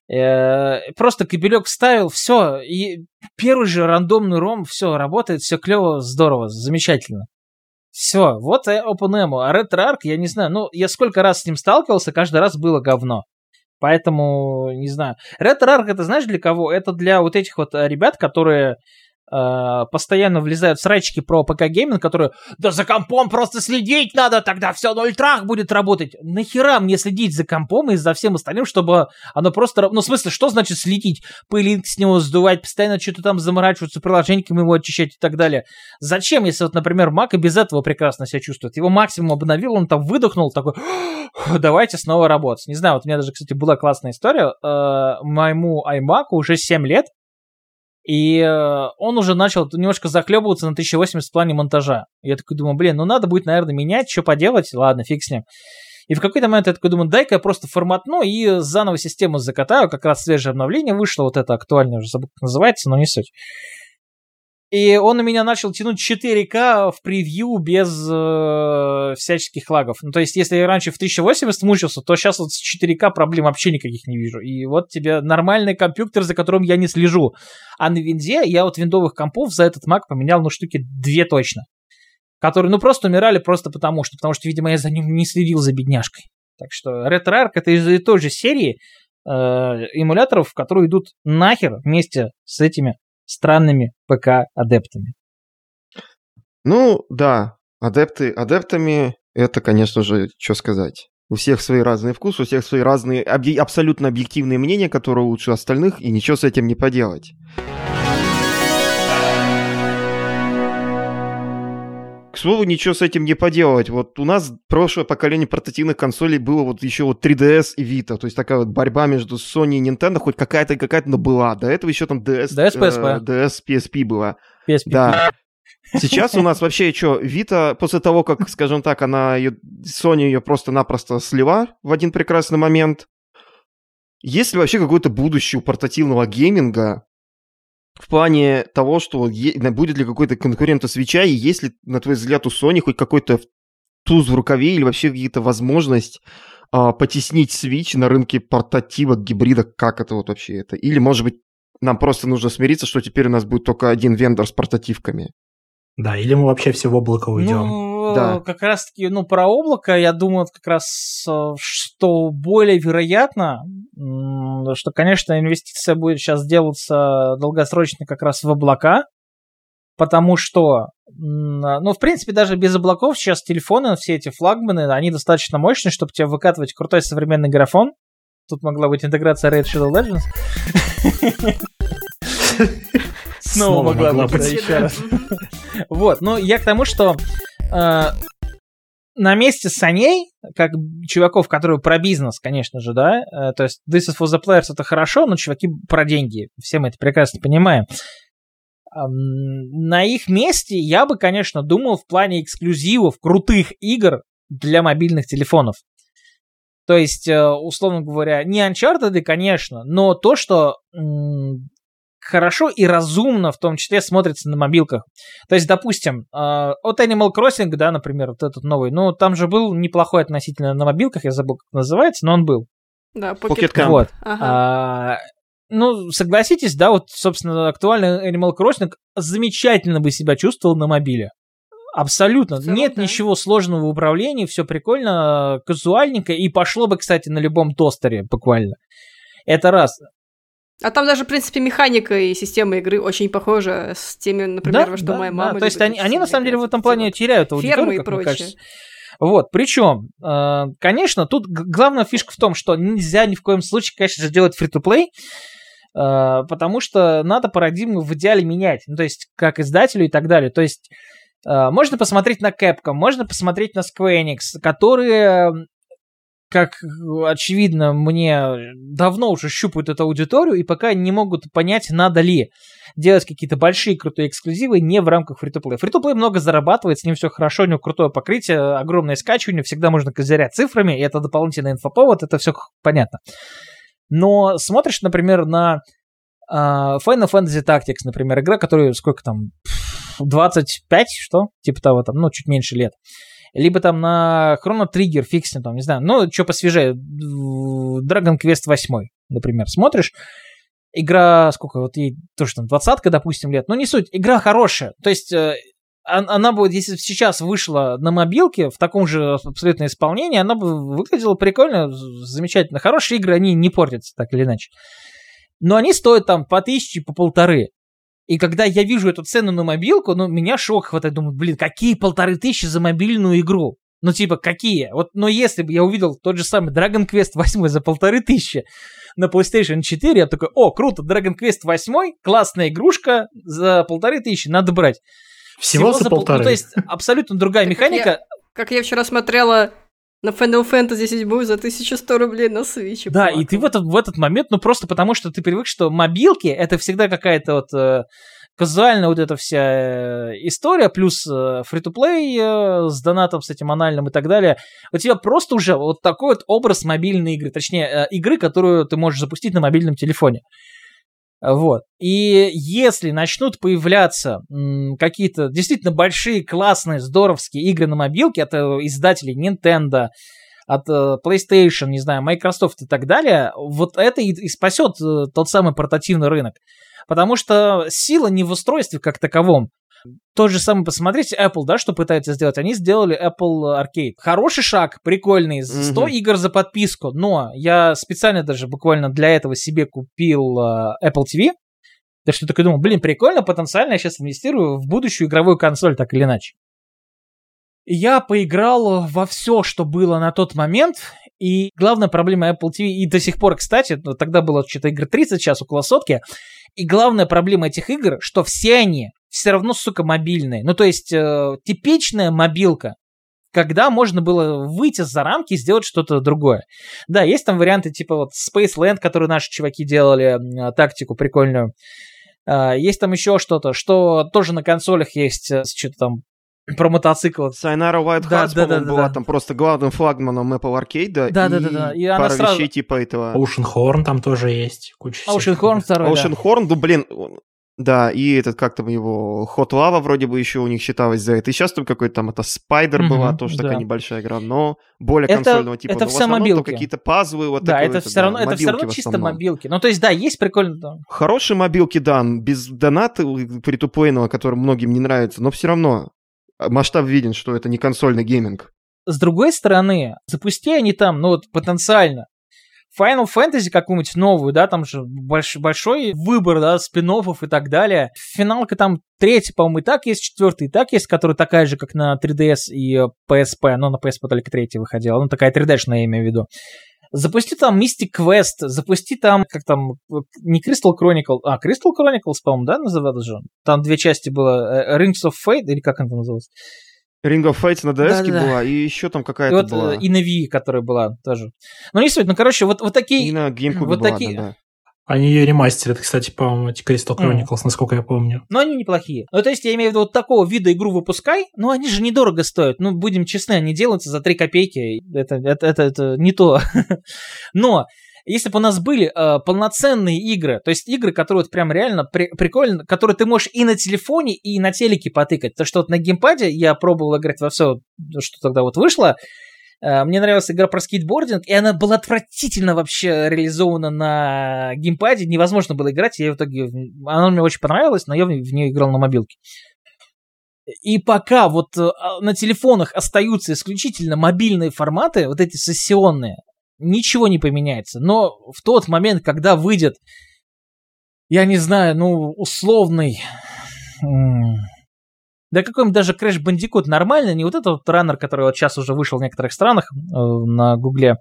Просто кабелек вставил, все, и первый же рандомный ром, все, работает, все клево, здорово, замечательно. Все, вот OpenEMU. А RetroArch, я не знаю, ну, я сколько раз с ним сталкивался, каждый раз было говно. Поэтому, не знаю. RetroArch, это знаешь для кого? Это для вот этих вот ребят, которые э, постоянно влезают в срачки про ПК-гейминг, которые, да за компом просто следить надо, тогда все на ультрах будет работать. Нахера мне следить за компом и за всем остальным, чтобы оно просто... Ну, в смысле, что значит следить? Пылинки с него сдувать, постоянно что-то там заморачиваться, приложеньками его очищать и так далее. Зачем, если вот, например, Mac и без этого прекрасно себя чувствует? Его максимум обновил, он там выдохнул, такой, давайте снова работать. Не знаю, вот у меня даже, кстати, была классная история. Моему iMac уже семь лет. И он уже начал немножко захлебываться на тысяча восемьдесят в плане монтажа. Я такой думаю, блин, ну надо будет, наверное, менять, что поделать, ладно, фиг с ним. И в какой-то момент я такой думаю, дай-ка я просто форматну и заново систему закатаю, как раз свежее обновление вышло, вот это актуальное, уже забыл, как называется, но не суть. И он на меня начал тянуть четыре ка в превью без э, всяческих лагов. Ну, то есть, если я раньше в тысяча восемьдесят мучился, то сейчас вот с четыре ка проблем вообще никаких не вижу. И вот тебе нормальный компьютер, за которым я не слежу. А на винде я вот виндовых компов за этот Mac поменял, ну, штуки две точно. Которые, ну, просто умирали просто потому что. Потому что, видимо, я за ним не следил, за бедняжкой. Так что RetroArch — это из той же серии э, эмуляторов, которые идут нахер вместе с этими странными ПК-адептами. Ну, да, адепты адептами, это, конечно же, что сказать. У всех свои разные вкусы, у всех свои разные объ... абсолютно объективные мнения, которые лучше остальных, и ничего с этим не поделать. К слову, ничего с этим не поделать. Вот у нас прошлое поколение портативных консолей было вот еще вот три ди эс и Vita. То есть такая вот борьба между Sony и Nintendo, хоть какая-то какая-то, но была. До этого еще там ди эс, ди эс, пи эс пи. Э, ди эс, пи эс пи была. пи эс пи. Да. Сейчас у нас вообще что, Vita, после того, как, скажем так, она ее, Sony ее просто-напросто слила в один прекрасный момент. Есть ли вообще какое-то будущее у портативного гейминга? В плане того, что е- будет ли какой-то конкурент у Switch'а, и есть ли, на твой взгляд, у Sony хоть какой-то туз в рукаве или вообще какие-то возможность а, потеснить Switch на рынке портативок, гибридок, как это вот вообще это? Или, может быть, нам просто нужно смириться, что теперь у нас будет только один вендор с портативками? Да, или мы вообще все в облако уйдем. Ну, да. Как раз-таки, ну, про облако, я думаю, как раз, что более вероятно, что, конечно, инвестиция будет сейчас делаться долгосрочно как раз в облака, потому что, ну, в принципе, даже без облаков сейчас телефоны, все эти флагманы, они достаточно мощные, чтобы тебе выкатывать крутой современный графон. Тут могла быть интеграция Raid Shadow Legends. Снова, Снова могла, могла быть, быть. Да, еще раз. Вот, но я к тому, что э, на месте саней, как чуваков, которые про бизнес, конечно же, да, э, то есть This is for the players — это хорошо, но чуваки про деньги, все мы это прекрасно понимаем. Э, на их месте я бы, конечно, думал в плане эксклюзивов, крутых игр для мобильных телефонов. То есть, э, условно говоря, не Uncharted, конечно, но то, что... Э, хорошо и разумно, в том числе, смотрится на мобилках. То есть, допустим, от Animal Crossing, да, например, вот этот новый, ну, там же был неплохой относительно на мобилках, я забыл, как называется, но он был. Да, Pocket Camp. Вот. Ага. А, ну, согласитесь, да, вот, собственно, актуальный Animal Crossing замечательно бы себя чувствовал на мобиле. Абсолютно. Целом, Нет да. ничего сложного в управлении, все прикольно, казуальненько, и пошло бы, кстати, на любом тостере буквально. Это раз. А там даже, в принципе, механика и система игры очень похожа с теми, например, да, во что да, моя мама да. любит. То есть они, они на самом деле, в этом плане теряют аудиторию, фермы и как прочее. Мне кажется. Вот, причем, конечно, тут главная фишка в том, что нельзя ни в коем случае, конечно же, делать фри-то-плей, потому что надо парадигму в идеале менять, ну, то есть как издателю и так далее. То есть можно посмотреть на Capcom, можно посмотреть на Square Enix, которые... как очевидно, мне давно уже щупают эту аудиторию и пока не могут понять, надо ли делать какие-то большие крутые эксклюзивы не в рамках фри-то-плея. Фри-то-плей много зарабатывает, с ним все хорошо, у него крутое покрытие, огромное скачивание, всегда можно козырять цифрами, и это дополнительный инфоповод, это все понятно. Но смотришь, например, на uh, Final Fantasy Tactics, например, игра, которая сколько там, двадцать пять, что? Типа того, там, ну, чуть меньше лет. Либо там на Chrono Trigger фиксим, там, не знаю, ну, что посвежее, Dragon Quest восемь, например, смотришь, игра, сколько, вот ей тоже там двадцатка, допустим, лет, но не суть, игра хорошая, то есть она бы, если сейчас вышла на мобилке в таком же абсолютном исполнении, она бы выглядела прикольно, замечательно, хорошие игры, они не портятся так или иначе, но они стоят там по тысяче, по полторы. И когда я вижу эту цену на мобилку, ну, меня шок хватает. Думаю, блин, какие полторы тысячи за мобильную игру? Ну, типа, какие? Вот, но если бы я увидел тот же самый Dragon Quest восемь за полторы тысячи на PlayStation четыре, я такой, о, круто, Dragon Quest восемь, классная игрушка, за полторы тысячи надо брать. Всего, Всего за полторы? Ну, то есть, абсолютно другая механика. Как я вчера смотрела... на Final Fantasy семь за тысячу сто рублей на Switch. Да, плакал. И ты в этот, в этот момент, ну просто потому, что ты привык, что мобилки — это всегда какая-то вот э, казуальная вот эта вся история, плюс э, фри-то-плей э, с донатом, с этим анальным и так далее. У тебя просто уже вот такой вот образ мобильной игры, точнее, э, игры, которую ты можешь запустить на мобильном телефоне. Вот. И если начнут появляться м, какие-то действительно большие, классные, здоровские игры на мобилке от издателей Nintendo, от PlayStation, не знаю, Microsoft и так далее, вот это и, и спасет тот самый портативный рынок. Потому что сила не в устройстве как таковом. То же самое посмотрите, Apple, да, что пытается сделать. Они сделали Apple Arcade. Хороший шаг, прикольный, сто угу. игр за подписку, но я специально даже буквально для этого себе купил Apple ти ви, потому что такой думал, блин, прикольно, потенциально я сейчас инвестирую в будущую игровую консоль, так или иначе. Я поиграл во все, что было на тот момент, и главная проблема Apple ти ви, и до сих пор, кстати, тогда было что-то игр тридцать, сейчас около сотки, и главная проблема этих игр, что все они все равно, сука, мобильные. Ну, то есть, э, типичная мобилка, когда можно было выйти за рамки и сделать что-то другое. Да, есть там варианты типа вот Spaceland, который наши чуваки делали, э, тактику прикольную. Э, есть там еще что-то, что тоже на консолях есть, э, что-то там про мотоцикл. Сайонара Wild Hearts, да, да, да, была да. там просто главным флагманом Apple Arcade, да, и, да, да, да. и пара сразу... вещей типа этого. Oceanhorn там тоже есть. Куча Oceanhorn второй, Oceanhorn, да. да, блин... Да, и этот, как там его, Hot Lava вроде бы еще у них считалось за это. И сейчас там какой-то там, это Spider mm-hmm, была, тоже да. такая небольшая игра, но более это, консольного типа. Это все мобилки. Какие-то пазлы, вот да, такие. Это, это, да, равно, это все равно чисто мобилки. Ну, то есть, да, есть прикольно. Да. Хорошие мобилки, да, без доната фри-то-плейного, который многим не нравится, но все равно масштаб виден, что это не консольный гейминг. С другой стороны, запусти они там, ну вот потенциально, Final Fantasy какую-нибудь новую, да, там же больш- большой выбор, да, спин-оффов и так далее. Финалка там третья, по-моему, и так есть, четвертая и так есть, которая такая же, как на три ди эс и пи эс пи, но на пи эс пи только третья выходила, ну, такая три ди-шная, я имею в виду. Запусти там Mystic Quest, запусти там, как там, не Crystal Chronicle, а Crystal Chronicles, по-моему, да, называлось же? Там две части было, Rings of Fate, или как она там называлась? Ring of Fates на ди эс-ке да, да, была, да. и еще там какая-то и вот, была. И на Wii, которая была тоже. Ну, не суть, ну, короче, вот, вот такие... И на GameCube вот была, такие... да, да. Они ее ремастерят, кстати, по-моему, эти Crystal Chronicles, mm. насколько я помню. Но они неплохие. Ну, то есть, я имею в виду, вот такого вида игру выпускай, но они же недорого стоят. Ну, будем честны, они делаются за три копейки. Это, это, это, это не то. Но... Если бы у нас были э, полноценные игры, то есть игры, которые вот прям реально при- прикольно, которые ты можешь и на телефоне, и на телеке потыкать. То, что вот на геймпаде я пробовал играть во все, что тогда вот вышло. Э, мне нравилась игра про скейтбординг, и она была отвратительно вообще реализована на геймпаде. Невозможно было играть, я в итоге... Она мне очень понравилась, но я в, в нее играл на мобилке. И пока вот э, на телефонах остаются исключительно мобильные форматы, вот эти сессионные, ничего не поменяется. Но в тот момент, когда выйдет, я не знаю, ну, условный... Да какой-нибудь даже Crash Bandicoot нормальный, не вот этот вот раннер, который вот сейчас уже вышел в некоторых странах э, на Гугле,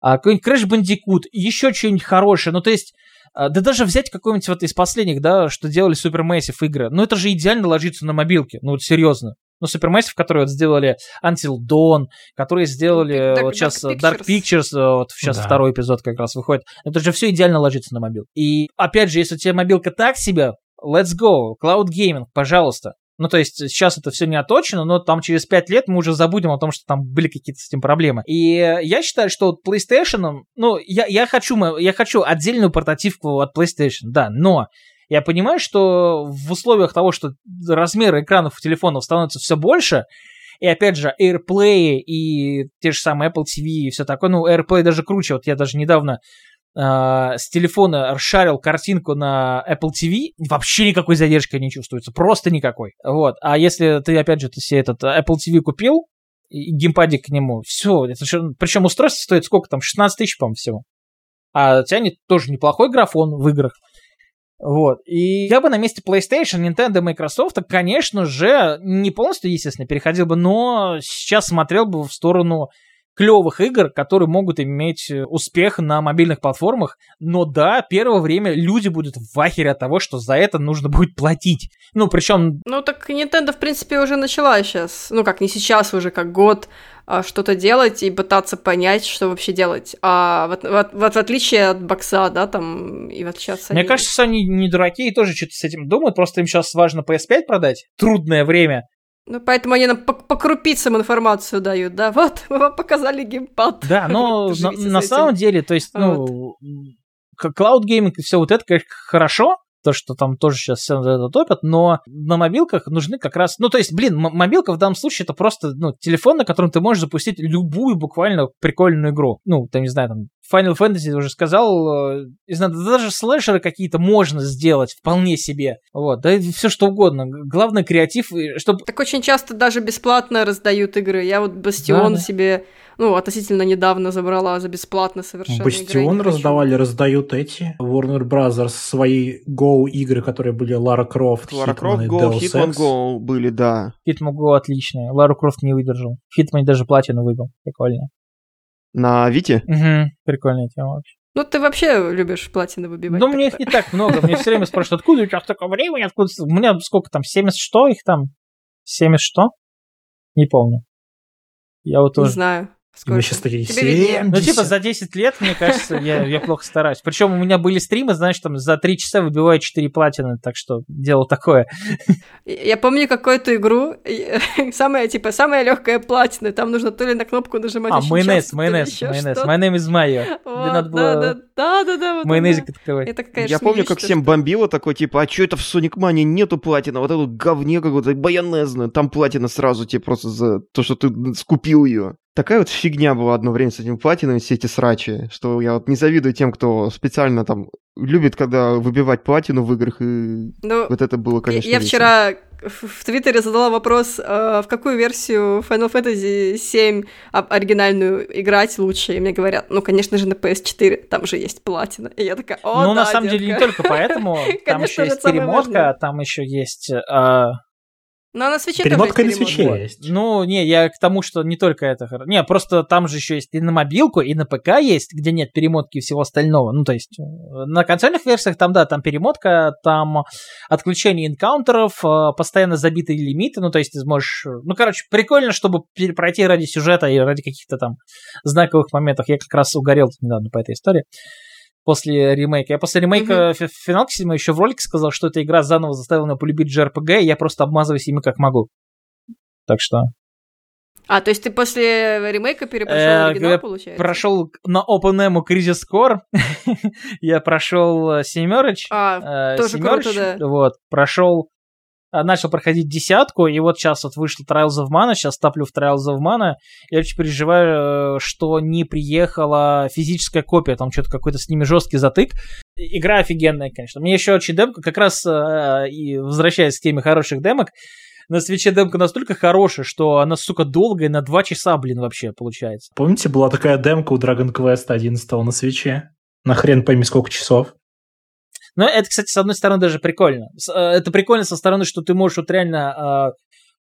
а какой-нибудь Crash Bandicoot, еще что-нибудь хорошее. Ну, то есть, э, да даже взять какой-нибудь вот из последних, да, что делали Supermassive игры. Ну, это же идеально ложится на мобилке. Ну, вот серьезно. Ну, Supermassive, которые вот сделали Until Dawn, которые сделали Dark, вот сейчас Dark Pictures, Dark Pictures вот сейчас да. второй эпизод как раз выходит. Это же все идеально ложится на мобилку. И, опять же, если у тебя мобилка так себе, let's go, Cloud Gaming, пожалуйста. Ну, то есть сейчас это все не оточено, но там через пять лет мы уже забудем о том, что там были какие-то с этим проблемы. И я считаю, что вот PlayStation, ну, я, я, хочу, я хочу отдельную портативку от PlayStation, да, но... Я понимаю, что в условиях того, что размеры экранов телефонов становятся все больше, и опять же, AirPlay и те же самые Apple ти ви и все такое, ну, AirPlay даже круче. Вот я даже недавно э, с телефона расшарил картинку на Apple ти ви, вообще никакой задержки не чувствуется, просто никакой. Вот. А если ты, опять же, ты себе этот Apple ти ви купил, и геймпадик к нему, все, это, причем устройство стоит сколько там, шестнадцать тысяч, по-моему, всего. А у тебя не, тоже неплохой графон в играх. Вот, и я бы на месте PlayStation, Nintendo, Microsoft, конечно же, не полностью, естественно, переходил бы, но сейчас смотрел бы в сторону клевых игр, которые могут иметь успех на мобильных платформах, но да, первое время люди будут в ахере от того, что за это нужно будет платить. Ну, причем... Ну, так Nintendo, в принципе, уже начала сейчас, ну, как не сейчас, уже как год что-то делать и пытаться понять, что вообще делать. А вот, вот, вот в отличие от бокса, да, там, и в отличие от Sony... Мне кажется, что они не дураки и тоже что-то с этим думают, просто им сейчас важно пи эс пять продать. Трудное время. Ну, поэтому они нам по, по крупицам информацию дают, да, вот, мы вам показали геймпад. Да, но на, на самом деле, то есть, ну, клауд-гейминг вот. И все вот это, конечно, хорошо, то, что там тоже сейчас все это топят, но на мобилках нужны как раз... Ну, то есть, блин, м- мобилка в данном случае это просто ну, телефон, на котором ты можешь запустить любую буквально прикольную игру. Ну, там, не знаю, там, Final Fantasy, уже сказал, э, не знаю, даже слэшеры какие-то можно сделать вполне себе. Вот, да, все что угодно. Главное, креатив, чтобы... Так очень часто даже бесплатно раздают игры. Я вот Бастион да, да. себе... Ну, относительно недавно забрала за бесплатно совершенно. Бастион раздавали, раздают эти. Warner Brothers свои Go-игры, которые были Лара Крофт, Лара Крофт, Go, Hitman Go были, да. Hitman Go отличные. Лару Крофт не выдержал. Hitman даже платину выбил. Прикольно. На Вите? Угу. Прикольная тема вообще. Ну, ты вообще любишь платины выбивать. Ну, мне их не так много. Мне все время спрашивают, откуда у тебя столько времени? Откуда? У меня сколько там? семьдесят что их там? семьдесят что? Не помню. Я вот тоже... Не знаю. Мы сейчас такие семьдесят. Ну, типа, за десять лет, мне кажется, я, я плохо стараюсь. Причем у меня были стримы, знаешь, там за три часа выбиваю четыре платины, так что дело такое. Я помню какую-то игру, самая, типа, самая легкая платина, там нужно то ли на кнопку нажимать. А, майонез, майонез, майонез. My name is Mayo. Вот, да, да, да, да. Майонезик такой. Я помню, как всем бомбило такой, типа, а что это в Sonic Mania нету платина? Вот эту говне какую-то майонезную. Там платина сразу тебе просто за то, что ты скупил ее. Такая вот фигня была одно время с этими платинами, все эти срачи, что я вот не завидую тем, кто специально там любит, когда выбивать платину в играх, и ну, вот это было, конечно, Я, я вчера в Твиттере задала вопрос, в какую версию Final Fantasy семь оригинальную играть лучше, и мне говорят, ну, конечно же, на пи эс четыре, там же есть платина, и я такая, о, ну, да, на самом детка. деле, не только поэтому, там еще есть перемотка, там еще есть... Но на свече перемотка на свече есть. Ну, не, я к тому, что не только это. Не, просто там же еще есть и на мобилку, и на ПК есть, где нет перемотки и всего остального. Ну, то есть на консольных версиях там, да, там перемотка, там отключение энкаунтеров, постоянно забитые лимиты, ну, то есть ты сможешь... Ну, короче, прикольно, чтобы пройти ради сюжета и ради каких-то там знаковых моментов. Я как раз угорел недавно по этой истории. После ремейка. Я после ремейка mm-hmm. Final Fantasy еще в ролике сказал, что эта игра заново заставила меня полюбить джей ар пи джи, и я просто обмазываюсь ими как могу. Так что... А, то есть ты после ремейка перепрошел оригинал, получается? Я прошел на OpenM Crisis Core, я прошел Семерыч, Семерыч, вот, прошел... Начал проходить десятку, и вот сейчас вот вышел Trials of Mana, сейчас топлю в Trials of Mana. Я очень переживаю, что не приехала физическая копия, там что-то какой-то с ними жесткий затык. Игра офигенная, конечно. Мне еще очень демка, как раз э, и возвращаясь к теме хороших демок, на свече демка настолько хорошая, что она, сука, долгая, на два часа, блин, вообще получается. Помните, была такая демка у Dragon Quest одиннадцать на свече? На хрен пойми сколько часов. Но это, кстати, с одной стороны даже прикольно. Это прикольно со стороны, что ты можешь вот реально э,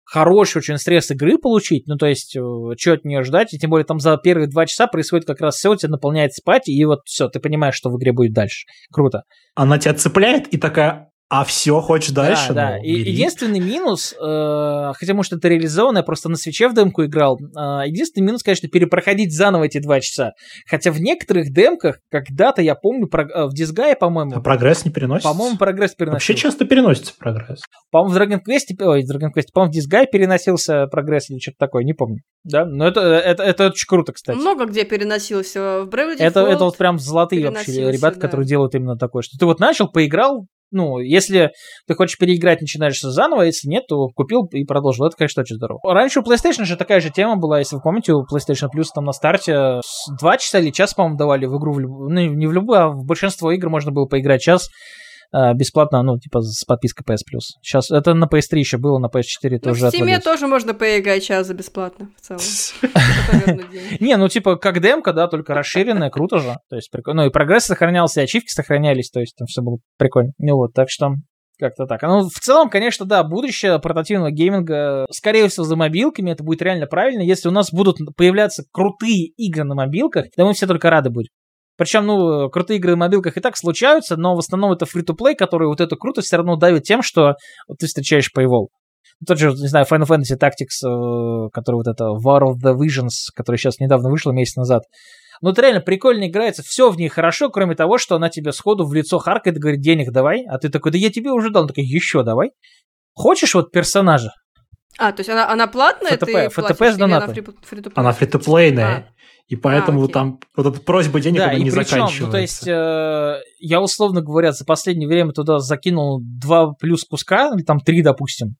хороший очень стресс игры получить, ну, то есть, э, чего от нее ждать, и тем более там за первые два часа происходит как раз все, тебя наполняет спать, и вот все, ты понимаешь, что в игре будет дальше. Круто. Она тебя цепляет и такая... А все, хочешь дальше? Да, да. Ну, и, единственный минус, э, хотя, может, это реализовано, я просто на свече в демку играл, э, единственный минус, конечно, перепроходить заново эти два часа. Хотя в некоторых демках когда-то, я помню, про, в Disgaea, по-моему... А прогресс не переносится? По-моему, прогресс переносился. Вообще часто переносится прогресс. По-моему, в Dragon Quest, ой, Dragon Quest, по-моему, в Disgaea переносился прогресс или что-то такое, не помню. Да? Но это, это, это очень круто, кстати. Много где переносился. В Bravely Default это, это вот прям золотые вообще ребята, да. которые делают именно такое, что ты вот начал, поиграл, ну, если ты хочешь переиграть, начинаешь заново, если нет, то купил и продолжил. Это, конечно, очень здорово. Раньше у PlayStation же такая же тема была, если вы помните, у PlayStation Plus там на старте два часа или час, по-моему, давали в игру, в люб... ну, не в любую, а в большинство игр можно было поиграть час э, бесплатно, ну, типа с подпиской пи эс Plus. Сейчас это на пи эс три еще было, на пи эс четыре тоже отвалилось. В Steam тоже можно поиграть час за бесплатно в целом. Не, ну, типа как демка, да, только расширенная, круто же. То есть прикольно. Ну, и прогресс сохранялся, и ачивки сохранялись, то есть там все было прикольно. Ну, вот, так что... Как-то так. Ну, в целом, конечно, да, будущее портативного гейминга, скорее всего, за мобилками, это будет реально правильно. Если у нас будут появляться крутые игры на мобилках, да мы все только рады будем. Причем, ну, крутые игры на мобилках и так случаются, но в основном это фри-то-плей, который вот эту крутость все равно давит тем, что ты встречаешь paywall. Тот же, не знаю, Final Fantasy Tactics, который вот это War of the Visions, который сейчас недавно вышел, месяц назад. Ну, это реально прикольно играется, все в ней хорошо, кроме того, что она тебе сходу в лицо харкает, говорит, денег давай, а ты такой, да я тебе уже дал, она такая, еще давай. Хочешь вот персонажа? А, то есть она, она платная, ФТП, ты платишь, ФТП с донатом. Она фри-то-плейная, а. и поэтому а, там вот эта просьба денег, да, она и не причем, заканчивается. Ну, то есть э, я, условно говоря, за последнее время туда закинул два плюс куска, или там три, допустим.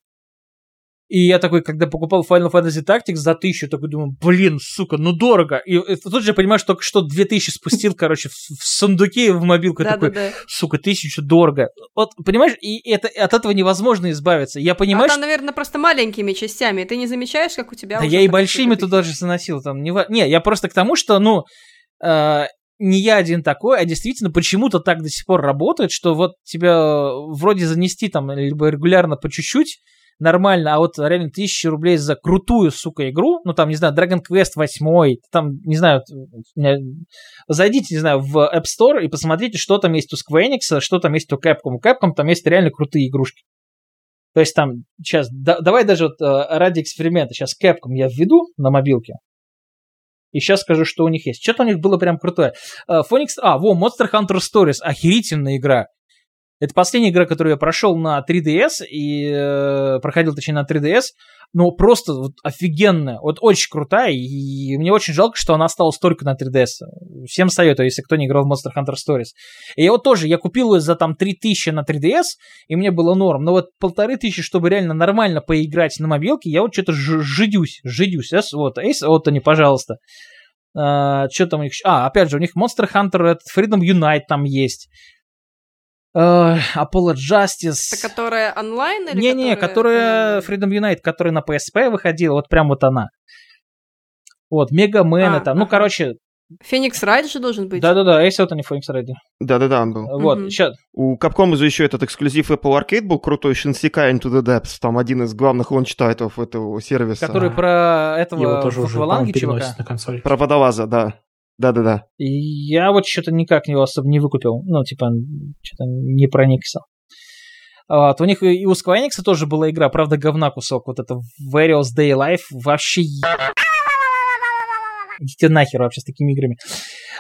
И я такой, когда покупал Final Fantasy Tactics за тысячу, такой думаю, блин, сука, ну дорого. И тут же я понимаю, что только что две тысячи спустил, короче, в, в сундуке, в мобилку. Да, такой, да, да. Сука, тысячу дорого. Вот, понимаешь, и это, от этого невозможно избавиться. Я понимаю, а там, что... наверное, просто маленькими частями. Ты не замечаешь, как у тебя... Да я и большими туда же заносил. Там, не... не, я просто к тому, что, ну... Э... не я один такой, а действительно почему-то так до сих пор работает, что вот тебя вроде занести там либо регулярно по чуть-чуть, нормально, а вот реально тысячи рублей за крутую, сука, игру, ну там, не знаю, Dragon Quest восемь, там, не знаю, зайдите, не знаю, в App Store и посмотрите, что там есть у Square Enix, что там есть у Capcom. У Capcom там есть реально крутые игрушки. То есть там сейчас, да, давай даже вот ради эксперимента, сейчас Capcom я введу на мобилке. И сейчас скажу, что у них есть. Что-то у них было прям крутое. Фоникс... А, во, Monster Hunter Stories. Охерительная игра. Это последняя игра, которую я прошел на три ди эс. И проходил, точнее, на три ди эс. Ну, просто вот офигенная. Вот очень крутая. И мне очень жалко, что она осталась только на три ди эс. Всем советую, если кто не играл в Monster Hunter Stories. И я вот тоже, я купил ее за там три тысячи на три ди эс. И мне было норм. Но вот полторы тысячи, чтобы реально нормально поиграть на мобилке, я вот что-то жидюсь. Жидюсь. Вот, Эйс, вот они, пожалуйста. А, что там у них? А, опять же, у них Monster Hunter Freedom Unite там есть. Uh, Apollo Justice. Это которая онлайн или не, не, которая... Не, которая Freedom Unite, которая на пи эс пи выходила, вот прям вот она. Вот, Мегамен а, это, ага. Ну, короче... Феникс Райд же должен быть. Да-да-да, есть вот они в Феникс Райде. Да-да-да, он был. Вот, mm-hmm. сейчас. У Capcom же еще этот эксклюзив Apple Arcade был крутой, Shinsekai Into the Depths, там один из главных лонч-тайтов этого сервиса. Который про этого Фукваланги чувака. Про водолаза, да. Да-да-да. Я вот что-то никак его особо не выкупил. Ну, типа, что-то не проникся. Вот. У них и у Square Enix тоже была игра, правда, говна кусок. Вот это Various Day Life вообще... Идите нахер вообще с такими играми.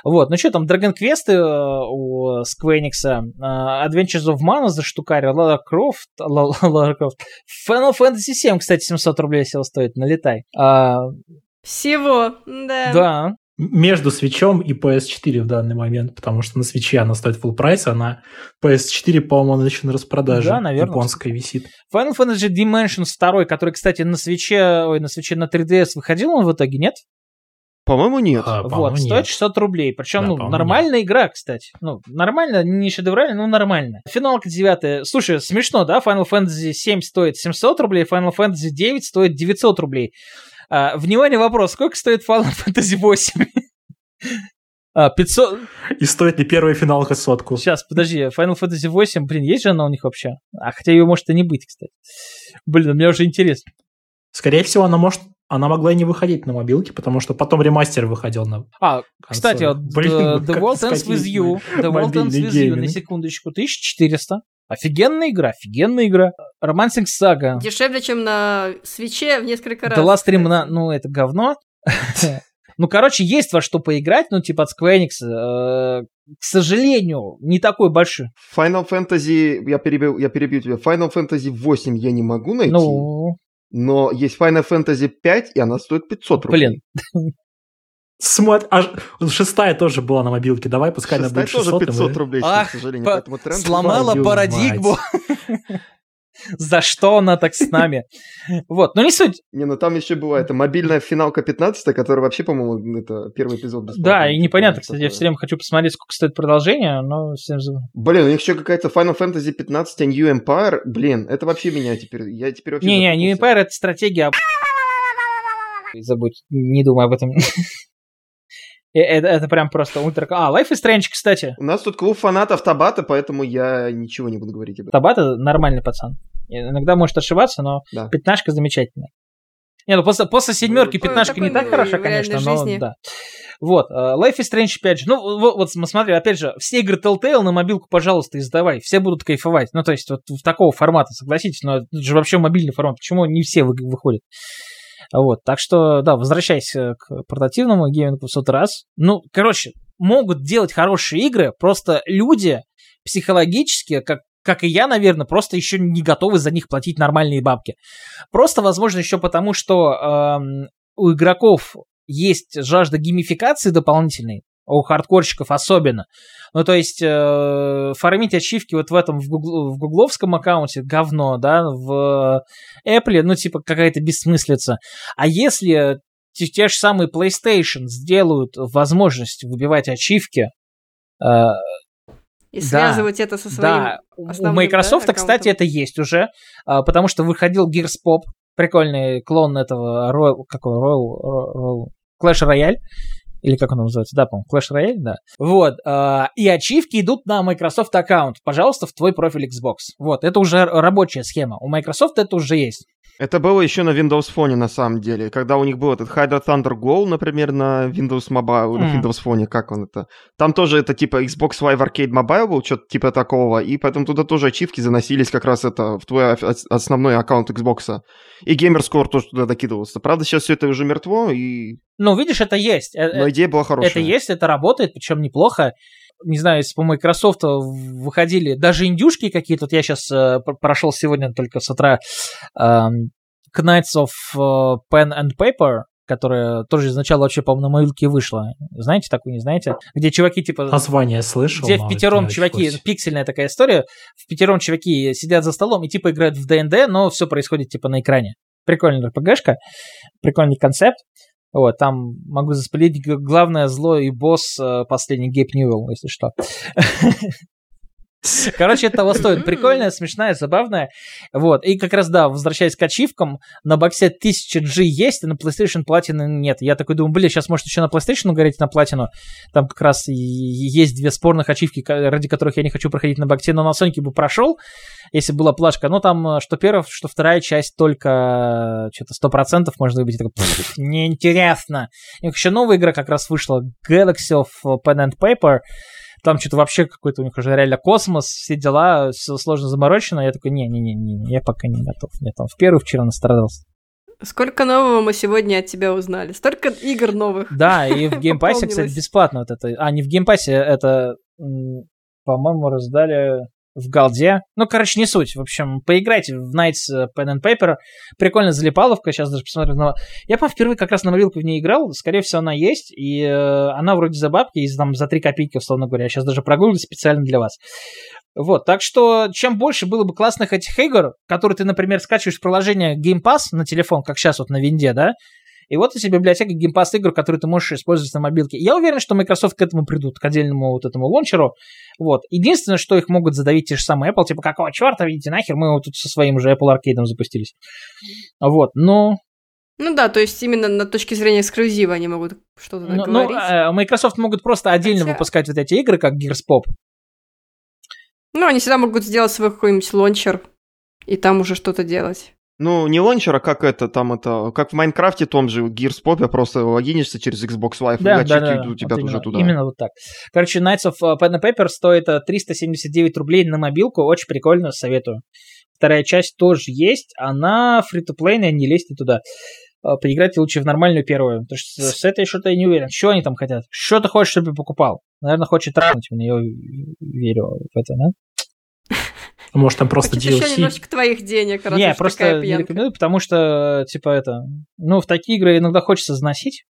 Вот, ну что там, Dragon Quest у Square Enix, Adventures of Mana за штукарь, Lara Croft, Lara Croft. Final Fantasy семь, кстати, семьсот рублей сел стоит, налетай. А... Всего, да. Да. Между Switch'ом и пи эс четыре в данный момент, потому что на Switch'е она стоит full прайс, а на пи эс четыре, по-моему, она еще на распродаже, да, наверное, японская висит. Final Fantasy Dimensions два, который, кстати, на Switch'е, ой, на Switch'е на три ди эс выходил, он в итоге, нет? По-моему, нет. А, по-моему, вот, стоит нет. шестьсот рублей, причем, да, ну, нормальная нет. игра, кстати. Ну, нормально, не шедеврально, но нормально. Финалка девятая, слушай, смешно, да? Final Fantasy семь стоит семьсот рублей, Final Fantasy девять стоит девятьсот рублей. А, внимание, вопрос. Сколько стоит Final Fantasy восемь? а, пятьсот... И стоит ли первая финалка сотку? Сейчас, подожди. Final Fantasy восемь, блин, есть же она у них вообще? А хотя ее может и не быть, кстати. Блин, мне уже интересно. Скорее всего, она может... Она могла и не выходить на мобилке, потому что потом ремастер выходил на А, консоль. Кстати, блин, The, the World Ends With You. The World Ends With You, на секундочку, тысяча четыреста. Офигенная игра, офигенная игра. Romancing Saga. Дешевле, чем на Switch'е в несколько раз. The Last Stream, на... ну, это говно. Ну, короче, есть во что поиграть, ну, типа от Square Enix. К сожалению, не такой большой. Final Fantasy, я перебью, я перебью тебя, Final Fantasy восемь я не могу найти, ну... но есть Final Fantasy пять, и она стоит пятьсот рублей. Блин. Смотри, аж... шестая тоже была на мобилке. Давай, пускай она будет шестьсот. Шестая тоже пятьсот рублей, мы... к сожалению. Ах, по... тренд... Сломала Твою парадигму. За что она так с нами? Вот, ну не суть. Не, ну там еще была эта мобильная финалка пятнадцатая, которая вообще, по-моему, это первый эпизод бесплатный. Да, и непонятно, кстати, я все время хочу посмотреть, сколько стоит продолжение, но всем забыл. Блин, у них еще какая-то Final Fantasy пятнадцать, New Empire, блин, это вообще меня теперь, я теперь вообще... Не-не, New Empire — это стратегия... Забудь, не думай об этом... Это, это прям просто ультра... А, Life is Strange, кстати. У нас тут клуб фанатов Табата, поэтому я ничего не буду говорить об этом. Табата нормальный пацан. Иногда может ошибаться, но да. Пятнашка замечательная. Не, ну после, после семерки пятнашка не так хороша, конечно, но да. Вот, Life is Strange, опять же, ну, вот, вот смотри, опять же, все игры Telltale на мобилку, пожалуйста, издавай, все будут кайфовать, ну, то есть, вот в такого формата, согласитесь, но это же вообще мобильный формат, почему не все вы, выходят? Вот, так что, да, возвращайся к портативному геймингу в сотый раз. Ну, короче, могут делать хорошие игры, просто люди психологически, как как и я, наверное, просто еще не готовы за них платить нормальные бабки. Просто, возможно, еще потому, что э, у игроков есть жажда геймификации дополнительной, у хардкорщиков особенно. Ну, то есть, э, фармить ачивки вот в этом, в, гугл, в гугловском аккаунте говно, да, в Apple, ну, типа, какая-то бессмыслица. А если те, те же самые PlayStation сделают возможность выбивать ачивки, э, и связывать да, это со своим да. основным. У Microsoft, да, кстати, это есть уже, потому что выходил Gears Pop, прикольный клон этого Royal, какой, Royal, Royal, Clash Royale, или как он называется, да, по-моему, Clash Royale, да. Вот, и ачивки идут на Microsoft аккаунт, пожалуйста, в твой профиль Xbox. Вот, это уже рабочая схема, у Microsoft это уже есть. Это было еще на Windows Phone, на самом деле, когда у них был этот Hydra Thunder Goal, например, на Windows Mobile, mm. на Windows Phone, как он это? Там тоже это типа Xbox Live Arcade Mobile был, что-то типа такого, и поэтому туда тоже ачивки заносились как раз это в твой основной аккаунт Xbox. И GamerScore тоже туда докидывался. Правда, сейчас все это уже мертво, и... Ну, видишь, это есть. Но идея была хорошая. Это есть, это работает, причем неплохо. Не знаю, если по Microsoft выходили даже индюшки какие-то. Вот я сейчас э, прошел сегодня только с утра э, Knights of э, Pen and Paper, которая тоже изначально вообще, по-моему, на мобилке вышла. Знаете такую, не знаете? Где чуваки типа... Название слышал. Где в пятером чуваки... Пиксельная такая история. В пятером чуваки сидят за столом и типа играют в ди энд ди, но все происходит типа на экране. Прикольная эр пи джи-шка, прикольный концепт. Вот, там могу заспылить главное зло и босс последний Гейб Ньюэлл, если что. Короче, это того стоит. Прикольная, смешная, забавная. Вот. И как раз, да, возвращаясь к ачивкам, на боксе тысяча джи есть, а на PlayStation Platinum нет. Я такой думаю, блин, сейчас может еще на PlayStation угореть, на Platinum. Там как раз есть две спорных ачивки, ради которых я не хочу проходить на боксе, но на Sonic бы прошел, если была плашка. Но там что первая, что вторая часть только что-то сто процентов можно выбить. Такой, неинтересно. У них еще новая игра как раз вышла, Galaxy of Pen and Paper. Там что-то вообще какой-то у них уже реально космос, все дела, все сложно заморочено. Я такой, не-не-не, я пока не готов. Я там в первую вчера настрадался. Сколько нового мы сегодня от тебя узнали? Столько игр новых. Да, и в геймпассе, кстати, бесплатно вот это. А, не в геймпассе, это, по-моему, раздали в голде. Ну, короче, не суть. В общем, поиграйте в Knights Pen and Paper. Прикольно залипаловка. Сейчас даже посмотрю на... Я, по-моему, впервые как раз на мобилку в ней играл. Скорее всего, она есть. И э, она вроде за бабки. И там за три копейки, условно говоря. Я сейчас даже прогуглил специально для вас. Вот. Так что, чем больше было бы классных этих игр, которые ты, например, скачиваешь в приложение Game Pass на телефон, как сейчас вот на Винде, да? И вот у тебя библиотека Game Pass игр, которые ты можешь использовать на мобилке. Я уверен, что Microsoft к этому придут, к отдельному вот этому лончеру. Вот. Единственное, что их могут задавить те же самые Apple, типа, какого черта, видите, нахер, мы вот тут со своим уже Apple Arcade запустились. Вот, но... Ну да, то есть именно на точке зрения эксклюзива они могут что-то ну, говорить. Ну, Microsoft могут просто отдельно Хотя... выпускать вот эти игры, как Gears Pop. Ну, они всегда могут сделать свой какой-нибудь лончер и там уже что-то делать. Ну, не лончер, а как это, там это, как в Майнкрафте, том же Gears Pop, я просто логинишься через Xbox Live, да, и ачивки да, да, идут у тебя вот уже туда. Именно вот так. Короче, Knights of Pen and Paper стоит триста семьдесят девять рублей на мобилку, очень прикольно, советую. Вторая часть тоже есть, она фри-то-плейная, не лезьте туда. Поиграть лучше в нормальную первую, потому что с этой что-то я не уверен. Что они там хотят? Что ты хочешь, чтобы я покупал? Наверное, хочет ранить меня, я верю в это, да? Может, там просто ди эл си. Еще немножечко твоих денег, раз не, просто такая пьянка. Не рекомендую, потому что, типа, это... Ну, в такие игры иногда хочется заносить.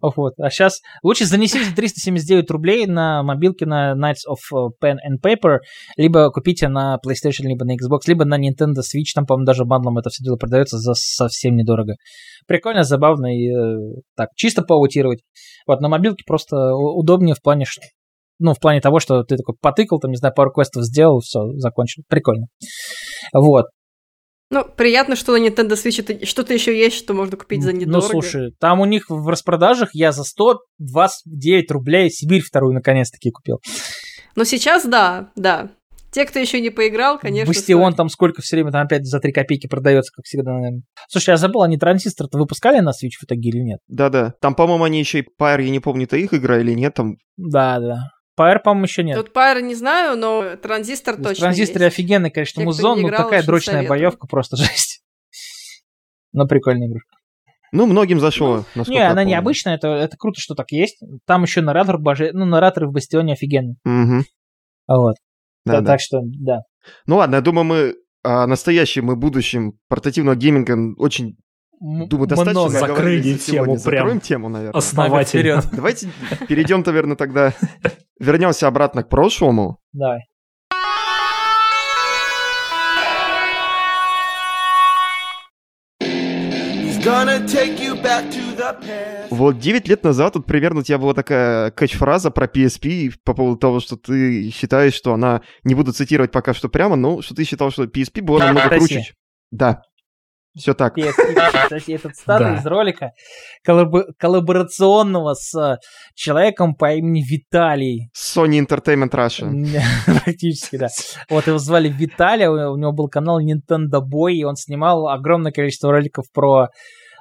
Вот. А сейчас лучше занесите триста семьдесят девять рублей на мобилке на Knights of Pen and Paper, либо купите на PlayStation, либо на Xbox, либо на Nintendo Switch. Там, по-моему, даже бандлом это все дело продается за совсем недорого. Прикольно, забавно и так, чисто поутировать. Вот, на мобилке просто удобнее в плане... Ну, в плане того, что ты такой потыкал, там, не знаю, пару квестов сделал, все, закончил. Прикольно. Вот. Ну, приятно, что на Nintendo Switch что-то еще есть, что можно купить за недорого. Ну, слушай, там у них в распродажах я за сто двадцать девять рублей Сибирь вторую наконец-таки купил. Ну, сейчас да, да. Те, кто еще не поиграл, конечно... Бастион там сколько все время, там опять за три копейки продается, как всегда, наверное. Слушай, я забыл, они Транзистор-то выпускали на Switch в итоге или нет? Да-да. Там, по-моему, они еще и Pyre, я не помню, это их игра или нет там. Да-да. Pyre, по-моему, еще нет. Тут Pyre не знаю, но Транзистор точно есть. Транзистор офигенный, конечно, музон, но такая дрочная боевка, просто жесть. Но прикольная игрушка. Ну, многим зашло, ну, насколько не, она необычная, это, это круто, что так есть. Там еще наратор, боже... ну, нараторы в Бастионе офигенные. Угу. Вот. Да, да, да. Так что, да. Ну ладно, я думаю, мы о настоящем и будущем портативного гейминга очень, думаю, достаточно много закрыли тему, прям тему, наверное. Основательно. Давайте перейдем, наверное, тогда, вернемся обратно к прошлому. Давай. Вот девять лет назад, вот примерно у тебя была такая кэч-фраза про пи эс пи по поводу того, что ты считаешь, что она, не буду цитировать пока что прямо, но что ты считал, что пи эс пи была намного круче. Да, все так. пи эс пи, этот статус из ролика коллаборационного с человеком по имени Виталий. Sony Entertainment Russia. Практически, да. Вот его звали Виталий, у него был канал Nintendo Boy, и он снимал огромное количество роликов про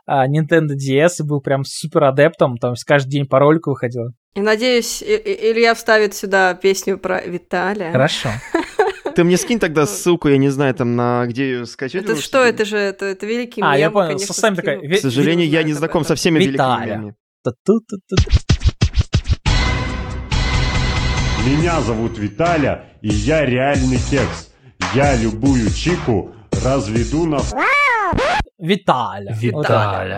Nintendo ди эс и был прям супер адептом, там каждый день по ролику выходил. И надеюсь, И- И- Илья вставит сюда песню про Виталия. Хорошо. Ты мне скинь тогда ссылку, я не знаю, там, на где ее скачать. Это что, это же, это великий мем. А, я понял, сами такая... К сожалению, я не знаком со всеми великими мемами. Меня зовут Виталя, и я реальный кекс. Я любую чику разведу на... Виталя. Виталя. Вот,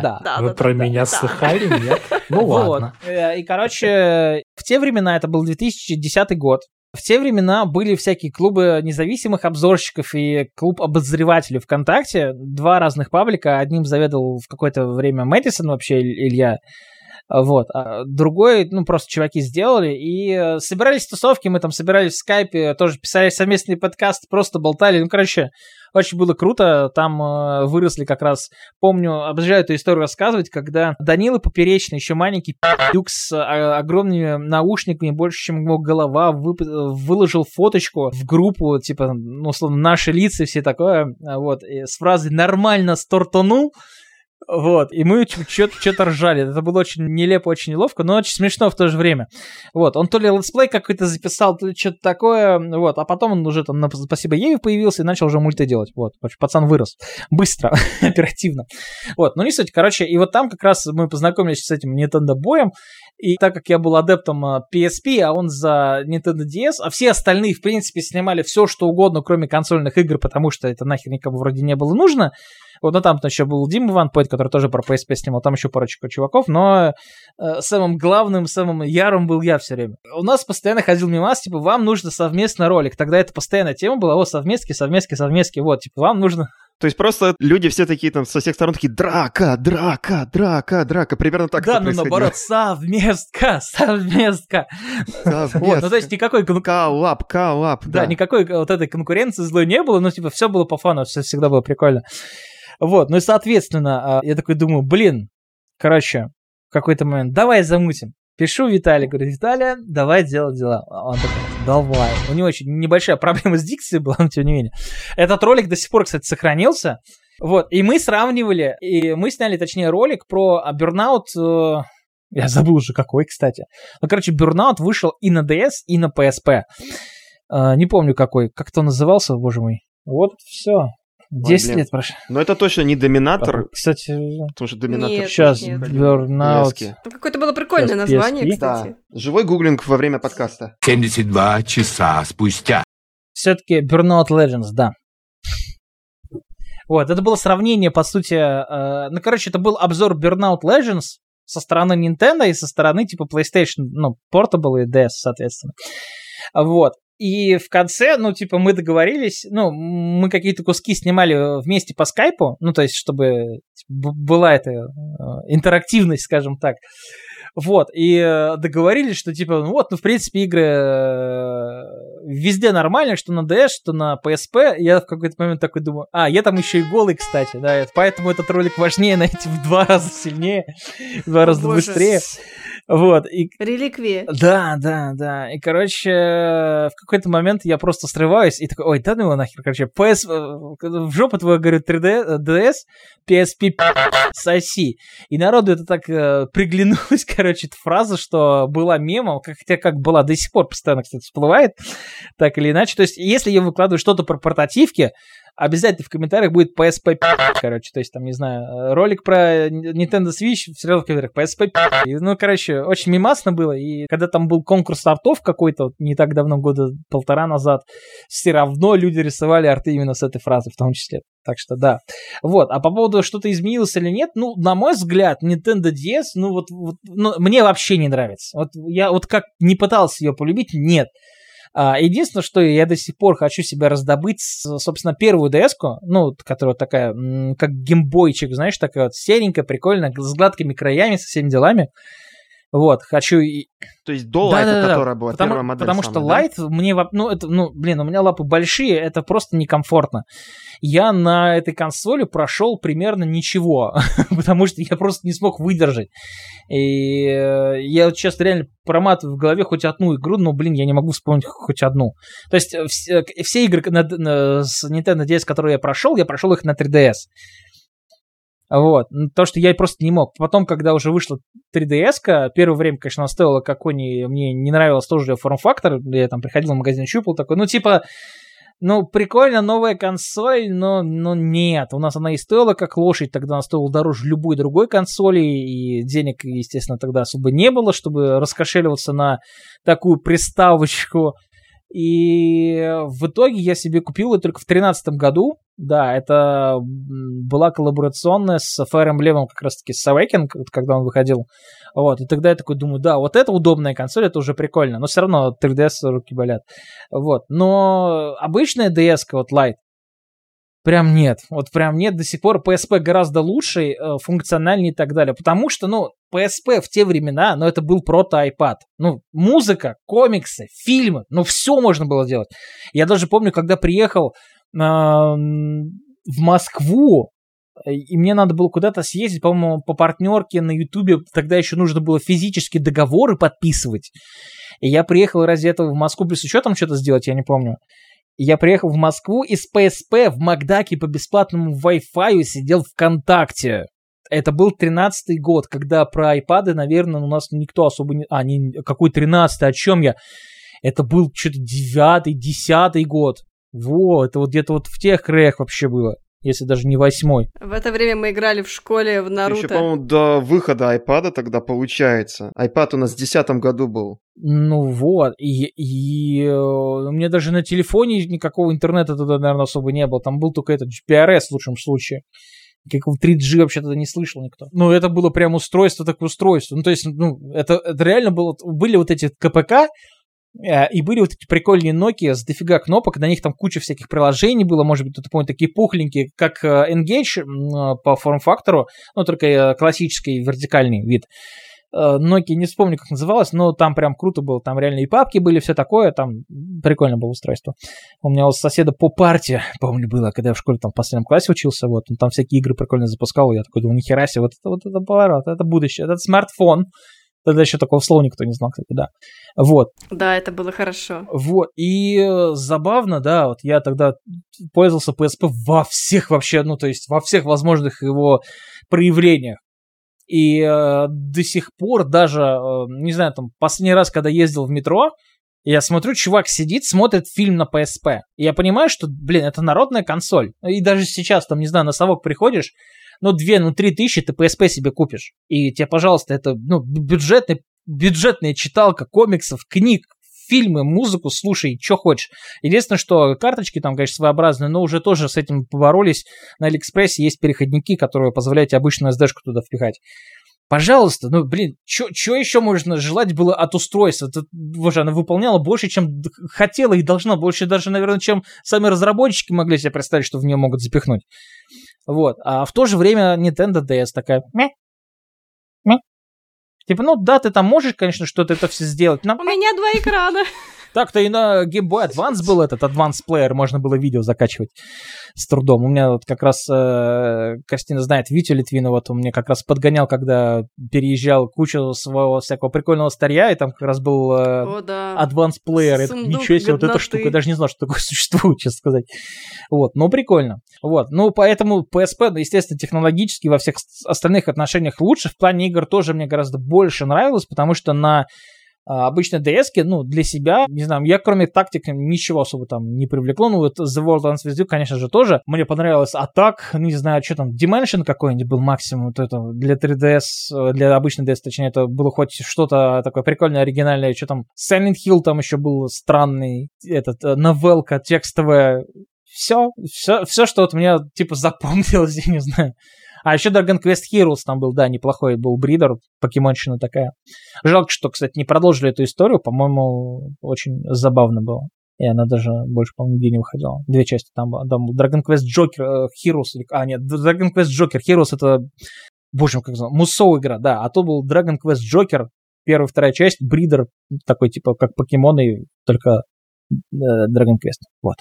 да. Да, Вы да, про да, меня да, слыхали, да. Нет? Ну ладно. Вот. И, короче, в те времена, это был две тысячи десятый год, в те времена были всякие клубы независимых обзорщиков и клуб обозревателей ВКонтакте, два разных паблика, одним заведовал в какое-то время Мэдисон вообще, Илья, вот, а другой, ну, просто чуваки сделали, и собирались тусовки, мы там собирались в скайпе, тоже писали совместные подкасты, просто болтали, ну, короче... Очень было круто, там э, выросли как раз, помню, обожаю эту историю рассказывать, когда Данила Поперечный, еще маленький пи***юк с а, огромными наушниками, больше, чем его голова, вып- выложил фоточку в группу, типа, ну, условно, наши лица и все такое, вот, и с фразой «нормально стартанул», вот, и мы что-то ржали. Это было очень нелепо, очень неловко, но очень смешно в то же время. Вот, он то ли летсплей какой-то записал, то ли что-то такое, вот, а потом он уже там на «Спасибо Еве» появился и начал уже мульты делать, вот, пацан вырос. Быстро, оперативно. Вот, ну не суть, короче, и вот там как раз мы познакомились с этим Nintendo Boy'ем, и так как я был адептом пи эс пи, а он за Nintendo ди эс, а все остальные, в принципе, снимали все, что угодно, кроме консольных игр, потому что это нахер никому вроде не было нужно. Вот, ну, там еще был Дима Ванпойт, который тоже про пи эс пи снимал, там еще парочка чуваков, но э, самым главным, самым ярым был я все время. У нас постоянно ходил мимас, типа, вам нужно совместно ролик. Тогда это постоянная тема была, о, совместки, совместки, совместки, вот, типа, вам нужно... То есть просто люди все такие там со всех сторон такие драка, драка, драка, драка. Примерно так да, это происходило. Да, ну наоборот, совместка, совместка. Совместка. Вот, ну то есть никакой... Коллап, коллап, да. Да, никакой вот этой конкуренции злой не было, но типа все было по фану, все всегда было прикольно. Вот, ну и, соответственно, я такой думаю, блин, короче, в какой-то момент, давай замутим. Пишу Виталию, говорю, Виталия, давай делать дела. Он такой, давай. У него очень небольшая проблема с дикцией была, но тем не менее. Этот ролик до сих пор, кстати, сохранился. Вот, и мы сравнивали, и мы сняли, точнее, ролик про бёрнаут, я забыл уже какой, кстати. Ну, короче, бёрнаут вышел и на ди эс, и на пи эс пи. Не помню какой, как-то он назывался, боже мой. Вот все. десять Ой, лет прошло. Но это точно не Доминатор. Кстати, потому что Доминатор... Нет, сейчас Burnout. Какое-то было прикольное сейчас название, пи эс пи. Кстати. Да. Живой гуглинг во время подкаста. семьдесят два часа спустя. Все-таки Burnout Legends, да. Вот, это было сравнение, по сути... Э, ну, короче, это был обзор Burnout Legends со стороны Nintendo и со стороны, типа, PlayStation, ну, Portable и ди эс, соответственно. Вот. И в конце, ну, типа, мы договорились, ну, мы какие-то куски снимали вместе по скайпу, ну, то есть, чтобы типа, была эта интерактивность, скажем так. Вот, и договорились, что, типа, ну, вот, ну, в принципе, игры везде нормально, что на ди эс, что на пи эс пи. Я в какой-то момент такой думаю, а, я там еще и голый, кстати, да, поэтому этот ролик важнее найти в два раза сильнее, в два раза быстрее. Вот. И... Реликвия. Да, да, да. И, короче, в какой-то момент я просто срываюсь и такой, ой, да ну его нахер, короче, пи эс... в жопу твою, говорю, три ди эс, пи эс пи, соси. И народу это так э, приглянулась, короче, эта фраза, что была мемом, хотя как была до сих пор, постоянно, кстати, всплывает, так или иначе. То есть, если я выкладываю что-то про портативки, обязательно в комментариях будет пи эс пи, короче, то есть там, не знаю, ролик про Nintendo Switch, все равно в комментариях пи эс пи, и, ну, короче, очень мемасно было, и когда там был конкурс артов какой-то, вот, не так давно, года полтора назад, все равно люди рисовали арты именно с этой фразы в том числе, так что да. Вот, а по поводу, что-то изменилось или нет, ну, на мой взгляд, Nintendo ди эс, ну, вот, вот ну, мне вообще не нравится, вот я вот как не пытался ее полюбить, нет. Единственное, что я до сих пор хочу себя раздобыть, собственно, первую ди эс-ку, ну, которая такая, как геймбойчик, знаешь, такая вот серенькая, прикольная, с гладкими краями, со всеми делами. Вот, хочу... То есть до Лайта, да, да, которая да, была потому, первая модель. Потому самая, что Лайт, да? мне... Ну, это, ну, блин, у меня лапы большие, это просто некомфортно. Я на этой консоли прошел примерно ничего, потому что я просто не смог выдержать. И я вот сейчас реально проматываю в голове хоть одну игру, но, блин, я не могу вспомнить хоть одну. То есть все, все игры на, на, с Nintendo ди эс, которые я прошел, я прошел их на три ди эс. Вот, то, что я просто не мог. Потом, когда уже вышла три ди эс-ка, первое время, конечно, она стоила, как у нее, мне не нравилось тоже форм-фактор, я там приходил в магазин, щупал, такой, ну, типа, ну, прикольно, новая консоль, но, но нет, у нас она и стоила как лошадь, тогда она стоила дороже любой другой консоли, и денег, естественно, тогда особо не было, чтобы раскошеливаться на такую приставочку. И в итоге я себе купил ее только в две тысячи тринадцатом году. Да, это была коллаборационная с Fire Emblem, как раз-таки с Awakening, когда он выходил. Вот, и тогда я такой думаю, да, вот это удобная консоль, это уже прикольно. Но все равно три ди эс руки болят. Вот, но обычная ди эс-ка, вот Lite, прям нет. Вот прям нет. До сих пор пи эс пи гораздо лучше, функциональнее и так далее. Потому что, ну, пи эс пи в те времена, ну, это был прото-айпад. Ну, музыка, комиксы, фильмы, ну, все можно было делать. Я даже помню, когда приехал э, в Москву, и мне надо было куда-то съездить, по-моему, по партнерке на Ютубе. Тогда еще нужно было физически договоры подписывать. И я приехал ради этого в Москву, плюс еще там что-то сделать, я не помню. Я приехал в Москву и с пи эс пи в Макдаке по бесплатному Wi-Fi сидел ВКонтакте. Это был тринадцатый год, когда про айпады, наверное, у нас никто особо не... А, не... какой тринадцатый, о чем я? Это был что-то девятый, десятый год. Во, это вот где-то вот в тех краях вообще было. Если даже не восьмой. В это время мы играли в школе в Наруто. Еще, по-моему, до выхода айпада тогда получается. Айпад у нас в десятом году был. Ну вот. И, и у меня даже на телефоне никакого интернета тогда, наверное, особо не было. Там был только этот джи пи ар эс в лучшем случае. Какого три джи вообще тогда не слышал никто. Ну, это было прям устройство так устройство. Ну, то есть, ну, это, это реально было... Были вот эти ка пэ ка... И были вот эти прикольные Nokia с дофига кнопок, на них там куча всяких приложений было, может быть, кто-то помнит, такие пухленькие, как Engage по форм-фактору, ну, только классический вертикальный вид. Nokia, не вспомню, как называлась, но там прям круто было, там реально и папки были, все такое, там прикольно было устройство. У меня у соседа по парте, помню, было, когда я в школе там в последнем классе учился, вот, он там всякие игры прикольно запускал, я такой думал, нихера себе, вот это, вот это поворот, это будущее, это смартфон. Тогда еще такого слова никто не знал, кстати, да. Вот. Да, это было хорошо. Вот. И забавно, да, вот я тогда пользовался пи эс пи во всех вообще, ну, то есть во всех возможных его проявлениях. И э, до сих пор даже, э, не знаю, там, последний раз, когда ездил в метро, я смотрю, чувак сидит, смотрит фильм на пи эс пи. И я понимаю, что, блин, это народная консоль. И даже сейчас, там, не знаю, на совок приходишь, ну, две, ну, три тысячи ты пи эс пи себе купишь. И тебе, пожалуйста, это, ну, бюджетный, бюджетная читалка комиксов, книг, фильмы, музыку, слушай, что хочешь. Единственное, что карточки там, конечно, своеобразные, но уже тоже с этим поборолись. На Алиэкспрессе есть переходники, которые позволяют тебе обычную эс ди-шку туда впихать. Пожалуйста, ну, блин, что еще можно желать было от устройства? Это, боже, она выполняла больше, чем хотела и должна. Больше даже, наверное, чем сами разработчики могли себе представить, что в нее могут запихнуть. Вот, а в то же время Nintendo ди эс такая, мя, мя. Типа, ну да, ты там можешь, конечно, что-то это все сделать. Но... У меня два экрана. Так-то и на Game Boy Advance был этот Advance Player, можно было видео закачивать с трудом. У меня вот как раз, Кристина знает, Витю Литвинова, вот он мне как раз подгонял, когда переезжал кучу своего всякого прикольного старья, и там как раз был О, да. Advance Player. Сундук, это, ничего себе, вот эта штука, я даже не знал, что такое существует, честно сказать. Вот, ну прикольно. Вот, ну поэтому пи эс пи, естественно, технологически во всех остальных отношениях лучше. В плане игр тоже мне гораздо больше нравилось, потому что на а, обычной ди эс-ке, ну, для себя, не знаю, я кроме тактик ничего особо там не привлекло. Ну, вот The World Ends With You, конечно же, тоже. Мне понравилось Attack, не знаю, что там, Dimension какой-нибудь был максимум. Вот это для три ди эс, для обычной ди эс, точнее, это было хоть что-то такое прикольное, оригинальное. Что там, Silent Hill там еще был странный, этот, новелка текстовая. Все, все, все, что вот мне, типа, запомнилось, я не знаю. А еще Dragon Quest Heroes там был, да, неплохой был бридер, покемонщина такая. Жалко, что, кстати, не продолжили эту историю, по-моему, очень забавно было. И она даже больше, по-моему, нигде не выходила. Две части там было. Там был Dragon Quest Joker Heroes, а нет, Dragon Quest Joker Heroes это, боже мой, как называется, Musou игра, да. А то был Dragon Quest Joker, первая, вторая часть, бридер, такой типа как покемоны, только Dragon Quest, вот.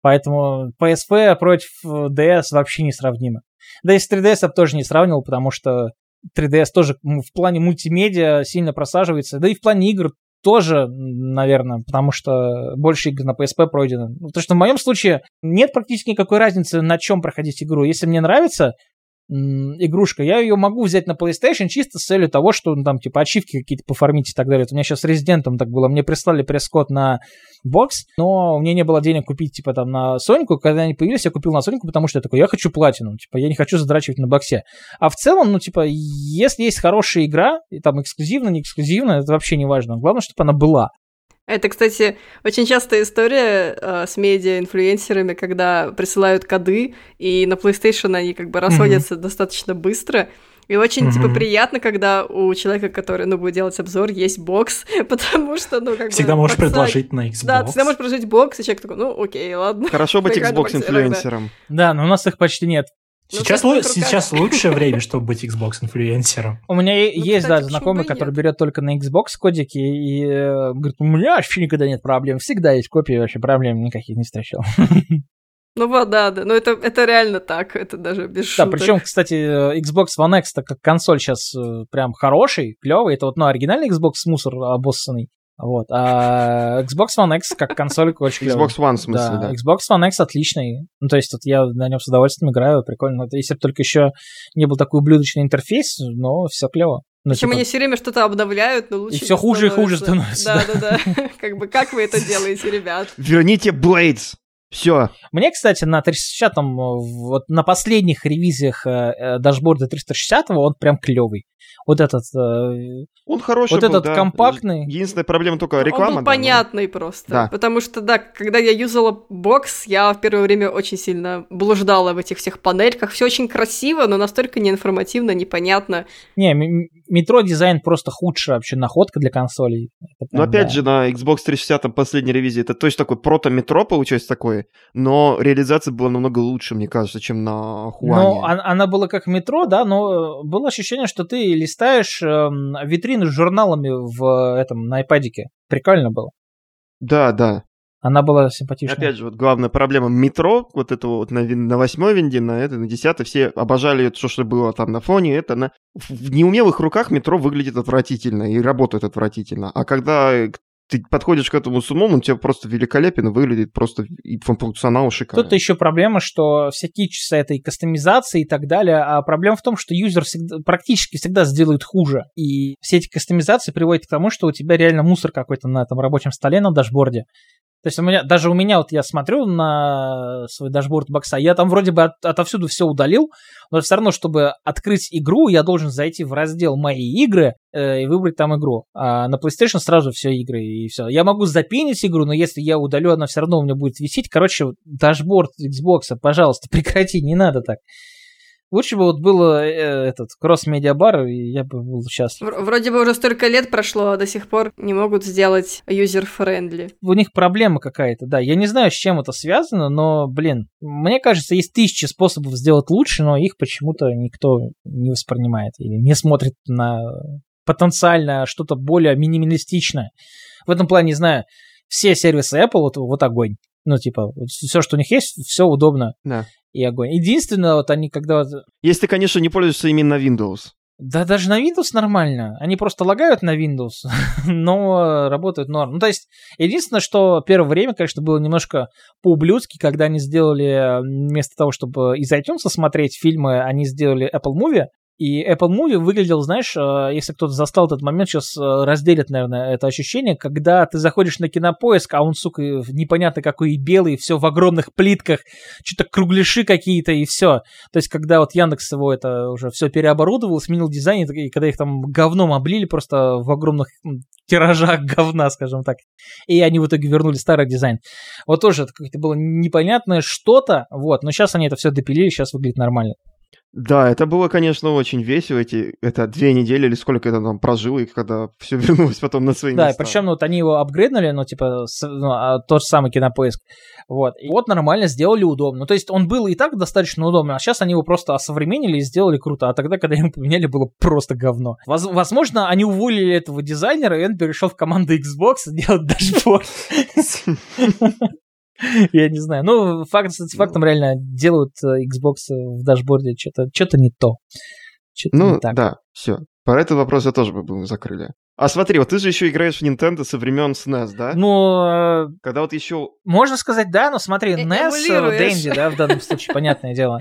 Поэтому пи эс пи против ди эс вообще несравнимо. Да и с три ди эс я бы тоже не сравнивал, потому что три ди эс тоже в плане мультимедиа сильно просаживается. Да и в плане игр тоже, наверное, потому что больше игр на пи эс пи пройдено. Потому что в моем случае нет практически никакой разницы, на чем проходить игру. Если мне нравится м- игрушка, я ее могу взять на PlayStation чисто с целью того, что ну, там типа ачивки какие-то пофармить и так далее. Это у меня сейчас с Резидентом так было. Мне прислали пресс-код на бокс, но у меня не было денег купить, типа, там, на Соньку. Когда они появились, я купил на Соньку, потому что я такой, я хочу платину, типа, я не хочу задрачивать на боксе. А в целом, ну, типа, если есть хорошая игра, и там эксклюзивно, не эксклюзивно, это вообще не важно. Главное, чтобы она была. Это, кстати, очень частая история э, с медиа-инфлюенсерами, когда присылают коды, и на PlayStation они, как бы, расходятся mm-hmm. достаточно быстро. И очень, mm-hmm. типа, приятно, когда у человека, который, ну, будет делать обзор, есть бокс, потому что, ну, как бы... Всегда можешь бокса... предложить на Xbox. Да, всегда можешь предложить бокс, и человек такой, ну, окей, ладно. Хорошо быть Xbox-инфлюенсером. Да, но у нас их почти нет. Сейчас, л- сейчас лучшее время, чтобы быть Xbox-инфлюенсером. У меня ну, есть, кстати, да, знакомый, который нет? берет только на Xbox кодики и э, говорит, у меня вообще никогда нет проблем, всегда есть копии, вообще проблем никаких не встречал. Ну вот, да, да, но это, это реально так, это даже без шуток. Да, причем, кстати, Xbox One X, так как консоль сейчас прям хороший, клевый, это вот, ну, оригинальный Xbox мусор обоссанный, вот, а Xbox One X как консоль очень клевый. Xbox One, в смысле, да. да. Xbox One X отличный, ну, то есть вот я на нем с удовольствием играю, прикольно, если бы только еще не был такой ублюдочный интерфейс, но все клево. Ну, Причем типа... они все время что-то обновляют, но лучше. И все хуже и хуже становится. Да-да-да, как бы как вы это делаете, ребят? Верните Blades! Все. Мне, кстати, на триста шестидесятом, вот на последних ревизиях э, дашборда триста шестидесятого он прям клевый. Вот этот... Э, он хороший вот был, этот да. компактный. Единственная проблема только реклама. Он был да, понятный но... просто. Да. Потому что, да, когда я юзала бокс, я в первое время очень сильно блуждала в этих всех панельках. Все очень красиво, но настолько неинформативно, непонятно. Не, м- метро-дизайн просто худшая вообще находка для консолей. Прям, но опять да. же, на Xbox триста шестьдесят последней ревизии это точно такой прото-метро получилось такое. Но реализация была намного лучше, мне кажется, чем на Хуане. Ну, она, она была как метро, да, но было ощущение, что ты листаешь э, витрину с журналами в этом, на айпадике. Прикольно было. Да, да. Она была симпатичная. Опять же, вот главная проблема метро, вот это вот на, на восьмой винде, на это, на десятой, все обожали то, что было там на фоне, это на... В неумелых руках метро выглядит отвратительно и работает отвратительно. А когда... Ты подходишь к этому с умом, он тебя просто великолепен, выглядит просто и функционал шикарно. Тут еще проблема, что все кичатся этой кастомизации и так далее, а проблема в том, что юзер всегда, практически всегда сделают хуже, и все эти кастомизации приводят к тому, что у тебя реально мусор какой-то на этом рабочем столе, на дашборде. То есть у меня, даже у меня, вот я смотрю на свой дашборд бокса, я там вроде бы от, отовсюду все удалил, но все равно, чтобы открыть игру, я должен зайти в раздел «Мои игры» э, и выбрать там игру. А на PlayStation сразу все игры и все. Я могу запинить игру, но если я удалю, она все равно у меня будет висеть. Короче, дашборд Xbox, пожалуйста, прекрати, не надо так. Лучше бы вот был э, этот кросс-медиабар, и я бы был счастлив. Вроде бы уже столько лет прошло, а до сих пор не могут сделать юзер-френдли. У них проблема какая-то, да. Я не знаю, с чем это связано, но, блин, мне кажется, есть тысячи способов сделать лучше, но их почему-то никто не воспринимает или не смотрит на потенциально что-то более минималистичное. В этом плане, не знаю... все сервисы Apple, вот, вот огонь. Ну, типа, все, что у них есть, все удобно. Да. И огонь. Единственное, вот они когда... Вот... Если, конечно, не пользуешься именно Windows. Да даже на Windows нормально. Они просто лагают на Windows, но работают норм. Ну, то есть, единственное, что первое время, конечно, было немножко по-ублюдски, когда они сделали, вместо того, чтобы из iTunes смотреть фильмы, они сделали Apple Movie. И Apple Movie выглядел, знаешь, если кто-то застал этот момент, сейчас разделит, наверное, это ощущение, когда ты заходишь на Кинопоиск, а он, сука, непонятно какой и белый, все в огромных плитках, что-то кругляши какие-то и все. То есть, когда вот Яндекс его это уже все переоборудовал, сменил дизайн, и когда их там говном облили просто в огромных тиражах говна, скажем так, и они в итоге вернули старый дизайн. Вот тоже это какое-то было непонятное что-то, вот, но сейчас они это все допилили, сейчас выглядит нормально. Да, это было, конечно, очень весело, эти, это две недели или сколько это там прожило, и когда все вернулось потом на свои да, места. Да, причем ну, вот они его апгрейднули, ну, типа, с, ну, тот же самый Кинопоиск, вот, и вот нормально сделали удобно, ну, то есть он был и так достаточно удобный, а сейчас они его просто осовременили и сделали круто, а тогда, когда его поменяли, было просто говно. Воз, возможно, они уволили этого дизайнера, и он перешел в команду Xbox делать дашборд. Я не знаю. Ну, факт с фактом реально делают Xbox в дашборде что-то, что-то не то. Что-то ну, не так. Да, все. Про этот вопрос я тоже бы закрыли. А смотри, вот ты же еще играешь в Nintendo со времен эс эн и эс, да? Ну... Когда вот еще... Можно сказать, да, но смотри, эн и эс, Dendy, да, в данном случае, понятное дело.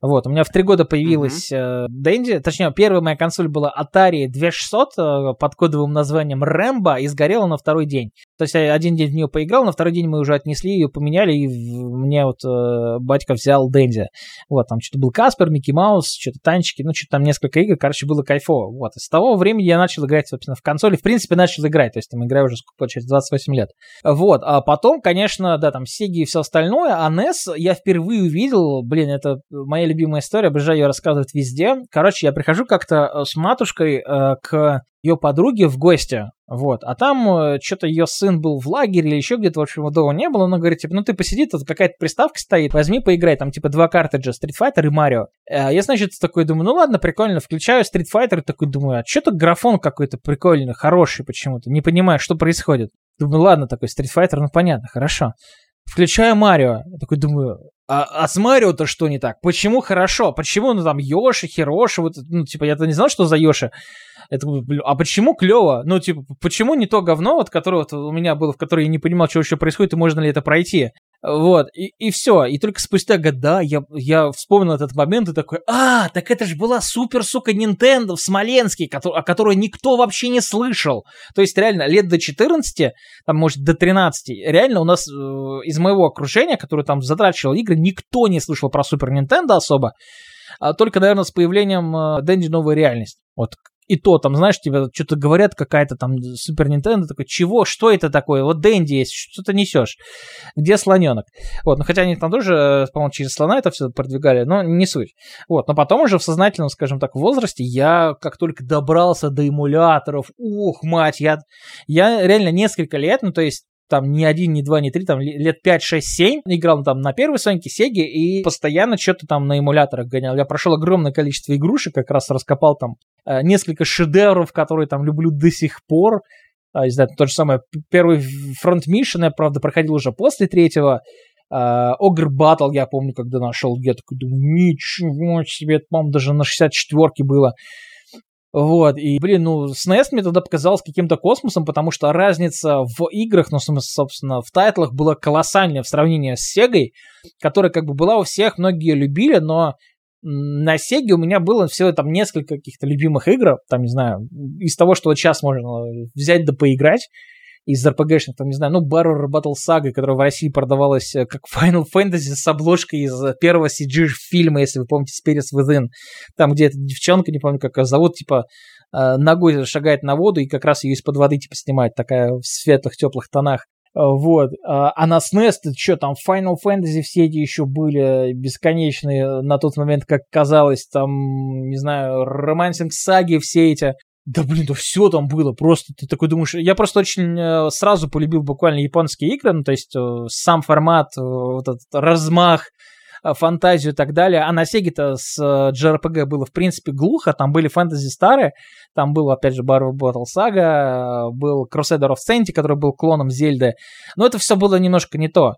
Вот, у меня в три года появилась Dendy, точнее, первая моя консоль была Atari двадцать шестьсот под кодовым названием Rambo и сгорела на второй день. То есть я один день в нее поиграл, на второй день мы уже отнесли, ее поменяли, и мне вот э, батька взял Dendy. Вот, там что-то был Каспер, Микки Маус, что-то танчики, ну, что-то там несколько игр, короче, было кайфово. Вот, и с того времени я начал играть, собственно, в консоли, в принципе, начал играть, то есть там играю уже сколько, через двадцать восемь лет. Вот, а потом, конечно, да, там Сеги и все остальное, а эн и эс я впервые увидел, блин, это моя любимая история, обожаю ее рассказывать везде. Короче, я прихожу как-то с матушкой э, к... ее подруги в гости, вот, а там что-то ее сын был в лагере или еще где-то, в общем, его дома не было, она говорит, типа, ну ты посиди, тут какая-то приставка стоит, возьми, поиграй, там, типа, два картриджа, Street Fighter и Mario. Я, значит, такой думаю, ну ладно, прикольно, включаю Street Fighter, такой думаю, а что-то графон какой-то прикольный, хороший почему-то, не понимаю, что происходит. Думаю, ладно, такой Street Fighter, ну понятно, хорошо. Включаю Марио, такой думаю... А, а с Марио-то что не так? Почему хорошо? Почему, ну, там, Йоши, Хироши, вот, ну, типа, я-то не знал, что за Йоши. Это, а почему клево? Ну, типа, почему не то говно, вот, которое вот у меня было, в которое я не понимал, что еще происходит, и можно ли это пройти? Вот, и, и все. И только спустя года я, я вспомнил этот момент и такой, а, так это же была супер, сука, Nintendo в Смоленске, который, о которой никто вообще не слышал. То есть, реально, лет до четырнадцати, там, может, до тринадцати, реально у нас э, из моего окружения, которое там затрачивало игры, никто не слышал про Супер Nintendo особо. А только, наверное, с появлением э, Dendy новая реальность. Вот. И то, там, знаешь, тебе что-то говорят, какая-то там Супер Нинтендо, такой, чего, что это такое, вот Dendy есть, что ты несешь, где слоненок? Вот, ну, хотя они там тоже, по-моему, через слона это все продвигали, но не суть. Вот, но потом уже в сознательном, скажем так, возрасте я как только добрался до эмуляторов, ух, мать, я, я реально несколько лет, ну, то есть, там, ни один, ни два, ни три, там, лет пять, шесть, семь играл там на первой Соньке, Сеге и постоянно что-то там на эмуляторах гонял. Я прошел огромное количество игрушек, как раз раскопал там э, несколько шедевров, которые там люблю до сих пор. А, не знаю, то же самое, первый Front Mission я, правда, проходил уже после третьего. Ogre Battle, я помню, когда нашел, я такой думаю, ничего себе, это, по-моему, даже на шестьдесят четвёрке было. Вот, и, блин, ну, эс эн и эс мне тогда показалось каким-то космосом, потому что разница в играх, ну, собственно, в тайтлах была колоссальная в сравнении с Сегой, которая как бы была у всех, многие любили, но на Сеге у меня было всего там несколько каких-то любимых игр, там, не знаю, из того, что вот сейчас можно взять да поиграть, из эр пи джи-шных, там, не знаю, ну, Barrow Battle Saga, которая в России продавалась как Final Fantasy с обложкой из первого си джи-фильма, если вы помните, Spirits Within, там, где эта девчонка, не помню, как ее зовут, типа, ногой шагает на воду и как раз ее из-под воды, типа, снимает, такая в светлых, теплых тонах. Вот. А на эс эн и эс, что там, Final Fantasy все эти еще были бесконечные на тот момент, как казалось, там, не знаю, Romancing Saga все эти. Да, блин, да все там было, просто ты такой думаешь... Я просто очень э, сразу полюбил буквально японские игры, ну, то есть э, сам формат, э, вот этот размах, фантазию и так далее. А на Сеге-то с джей ар пи джи было, в принципе, глухо. Там были фэнтези старые. Там был, опять же, Barrow Battle Saga, был Crusader of Senti, который был клоном Зельды. Но это все было немножко не то.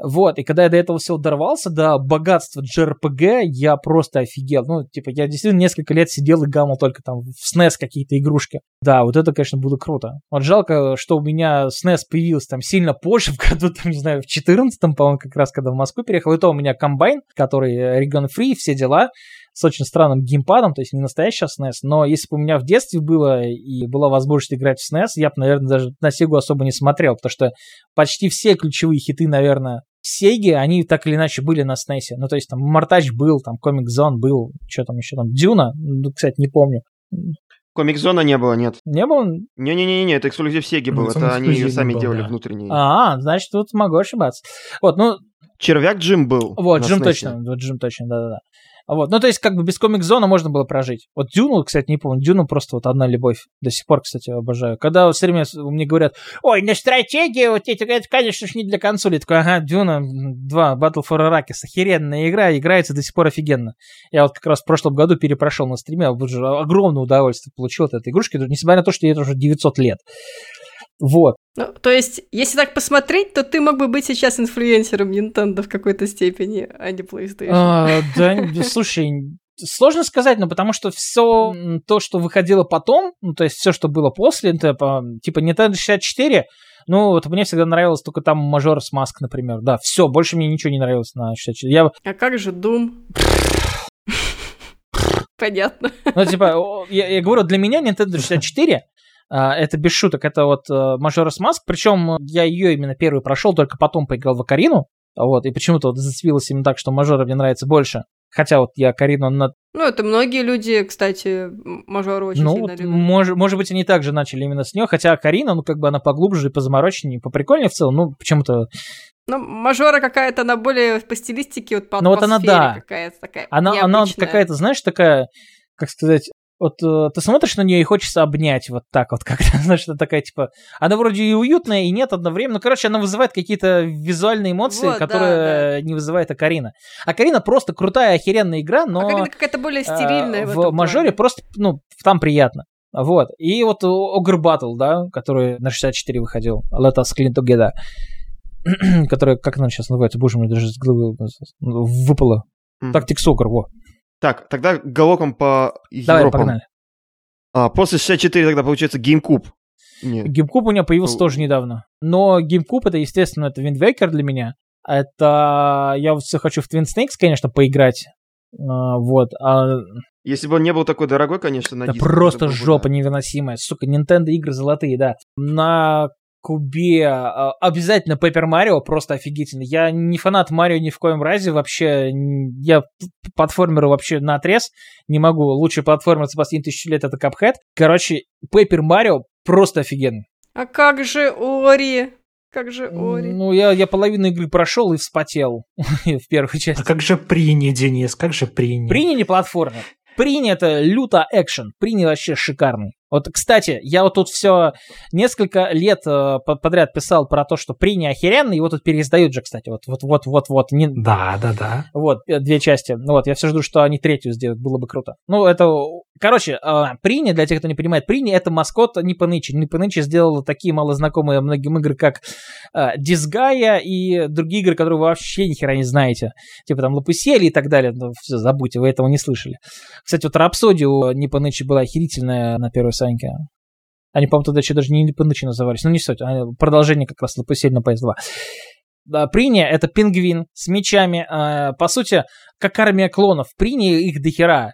Вот, и когда я до этого всего дорвался, до богатства джей ар пи джи, я просто офигел. Ну, типа, я действительно несколько лет сидел и гамал только там в эс эн и эс какие-то игрушки. Да, вот это, конечно, было круто. Вот жалко, что у меня эс эн и эс появился там сильно позже, в году, там, не знаю, в четырнадцатом, по-моему, как раз, когда в Москву переехал. И то у меня комбайн, который Region Free, все дела, с очень странным геймпадом, то есть не настоящий эс эн и эс, но если бы у меня в детстве было и была возможность играть в эс эн и эс, я бы, наверное, даже на Сегу особо не смотрел, потому что почти все ключевые хиты, наверное, Сеги, они так или иначе были на эс эн и эс. Ну, то есть там Мортач был, там Комик Зон был, что там еще там, Дюна, ну, кстати, не помню. Комик Зона не было, нет. Не было? Не-не-не, это эксклюзив Сеги был, ну, это они сами был, делали да. внутренние. А, значит, тут могу ошибаться. Вот, ну... Червяк Джим был. Вот, Джим точно, вот Джим точно, да-да-да. Вот. Ну, то есть, как бы без комик-зона можно было прожить. Вот Дюну, кстати, не помню. Дюну просто вот одна любовь. До сих пор, кстати, обожаю. Когда вот все время мне говорят, ой, на стратегии, вот эти, это, конечно же, не для консоли. Я такой, ага, Дюна два, Battle for Arrakis. Охеренная игра, играется до сих пор офигенно. Я вот как раз в прошлом году перепрошел на стриме, огромное удовольствие получил от этой игрушки, несмотря на то, что ей уже девятьсот лет. Вот. Ну, то есть, если так посмотреть, то ты мог бы быть сейчас инфлюенсером Nintendo в какой-то степени, а не PlayStation. А, да, слушай, сложно сказать, но потому что все то, что выходило потом, ну, то есть все, что было после, типа Nintendo шестьдесят четыре, ну, вот мне всегда нравилось только там Majora's Mask, например. Да, все, больше мне ничего не нравилось на шестьдесят четыре. Я... А как же Doom? Понятно. Ну, типа, я, я говорю, для меня Nintendo шестьдесят четыре Uh, это без шуток, это вот uh, Majora's Mask, причем я ее именно первый прошел, только потом поиграл в Окарину, вот, и почему-то вот зацепилось именно так, что Мажора мне нравится больше, хотя вот я Окарину... На... Ну, это многие люди, кстати, Мажору очень ну, сильно вот любят. Мож, может быть, они также начали именно с нее, хотя Окарина, ну, как бы она поглубже и позамороченнее, и поприкольнее в целом, ну, почему-то... Ну, Мажора какая-то, она более по стилистике, вот по ну, атмосфере вот она, да. какая-то такая она, она какая-то, знаешь, такая, как сказать... Вот э, ты смотришь на нее и хочется обнять вот так вот как-то, знаешь, она такая, типа... Она вроде и уютная, и нет одновременно. Ну, короче, она вызывает какие-то визуальные эмоции, вот, которые да, да. не вызывает Окарина. Окарина просто крутая, охеренная игра, но... Окарина какая-то более стерильная. Э, в, в Мажоре просто, ну, там приятно. Вот. И вот Ogre Battle, да, который на шестьдесят четыре выходил. Let us clean together. Который, как она сейчас называется? Боже мой, даже с головы выпало. Mm. Tactics Ogre, во. Так, тогда галопом по Давай, Европам. Погнали. А, после шестьдесят четыре тогда получается GameCube. Нет. GameCube у меня появился О. тоже недавно. Но GameCube это, естественно, это Wind Waker для меня. Это... Я вот все хочу в Twin Snakes, конечно, поиграть. А, вот. А... Если бы он не был такой дорогой, конечно, на диске. Это просто жопа невыносимая. Сука, Nintendo игры золотые, да. На... Кубе. Обязательно Paper Mario, просто офигительно. Я не фанат Марио ни в коем разе, вообще я платформеры вообще наотрез не могу. Лучший платформер за последние тысячу лет это Cuphead. Короче, Paper Mario просто офигенно. А как же Ори? Как же Ори? Ну, я, я половину игры прошел и вспотел в первой части. А как же Прини, Денис? Как же Прини? Прини не платформер. Прини это люто экшен. Прини вообще шикарный. Вот, кстати, я вот тут все несколько лет э, подряд писал про то, что Прини охеренно, его тут переиздают же, кстати, вот-вот-вот-вот. Не... Да, да, да. Вот, две части. Вот, я все жду, что они третью сделают, было бы круто. Ну, это... Короче, э, Прини, для тех, кто не понимает, Прини — это маскот Непонычи. Непонычи сделала такие малознакомые многим игры, как э, Disgaea и другие игры, которые вы вообще ни хера не знаете. Типа там Лапусели и так далее. Ну, все, забудьте, вы этого не слышали. Кстати, вот Рапсодия у Непонычи была охерительная на первой Саньки. Они, по-моему, тогда еще даже не Непонычи назывались. Ну, не суть. Продолжение как раз Лапусель на пэ эс два. Прини — это пингвин с мечами. По сути, как армия клонов. Прини их дохера.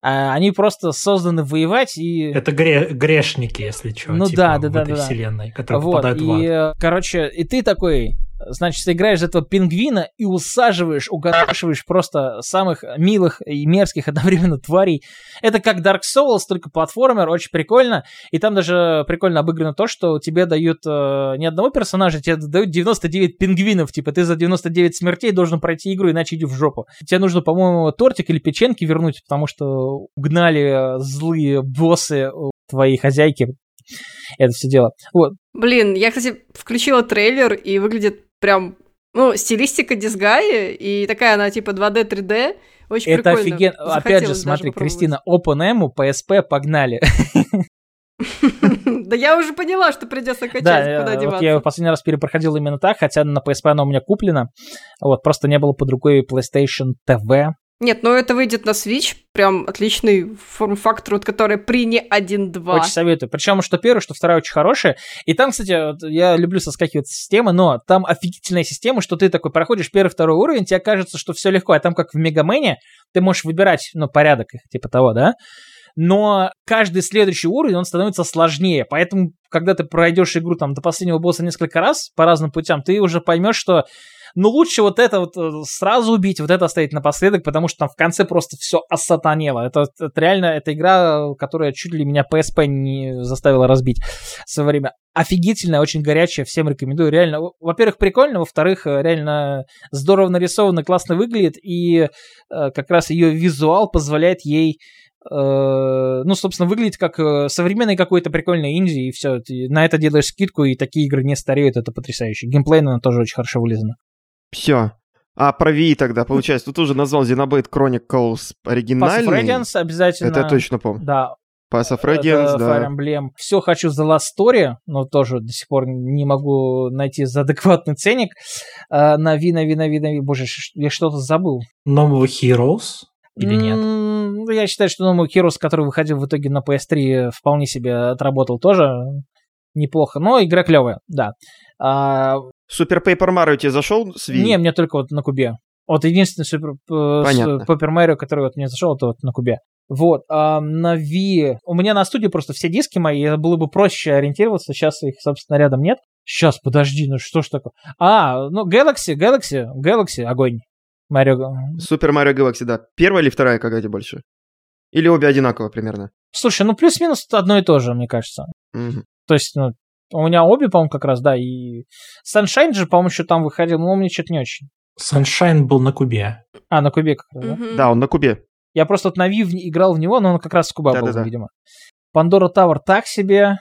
Они просто созданы воевать и... Это гре- грешники, если что, ну, типа да, да, в да, этой да, вселенной, которые вот, попадают в ад. И, короче, и ты такой... Значит, ты играешь за этого пингвина и усаживаешь, угадываешь просто самых милых и мерзких одновременно тварей. Это как Dark Souls, только платформер, очень прикольно. И там даже прикольно обыграно то, что тебе дают э, не одного персонажа, тебе дают девяносто девять пингвинов. Типа ты за девяносто девять смертей должен пройти игру, иначе иди в жопу. Тебе нужно, по-моему, тортик или печеньки вернуть, потому что угнали злые боссы твоей хозяйки. Это все дело. Вот. Блин, я, кстати, включила трейлер и выглядит прям Ну, стилистика Disgaea, и такая она типа два дэ, три дэ, очень это прикольно. Это офигенно. Опять же, смотри, Кристина, OpenM, пи эс пи, погнали. Да я уже поняла, что придется качать, куда деваться. Я его последний раз перепроходил именно так, хотя на пи эс пи оно у меня куплено, вот, просто не было под рукой PlayStation ти ви. Нет, ну это выйдет на Switch, прям отличный форм-фактор, вот, который при не один-два. Очень советую. Причем, что первая, что вторая очень хорошая. И там, кстати, вот, я люблю соскакивать с системы, но там офигительная система, что ты такой проходишь первый-второй уровень, тебе кажется, что все легко, а там, как в Мегамэне, ты можешь выбирать, ну, порядок их, типа того, да? Но каждый следующий уровень, он становится сложнее, поэтому, когда ты пройдешь игру там до последнего босса несколько раз по разным путям, ты уже поймешь, что ну лучше вот это вот сразу убить, вот это оставить напоследок, потому что там в конце просто все осатанело. Это, это реально, эта игра, которая чуть ли меня пи эс пи не заставила разбить в свое время. Офигительная, очень горячая, всем рекомендую. Реально, во-первых, прикольно, во-вторых, реально здорово нарисовано, классно выглядит, и как раз ее визуал позволяет ей ну, собственно, выглядит как современный какой-то прикольный инди, и все. Ты на это делаешь скидку, и такие игры не стареют, это потрясающе. Геймплей, наверное, тоже очень хорошо вылезано. Все. А про ви тогда, получается, тут уже назвал Xenoblade Chronicles оригинальный. Path of Radiance обязательно. Это я точно помню. Да. Path of Radiance, да. Fire Emblem. Все хочу за Last Story, но тоже до сих пор не могу найти за адекватный ценник. На ви, на ви, на ви, на ви. Боже, я что-то забыл. No More Heroes? Или нет? Mm, я считаю, что новый Heroes, который выходил в итоге на пи эс три, вполне себе отработал тоже неплохо. Но игра клевая, да. А... Super Paper Mario тебе зашел с Wii? Не, мне только вот на кубе. Вот единственный Super Paper Mario, который вот мне зашел, это вот на кубе. Вот, а на Wii... У меня на студии просто все диски мои, это было бы проще ориентироваться, сейчас их, собственно, рядом нет. Сейчас, подожди, ну что ж такое? А, ну Galaxy, Galaxy, Galaxy, огонь. Супер Марио Галакси, да. Первая или вторая, какая тебе больше? Или обе одинаково примерно? Слушай, ну плюс-минус одно и то же, мне кажется. Mm-hmm. То есть, ну, у меня обе, по-моему, как раз, да, и Sunshine же, по-моему, еще там выходил, но мне что-то не очень. Sunshine был на кубе. А, на кубе как раз, mm-hmm. да? Да, он на кубе. Я просто вот на Wii играл в него, но он как раз с куба да, был, да, да. видимо. Pandora Tower так себе.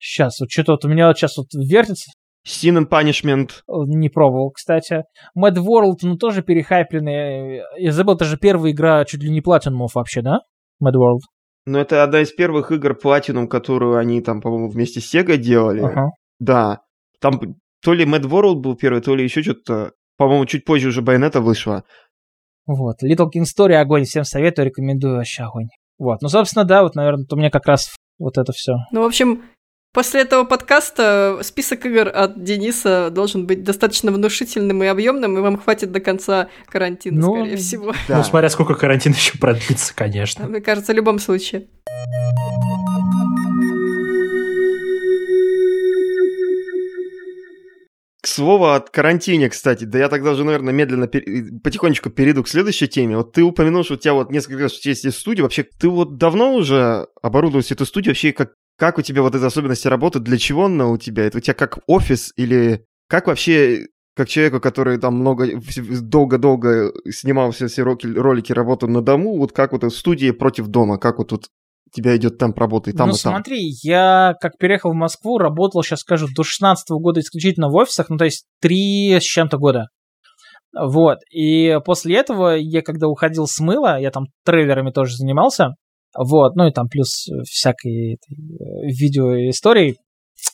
Сейчас, вот что-то вот у меня вот сейчас вот вертится. Sin and Punishment. Не пробовал, кстати. Mad World, ну, тоже перехайпленный. Я забыл, это же первая игра чуть ли не Platinum вообще, да? Mad World. Ну, это одна из первых игр Platinum, которую они там, по-моему, вместе с Sega делали. Uh-huh. Да. Там то ли Mad World был первый, то ли еще что-то. По-моему, чуть позже уже Bayonetta вышла. Вот. Little King Story, огонь. Всем советую, рекомендую, вообще огонь. Вот. Ну, собственно, да, вот, наверное, у меня как раз вот это все. Ну, в общем... После этого подкаста список игр от Дениса должен быть достаточно внушительным и объемным, и вам хватит до конца карантина, ну, скорее всего. Да. Ну, смотря сколько карантин еще продлится, конечно. Мне кажется, в любом случае. К слову, от карантине, кстати, да я тогда же, наверное, медленно, потихонечку перейду к следующей теме. Вот ты упомянул, что у тебя вот несколько раз есть студия, вообще, ты вот давно уже оборудовал эту студию, вообще как Как у тебя вот эти особенности работы, для чего она у тебя? Это у тебя как офис или как вообще, как человеку, который там много, долго-долго снимал все, все ролики, работал на дому, вот как вот в студии против дома, как вот тут у тебя идет темп работы и там, ну, и там? Ну смотри, я как переехал в Москву, работал, сейчас скажу, до шестнадцатого года исключительно в офисах, ну то есть три с чем-то года. Вот, и после этого я когда уходил с мыла, я там трейлерами тоже занимался, вот, ну и там плюс всякие видеоистории.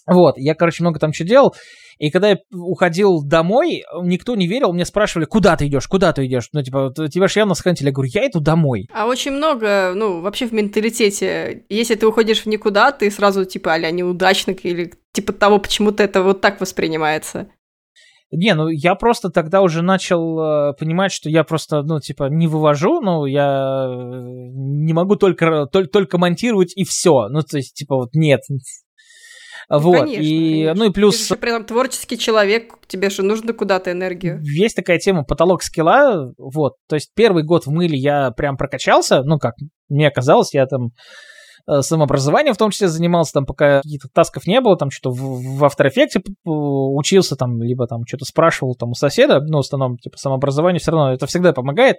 Вот, я, короче, много там чего делал. И когда я уходил домой, никто не верил, мне спрашивали, куда ты идешь, куда ты идешь. Ну, типа, тебя же явно схантили. Я говорю, я иду домой. А очень много, ну, вообще в менталитете. Если ты уходишь в никуда, ты сразу, типа, а-ля неудачник или типа того, почему-то это вот так воспринимается. Не, ну я просто тогда уже начал э, понимать, что я просто, ну, типа, не вывожу, ну, я не могу только, только, только монтировать и все. Ну, то есть, типа, вот нет. Ну, вот. Конечно, и, конечно. Ну и плюс... Ты же прям творческий человек, тебе же нужно куда-то энергию. Есть такая тема потолок скилла, вот. То есть первый год в мыле я прям прокачался, ну, как мне казалось, я там... самообразование в том числе занимался, там пока каких-то тасков не было, там что-то в, в After Effects учился, там, либо там что-то спрашивал там у соседа, ну, в основном, типа, самообразование все равно, это всегда помогает,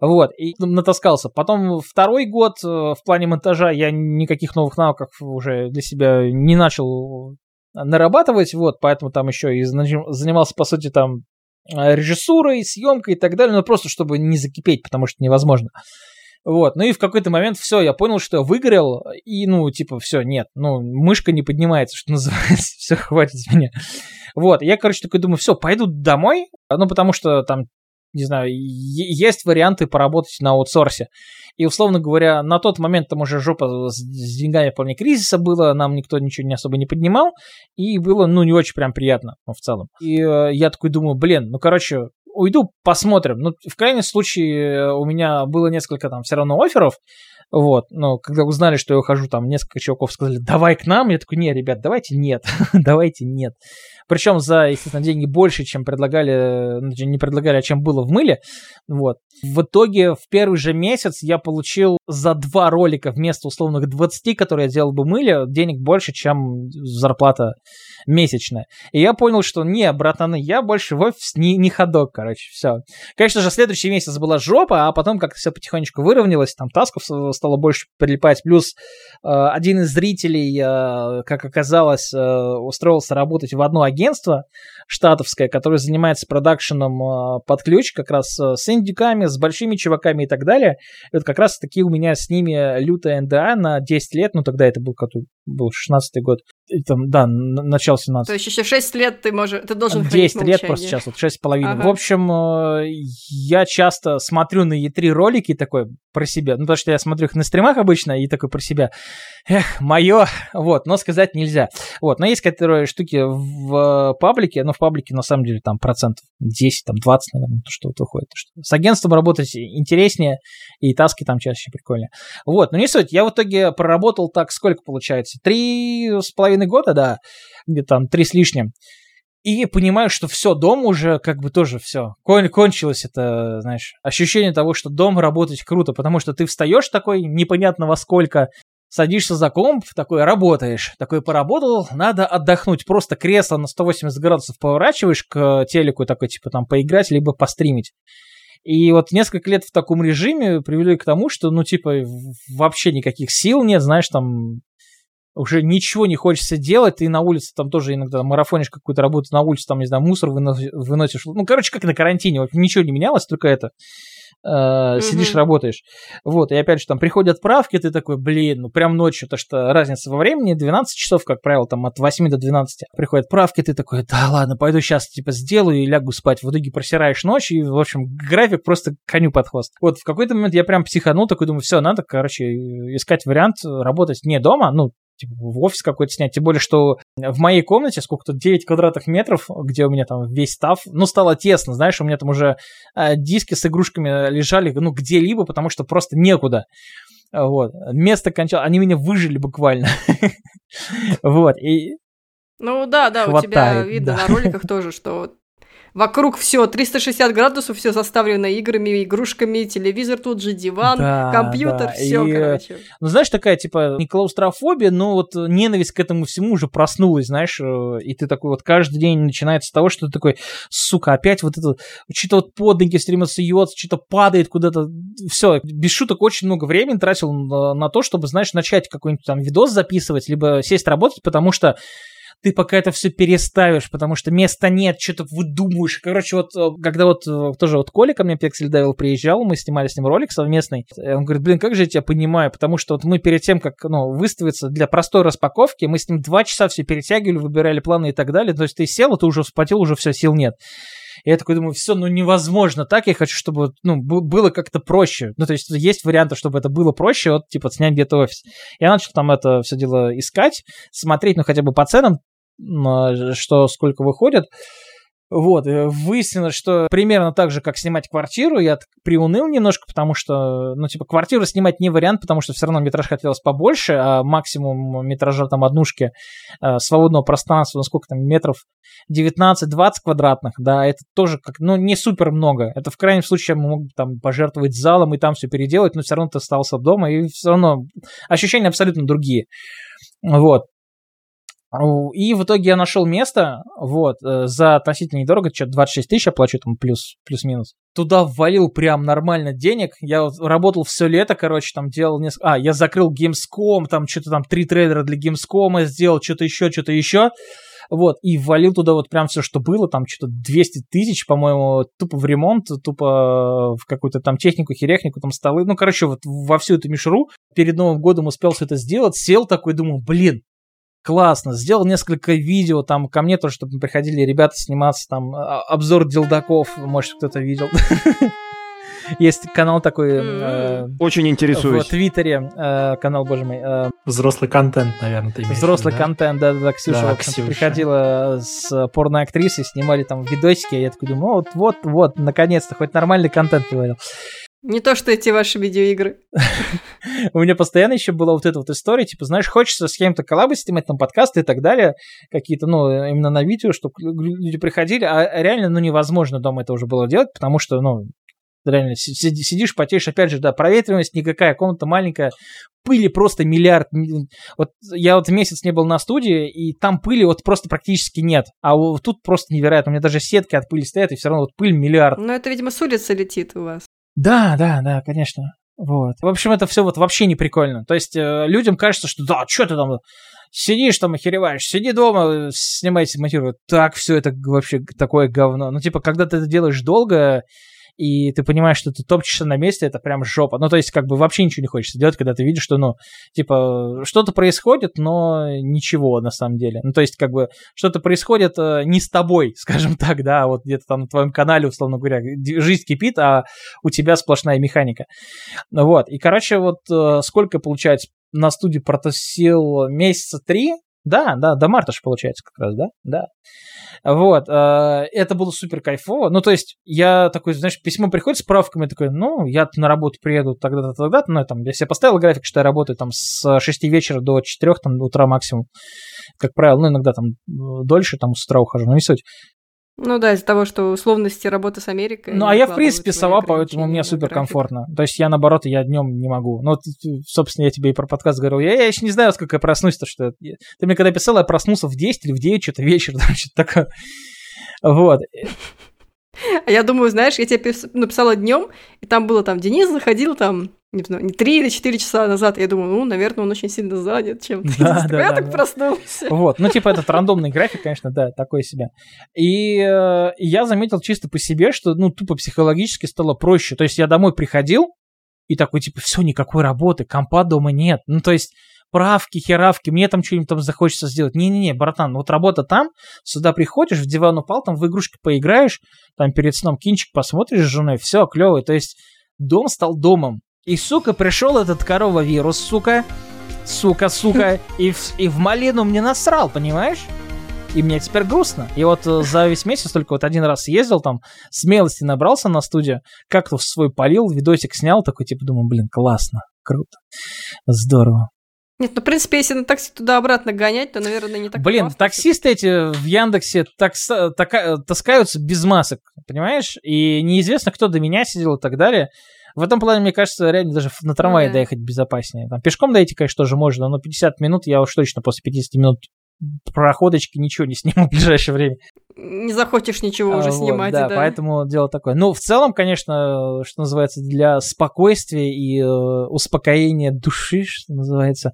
вот, и натаскался. Потом второй год в плане монтажа я никаких новых навыков уже для себя не начал нарабатывать, вот, поэтому там еще и занимался, по сути, там, режиссурой, съемкой и так далее, ну просто чтобы не закипеть, потому что невозможно. Вот, ну и в какой-то момент все, я понял, что я выгорел, и ну типа все, нет, ну мышка не поднимается, что называется, все, хватит с меня. Вот, я, короче, такой думаю, все, пойду домой, ну потому что там, не знаю, есть варианты поработать на аутсорсе. И, условно говоря, на тот момент там уже жопа с деньгами в плане кризиса было, нам никто ничего не особо не поднимал, и было, ну, не очень прям приятно, ну, в целом. И э, я такой думаю, блин, ну, короче, уйду, посмотрим. Ну, в крайнем случае у меня было несколько там все равно офферов, вот, но когда узнали, что я ухожу, там несколько чуваков сказали, давай к нам, я такой, не, ребят, давайте нет, давайте нет. Причем за, естественно, деньги больше, чем предлагали, не предлагали, а чем было в мыле, вот. В итоге в первый же месяц я получил за два ролика вместо условных двадцати, которые я делал бы в мыле, денег больше, чем зарплата месячная. И я понял, что не, братаны, я больше в офис не, не ходок, короче, все. Конечно же, следующий месяц была жопа, а потом как-то все потихонечку выровнялось, там тасков стало больше прилипать, плюс э, один из зрителей, э, как оказалось, э, устроился работать в одно агентство штатовское, которое занимается продакшеном э, под ключ, как раз э, с индюками, с большими чуваками и так далее. И вот как раз таки у меня с ними лютая эн дэ а на десять лет, ну тогда это был, был шестнадцатый год, и там, да, начало семнадцатого. То есть еще шесть лет ты, можешь, ты должен хранить молчание. десять лет просто сейчас, вот шесть с половиной. Ага. В общем, э, я часто смотрю на и три ролики такой про себя, ну потому что я смотрю их на стримах обычно и такой про себя, эх, мое, вот, но сказать нельзя. Вот, но есть какие-то штуки в паблике, но в паблике на самом деле там процентов десять, там двадцать, наверное, то, что вот выходит. То, что... С агентством работать интереснее, и таски там чаще прикольнее. Вот, но не суть, я в итоге проработал так сколько получается? Три с половиной года, да, где-то там три с лишним. И понимаю, что все, дом уже как бы тоже все. Кон- кончилось это, знаешь, ощущение того, что дом работать круто, потому что ты встаешь такой непонятно во сколько, садишься за комп, такой работаешь, такой поработал, надо отдохнуть. Просто кресло на сто восемьдесят градусов поворачиваешь к телеку, такой типа там поиграть, либо постримить. И вот несколько лет в таком режиме привели к тому, что ну типа вообще никаких сил нет, знаешь, там... Уже ничего не хочется делать, ты на улице там тоже иногда там, марафонишь какую-то работу на улице, там, не знаю, мусор выносишь. Ну, короче, как на карантине, ничего не менялось, только это. Э, mm-hmm. Сидишь, работаешь. Вот, и опять же, там приходят отправки, ты такой, блин, ну прям ночью, то что разница во времени, двенадцать часов, как правило, там от восьми до двенадцати. Приходят отправки, ты такой, да ладно, пойду сейчас, типа, сделаю и лягу спать. В итоге просираешь ночь, и, в общем, график просто коню под хвост. Вот, в какой-то момент я прям психанул, такой, думаю, все, надо, короче, искать вариант работать не дома, ну, типа, в офис какой-то снять, тем более, что в моей комнате сколько-то девять квадратных метров, где у меня там весь став, ну, стало тесно, знаешь, у меня там уже э, диски с игрушками лежали, ну, где-либо, потому что просто некуда, вот, место кончалось, они меня выжили буквально, вот, и ну, да, да, у тебя видно на роликах тоже, что вокруг все, триста шестьдесят градусов, все заставлено играми, игрушками, телевизор тут же, диван, да, компьютер, да. все, и, короче. Ну, знаешь, такая, типа, не клаустрофобия, но вот ненависть к этому всему уже проснулась, знаешь, и ты такой вот каждый день начинается с того, что ты такой, сука, опять вот это, что-то вот под ноги все время суется, что-то падает куда-то, все, без шуток очень много времени тратил на то, чтобы, знаешь, начать какой-нибудь там видос записывать, либо сесть работать, потому что ты пока это все переставишь, потому что места нет, что-то выдумываешь. Короче, вот когда вот тоже вот Коля ко мне, Pixel Devil, приезжал, мы снимали с ним ролик совместный, он говорит, блин, как же я тебя понимаю, потому что вот мы перед тем, как ну, выставиться для простой распаковки, мы с ним два часа все перетягивали, выбирали планы и так далее, то есть ты сел, ты уже вспотел, уже все, сил нет. И я такой думаю, все, ну невозможно так, я хочу, чтобы ну, было как-то проще. Ну, то есть есть варианты, чтобы это было проще, вот, типа, снять где-то офис. Я начал там это все дело искать, смотреть, ну, хотя бы по ценам, что сколько выходит. Вот, выяснилось, что примерно так же, как снимать квартиру, я приуныл немножко, потому что, ну, типа, квартиру снимать не вариант, потому что все равно метраж хотелось побольше, а максимум метража там однушки э, свободного пространства, ну, сколько там, метров девятнадцать-двадцать квадратных, да, это тоже, как, ну, не супер много, это в крайнем случае мы могли там пожертвовать залом и там все переделать, но все равно ты остался дома, и все равно ощущения абсолютно другие, вот. И в итоге я нашел место, вот, за относительно недорого, что-то двадцать шесть тысяч я плачу, там, плюс, плюс-минус. Туда ввалил прям нормально денег, я вот работал все лето, короче, там, делал несколько... А, я закрыл Gamescom, там, что-то там, три трейлера для Gamescom сделал, что-то еще, что-то еще... Вот, и ввалил туда вот прям все, что было, там что-то двести тысяч, по-моему, тупо в ремонт, тупо в какую-то там технику, херехнику, там столы. Ну, короче, вот во всю эту мишуру перед Новым годом успел все это сделать, сел такой, думаю, блин, классно, сделал несколько видео, там ко мне тоже, чтобы приходили ребята сниматься, там обзор делдаков, может, кто-то видел. Есть канал такой... Э, Очень интересуюсь. В Твиттере э, канал, боже мой. Э, Взрослый контент, наверное, ты имеешь. Взрослый да? контент, да-да-да, Ксюша, да, Ксюша. Приходила с порноактрисой, снимали там видосики, я такой думаю, вот-вот, наконец-то, хоть нормальный контент приварил. Не то, что эти ваши видеоигры. У меня постоянно еще была вот эта вот история, типа, знаешь, хочется с кем-то коллабы снимать, там, подкасты и так далее, какие-то, ну, именно на видео, чтобы люди приходили, а реально, ну, невозможно дома это уже было делать, потому что, ну, реально, сидишь, потеешь, опять же, да, проветриваемость никакая, комната маленькая, пыли просто миллиард. Вот я вот месяц не был на студии, и там пыли вот просто практически нет. А вот тут просто невероятно. У меня даже сетки от пыли стоят, и все равно вот пыль миллиард. Но это, видимо, с улицы летит у вас. Да, да, да, конечно. Вот. В общем, это все вот вообще не прикольно. То есть э, людям кажется, что да, что ты там сидишь там охереваешь, сиди дома, снимайся, монтируй. Так все это вообще такое говно. Ну, типа, когда ты это делаешь долго... И ты понимаешь, что ты топчешься на месте, это прям жопа. Ну, то есть, как бы вообще ничего не хочется делать, когда ты видишь, что, ну, типа, что-то происходит, но ничего на самом деле. Ну, то есть, как бы, что-то происходит не с тобой, скажем так, да, вот где-то там на твоем канале, условно говоря, жизнь кипит, а у тебя сплошная механика. Вот, и, короче, вот сколько, получается, на студии протусил месяца три, Да, да, до марта же получается как раз, да? Да. Вот, э, это было супер кайфово. Ну, то есть, я такой, знаешь, письмо приходит с правками, такой, ну, я на работу приеду тогда-то, тогда-то, ну, я, там, я себе поставил график, что я работаю там с шести вечера до четырёх там, утра максимум, как правило, ну, иногда там дольше, там, с утра ухожу, но не суть. Ну да, из-за того, что условности работы с Америкой. Ну, а я, в принципе, сова, поэтому мне суперкомфортно. То есть я, наоборот, я днем не могу. Ну, собственно, я тебе и про подкаст говорил. Я, я еще не знаю, сколько я проснусь-то, что... Ты мне когда писал, я проснулся в десять или в девять что-то вечера, там что-то такое. Вот. А я думаю, знаешь, я тебе написала днем, и там было там, Денис заходил там... Не знаю, не три или четыре часа назад, я думаю, ну, наверное, он очень сильно занят чем-то. Да, да, я да, так да. проснулся. Вот, ну, типа, этот рандомный график, конечно, да, такой себе. И э, я заметил чисто по себе, что, ну, тупо психологически стало проще. То есть я домой приходил и такой, типа, все, никакой работы, компа дома нет. Ну, то есть... правки, херавки, мне там что-нибудь там захочется сделать. Не-не-не, братан, вот работа там, сюда приходишь, в диван упал, там в игрушки поиграешь, там перед сном кинчик посмотришь с женой, все, клево. То есть дом стал домом. И, сука, пришел этот коровавирус, сука, сука, сука, и в, и в малину мне насрал, понимаешь? И мне теперь грустно. И вот за весь месяц только вот один раз ездил там, смелости набрался на студию, как-то в свой полил, видосик снял, такой типа, думаю, блин, классно, круто, здорово. Нет, ну, в принципе, если на такси туда-обратно гонять, то, наверное, не так Блин, классно, таксисты что-то. Эти в Яндексе такса, така, таскаются без масок, понимаешь? И неизвестно, кто до меня сидел и так далее. В этом плане, мне кажется, реально даже на трамвае ага. доехать безопаснее. Там пешком дойти, конечно, тоже можно, но пятьдесят минут, я уж точно после пятидесяти минут проходочки ничего не сниму в ближайшее время. Не захочешь ничего а, уже вот, снимать. Да, да, поэтому дело такое. Ну, в целом, конечно, что называется, для спокойствия и э, успокоения души, что называется,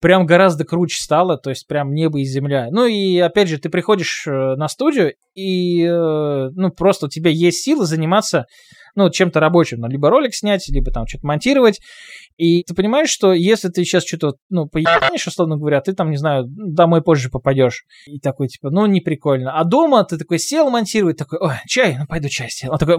прям гораздо круче стало, то есть прям небо и земля. Ну и, опять же, ты приходишь на студию, и э, ну, просто у тебя есть силы заниматься ну, чем-то рабочим, ну, либо ролик снять, либо там что-то монтировать, и ты понимаешь, что если ты сейчас что-то, ну, поебанешь, условно говоря, ты там, не знаю, домой позже попадешь, и такой, типа, ну, не прикольно, а дома ты такой сел монтировать, такой, ой, чай, ну, пойду чай сделаю, он такой,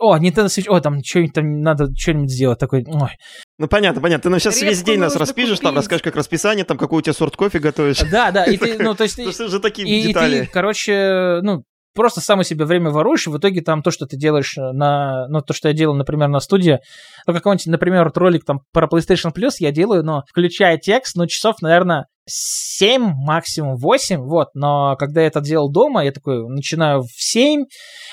о, Nintendo Switch, о, там, что-нибудь, там, надо что-нибудь сделать, такой, ой. Ну, понятно, понятно, ты нам сейчас Резку весь день нас распишешь, купить. Там, расскажешь, как расписание, там, какой у тебя сорт кофе готовишь. Да, да, и ты, ну, то есть, и ты, короче, ну, просто сам у себя время воруешь, и в итоге там то, что ты делаешь на... Ну, то, что я делал, например, на студии, ну, какой-нибудь, например, ролик там про PlayStation Plus я делаю, но включая текст, ну, часов, наверное, семь, максимум восемь, вот. Но когда я это делал дома, я такой начинаю в семь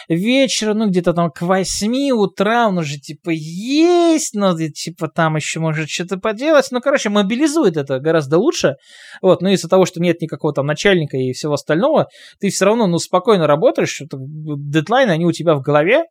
вечера, ну, где-то там к восьми утра, он уже, типа, есть, ну, типа, там еще может что-то поделать. Ну, короче, мобилизует это гораздо лучше, вот. Ну, из-за того, что нет никакого там начальника и всего остального, ты все равно, ну, спокойно работаешь, дедлайны, они у тебя в голове,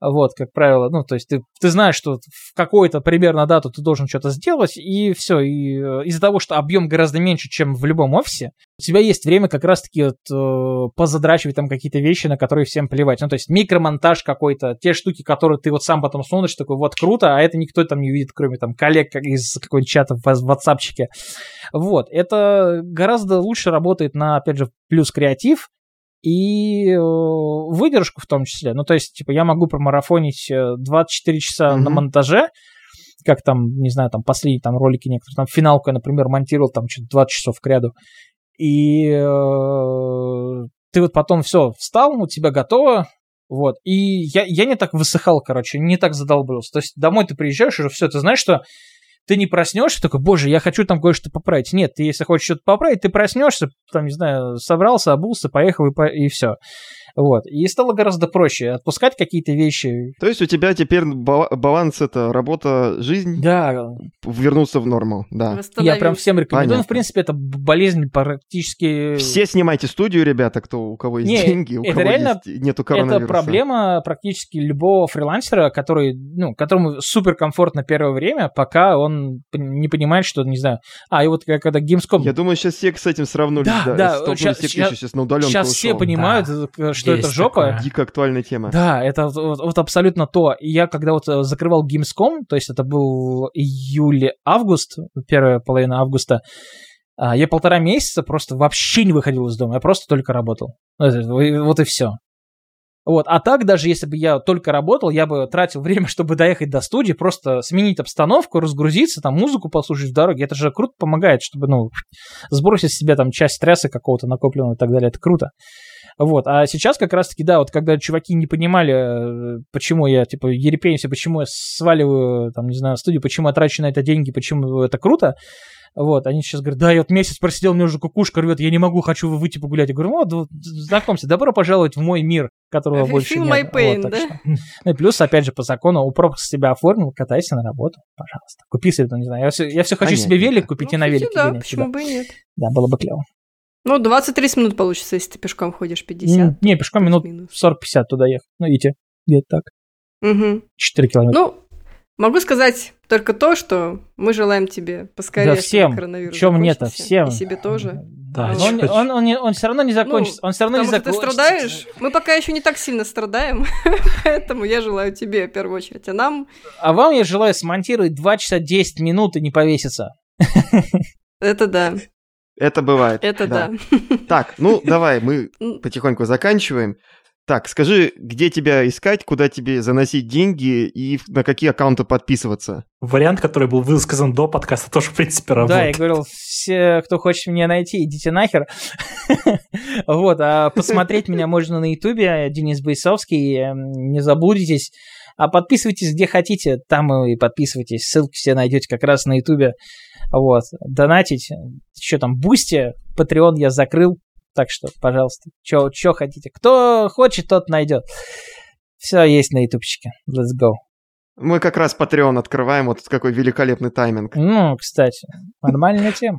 вот, как правило, ну, то есть ты, ты знаешь, что в какую-то примерно дату ты должен что-то сделать, и все, и из-за того, что объем гораздо меньше, чем в любом офисе, у тебя есть время как раз-таки вот, э, позадрачивать там какие-то вещи, на которые всем плевать. Ну, то есть микромонтаж какой-то, те штуки, которые ты вот сам потом сунешь, такой, вот, круто, а это никто там не увидит, кроме там коллег из какого-нибудь чата в WhatsApp-чике. Вот, это гораздо лучше работает на, опять же, плюс креатив и э, выдержку в том числе. Ну, то есть, типа, я могу промарафонить двадцать четыре часа mm-hmm. на монтаже, как там, не знаю, там последние там ролики некоторые, там финалку я, например, монтировал там что-то двадцать часов к ряду. И э, ты вот потом все, встал, у тебя готово, вот, и я, я не так высыхал, короче, не так задолбился, то есть домой ты приезжаешь уже, все, ты знаешь, что ты не проснешься, такой, боже, я хочу там кое-что поправить, нет, ты если хочешь что-то поправить, ты проснешься, там, не знаю, собрался, обулся, поехал и, по... и все. Вот. И стало гораздо проще отпускать какие-то вещи. То есть у тебя теперь баланс, это работа, жизнь, да. Вернуться в норму. Да. Я прям всем рекомендую. Понятно. В принципе, это болезнь практически... Все снимайте студию, ребята, кто, у кого есть не, деньги, у кого реально, есть, нету коронавируса. Это проблема практически любого фрилансера, который, ну, которому суперкомфортно первое время, пока он не понимает, что, не знаю... А, и вот когда Gamescom... Я думаю, сейчас все с этим сравнулись. Да, да. да сейчас, сейчас, сейчас, на сейчас все понимают, да. что... Что есть это жопа. Такая. Дико актуальная тема. Да, это вот, вот абсолютно то. И я когда вот закрывал Gamescom, то есть это был июль-август, первая половина августа, я полтора месяца просто вообще не выходил из дома, я просто только работал. Вот и все. Вот. А так, даже если бы я только работал, я бы тратил время, чтобы доехать до студии, просто сменить обстановку, разгрузиться, там, музыку послушать в дороге. Это же круто помогает, чтобы, ну, сбросить с себя там часть стресса какого-то накопленного и так далее. Это круто. Вот. А сейчас как раз-таки, да, вот когда чуваки не понимали, почему я, типа, ерепенюсь, почему я сваливаю, там, не знаю, студию, почему я трачу на это деньги, почему это круто, вот, они сейчас говорят, да, я вот месяц просидел, у меня уже кукушка рвет, я не могу, хочу выйти погулять. Я говорю, ну, вот, знакомься, добро пожаловать в мой мир, которого больше нет. My pain, вот, да? Что. Ну и плюс, опять же, по закону, упропуск себя оформил, катайся на работу, пожалуйста. Купи себе, ну, не знаю, я все, я все хочу а себе нет. велик купить, ну, и на велике. Да, почему бы и нет. Да, было бы клево. Ну, двадцать-тридцать минут получится, если ты пешком ходишь, пятьдесят. Не, пешком минут сорок-пятьдесят туда ехать. Ну, идти где-то так. Угу. четыре километра. Ну, могу сказать только то, что мы желаем тебе поскорее, да, всем. Коронавирус закончится. Да, всем. Чем мне-то, всем. И себе тоже. Да. Но он, он, он, он, он все равно не закончится. Ну, он все равно не закончится. Ты страдаешь. Мы пока еще не так сильно страдаем, поэтому я желаю тебе в первую очередь, а нам... А вам я желаю смонтировать два часа десять минут и не повеситься. Это да. Это бывает. Это да. да. Так, ну давай, мы потихоньку заканчиваем. Так, скажи, где тебя искать, куда тебе заносить деньги и на какие аккаунты подписываться? Вариант, который был высказан до подкаста, тоже, в принципе, работает. Да, я говорил, все, кто хочет меня найти, идите нахер. Вот, а посмотреть меня можно на Ютубе, Денис Бойцовский, не заблудитесь. А подписывайтесь где хотите, там и подписывайтесь, ссылки все найдете как раз на Ютубе. Вот, донатить, что там, Бусти, Патреон я закрыл, так что, пожалуйста, что хотите. Кто хочет, тот найдет. Все есть на ютубчике. Let's go. Мы как раз Патреон открываем, вот какой великолепный тайминг. Ну, кстати, нормальная тема.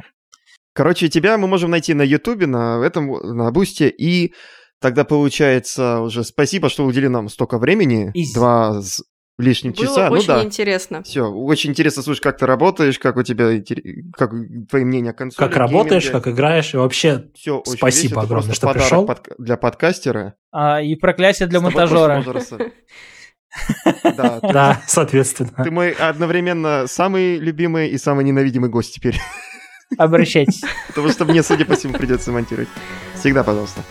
Короче, тебя мы можем найти на Ютубе, на этом, на Бусти, и тогда получается уже спасибо, что уделили нам столько времени. Из... Два с лишним было часа. Было очень, ну, да. интересно. Все, очень интересно, слушай, как ты работаешь, как у тебя, как твои мнения о консоли. Как работаешь, как играешь, и вообще все, спасибо огромное, что пришел. Под... для подкастера. А, и проклятие для монтажера. Да, да, соответственно. Ты мой одновременно самый любимый и самый ненавидимый гость теперь. Обращайтесь. Потому что мне, судя по всему, придется монтировать. Всегда, пожалуйста.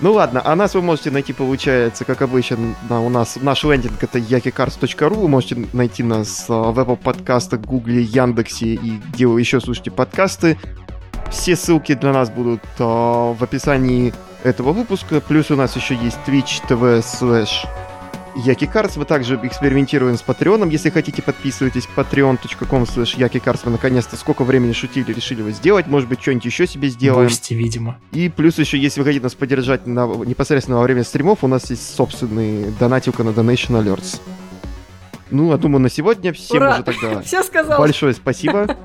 Ну ладно, а нас вы можете найти, получается, как обычно, да, у нас наш лендинг — это якикарс точка ру, вы можете найти нас в Apple подкастах, Гугле, Яндексе и где вы еще слушаете подкасты. Все ссылки для нас будут а, в описании этого выпуска, плюс у нас еще есть twitch dot t v slash yakikars, мы также экспериментируем с Патреоном, если хотите, подписывайтесь, patreon dot com slash yakikars, мы наконец-то сколько времени шутили, решили его сделать, может быть, что-нибудь еще себе сделаем. Бусти, видимо. И плюс еще, если вы хотите нас поддержать на... непосредственно во время стримов, у нас есть собственные донатилка на Donation Alerts. Ну, а думаю, на сегодня всем Ура! Уже тогда Все сказал. Большое спасибо,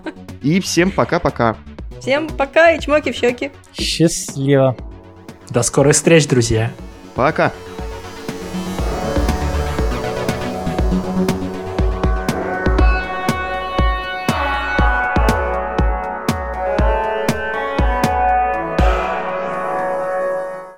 и всем пока-пока. Всем пока и чмоки в щеки. Счастливо. До скорой встречи, друзья. Пока. Thank you.